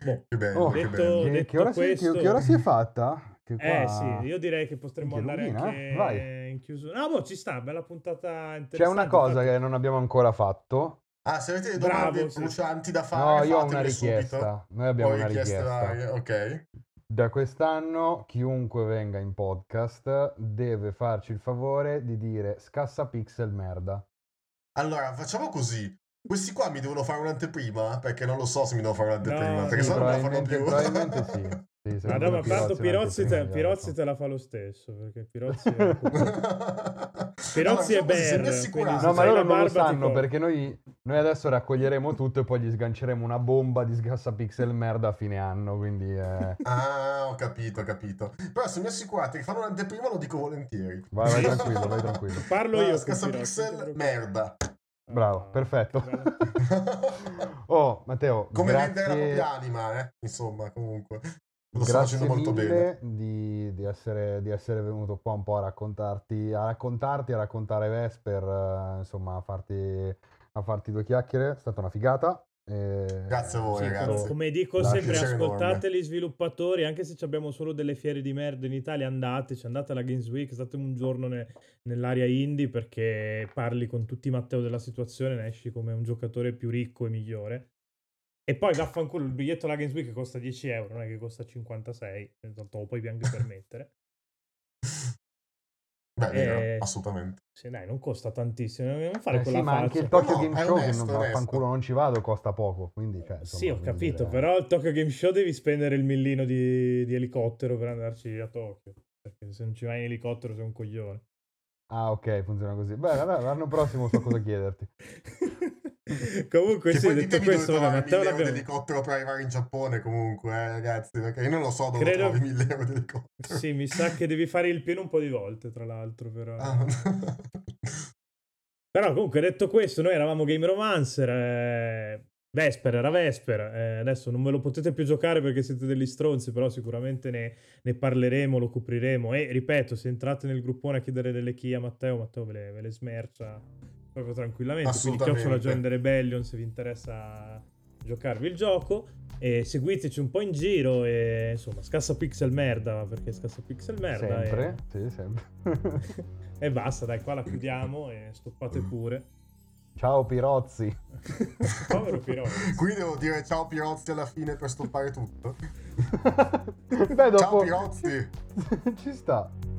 Boh, che bello, oh, detto, che, bello. Detto che, che, ora questo... si, che ora si è fatta? Che qua... Eh sì, io direi che potremmo che andare lumina, anche vai. In chiusura. No, boh, ci sta, bella puntata interessante. C'è una cosa che non abbiamo ancora fatto. Ah, se avete domande sì. brucianti da fare, no, io ho una richiesta. Subito. Noi abbiamo Poi una richiesta. richiesta. Ok. Da quest'anno chiunque venga in podcast deve farci il favore di dire scassa pixel merda. Allora, facciamo così. Questi qua mi devono fare un'anteprima? Perché non lo so se mi devo fare un'anteprima, no, perché sì, sennò non la fanno più. Probabilmente sì. sì Ma no, ma tanto Pirozzi, te, Pirozzi te la fa lo stesso, perché Pirozzi è... Pirozzi allora, è così, Bear. No, ma loro non lo sanno, perché noi, noi adesso raccoglieremo tutto e poi gli sganceremo una bomba di sgassa pixel merda a fine anno, quindi... Eh... Ah, ho capito, ho capito. Però se mi assicurate che fanno un'anteprima lo dico volentieri. Vai, vai tranquillo, vai tranquillo. Parlo allora, io. Sgassa pixel merda. Bravo, ah, perfetto. Oh, Matteo, come grazie... vendere la propria anima, eh? Insomma, comunque lo sto facendo molto bene. Di, di, essere, di essere venuto qua un po' a raccontarti, a raccontarti, a raccontare Vesper, uh, insomma, a farti, a farti due chiacchiere. È stata una figata. E... Grazie a voi, sì, ragazzi. Come dico la sempre, ascoltate enorme. Gli sviluppatori, anche se abbiamo solo delle fiere di merda in Italia, andateci, andate alla Games Week, state un giorno ne, nell'area indie, perché parli con tutti Matteo della situazione, ne esci come un giocatore più ricco e migliore. E poi vaffanculo, il biglietto alla Games Week costa dieci euro, non è che costa cinquantasei, tanto lo puoi anche permettere. Beh, eh, no, assolutamente. Sì, dai, non costa tantissimo. Non fare eh quella sì, ma anche il Tokyo no, Game Show, onesto, che non, vaffanculo non ci vado, costa poco. Quindi, cioè, insomma, sì, ho capito, dire... però il Tokyo Game Show devi spendere il millino di, di elicottero per andarci a Tokyo. Perché se non ci vai in elicottero sei un coglione. Ah, ok, funziona così. Beh, vabbè, l'anno prossimo so cosa chiederti. Comunque sì, detto questo, dove Matteo l'abbiamo... un elicottero per arrivare in Giappone comunque, eh, ragazzi, perché io non lo so dove Credo... trovi mille euro di elicottero. Sì, mi sa che devi fare il pieno un po' di volte, tra l'altro, però. Ah. Però comunque detto questo, noi eravamo Game Romancer, eh... Vesper era Vesper, eh, adesso non me lo potete più giocare perché siete degli stronzi, però sicuramente ne, ne parleremo, lo copriremo e ripeto, se entrate nel gruppone a chiedere delle key a Matteo, Matteo ve le, ve le smercia proprio tranquillamente, quindi chiocciola Join the Rebellion se vi interessa giocarvi il gioco e seguiteci un po' in giro e insomma scassa pixel merda, perché scassa pixel merda sempre, e... sì sempre e basta, dai, qua la chiudiamo e stoppate pure. Ciao Pirozzi. Povero Pirozzi. Qui devo dire ciao Pirozzi alla fine per stoppare tutto. Beh, dopo... Ciao Pirozzi. Ci sta.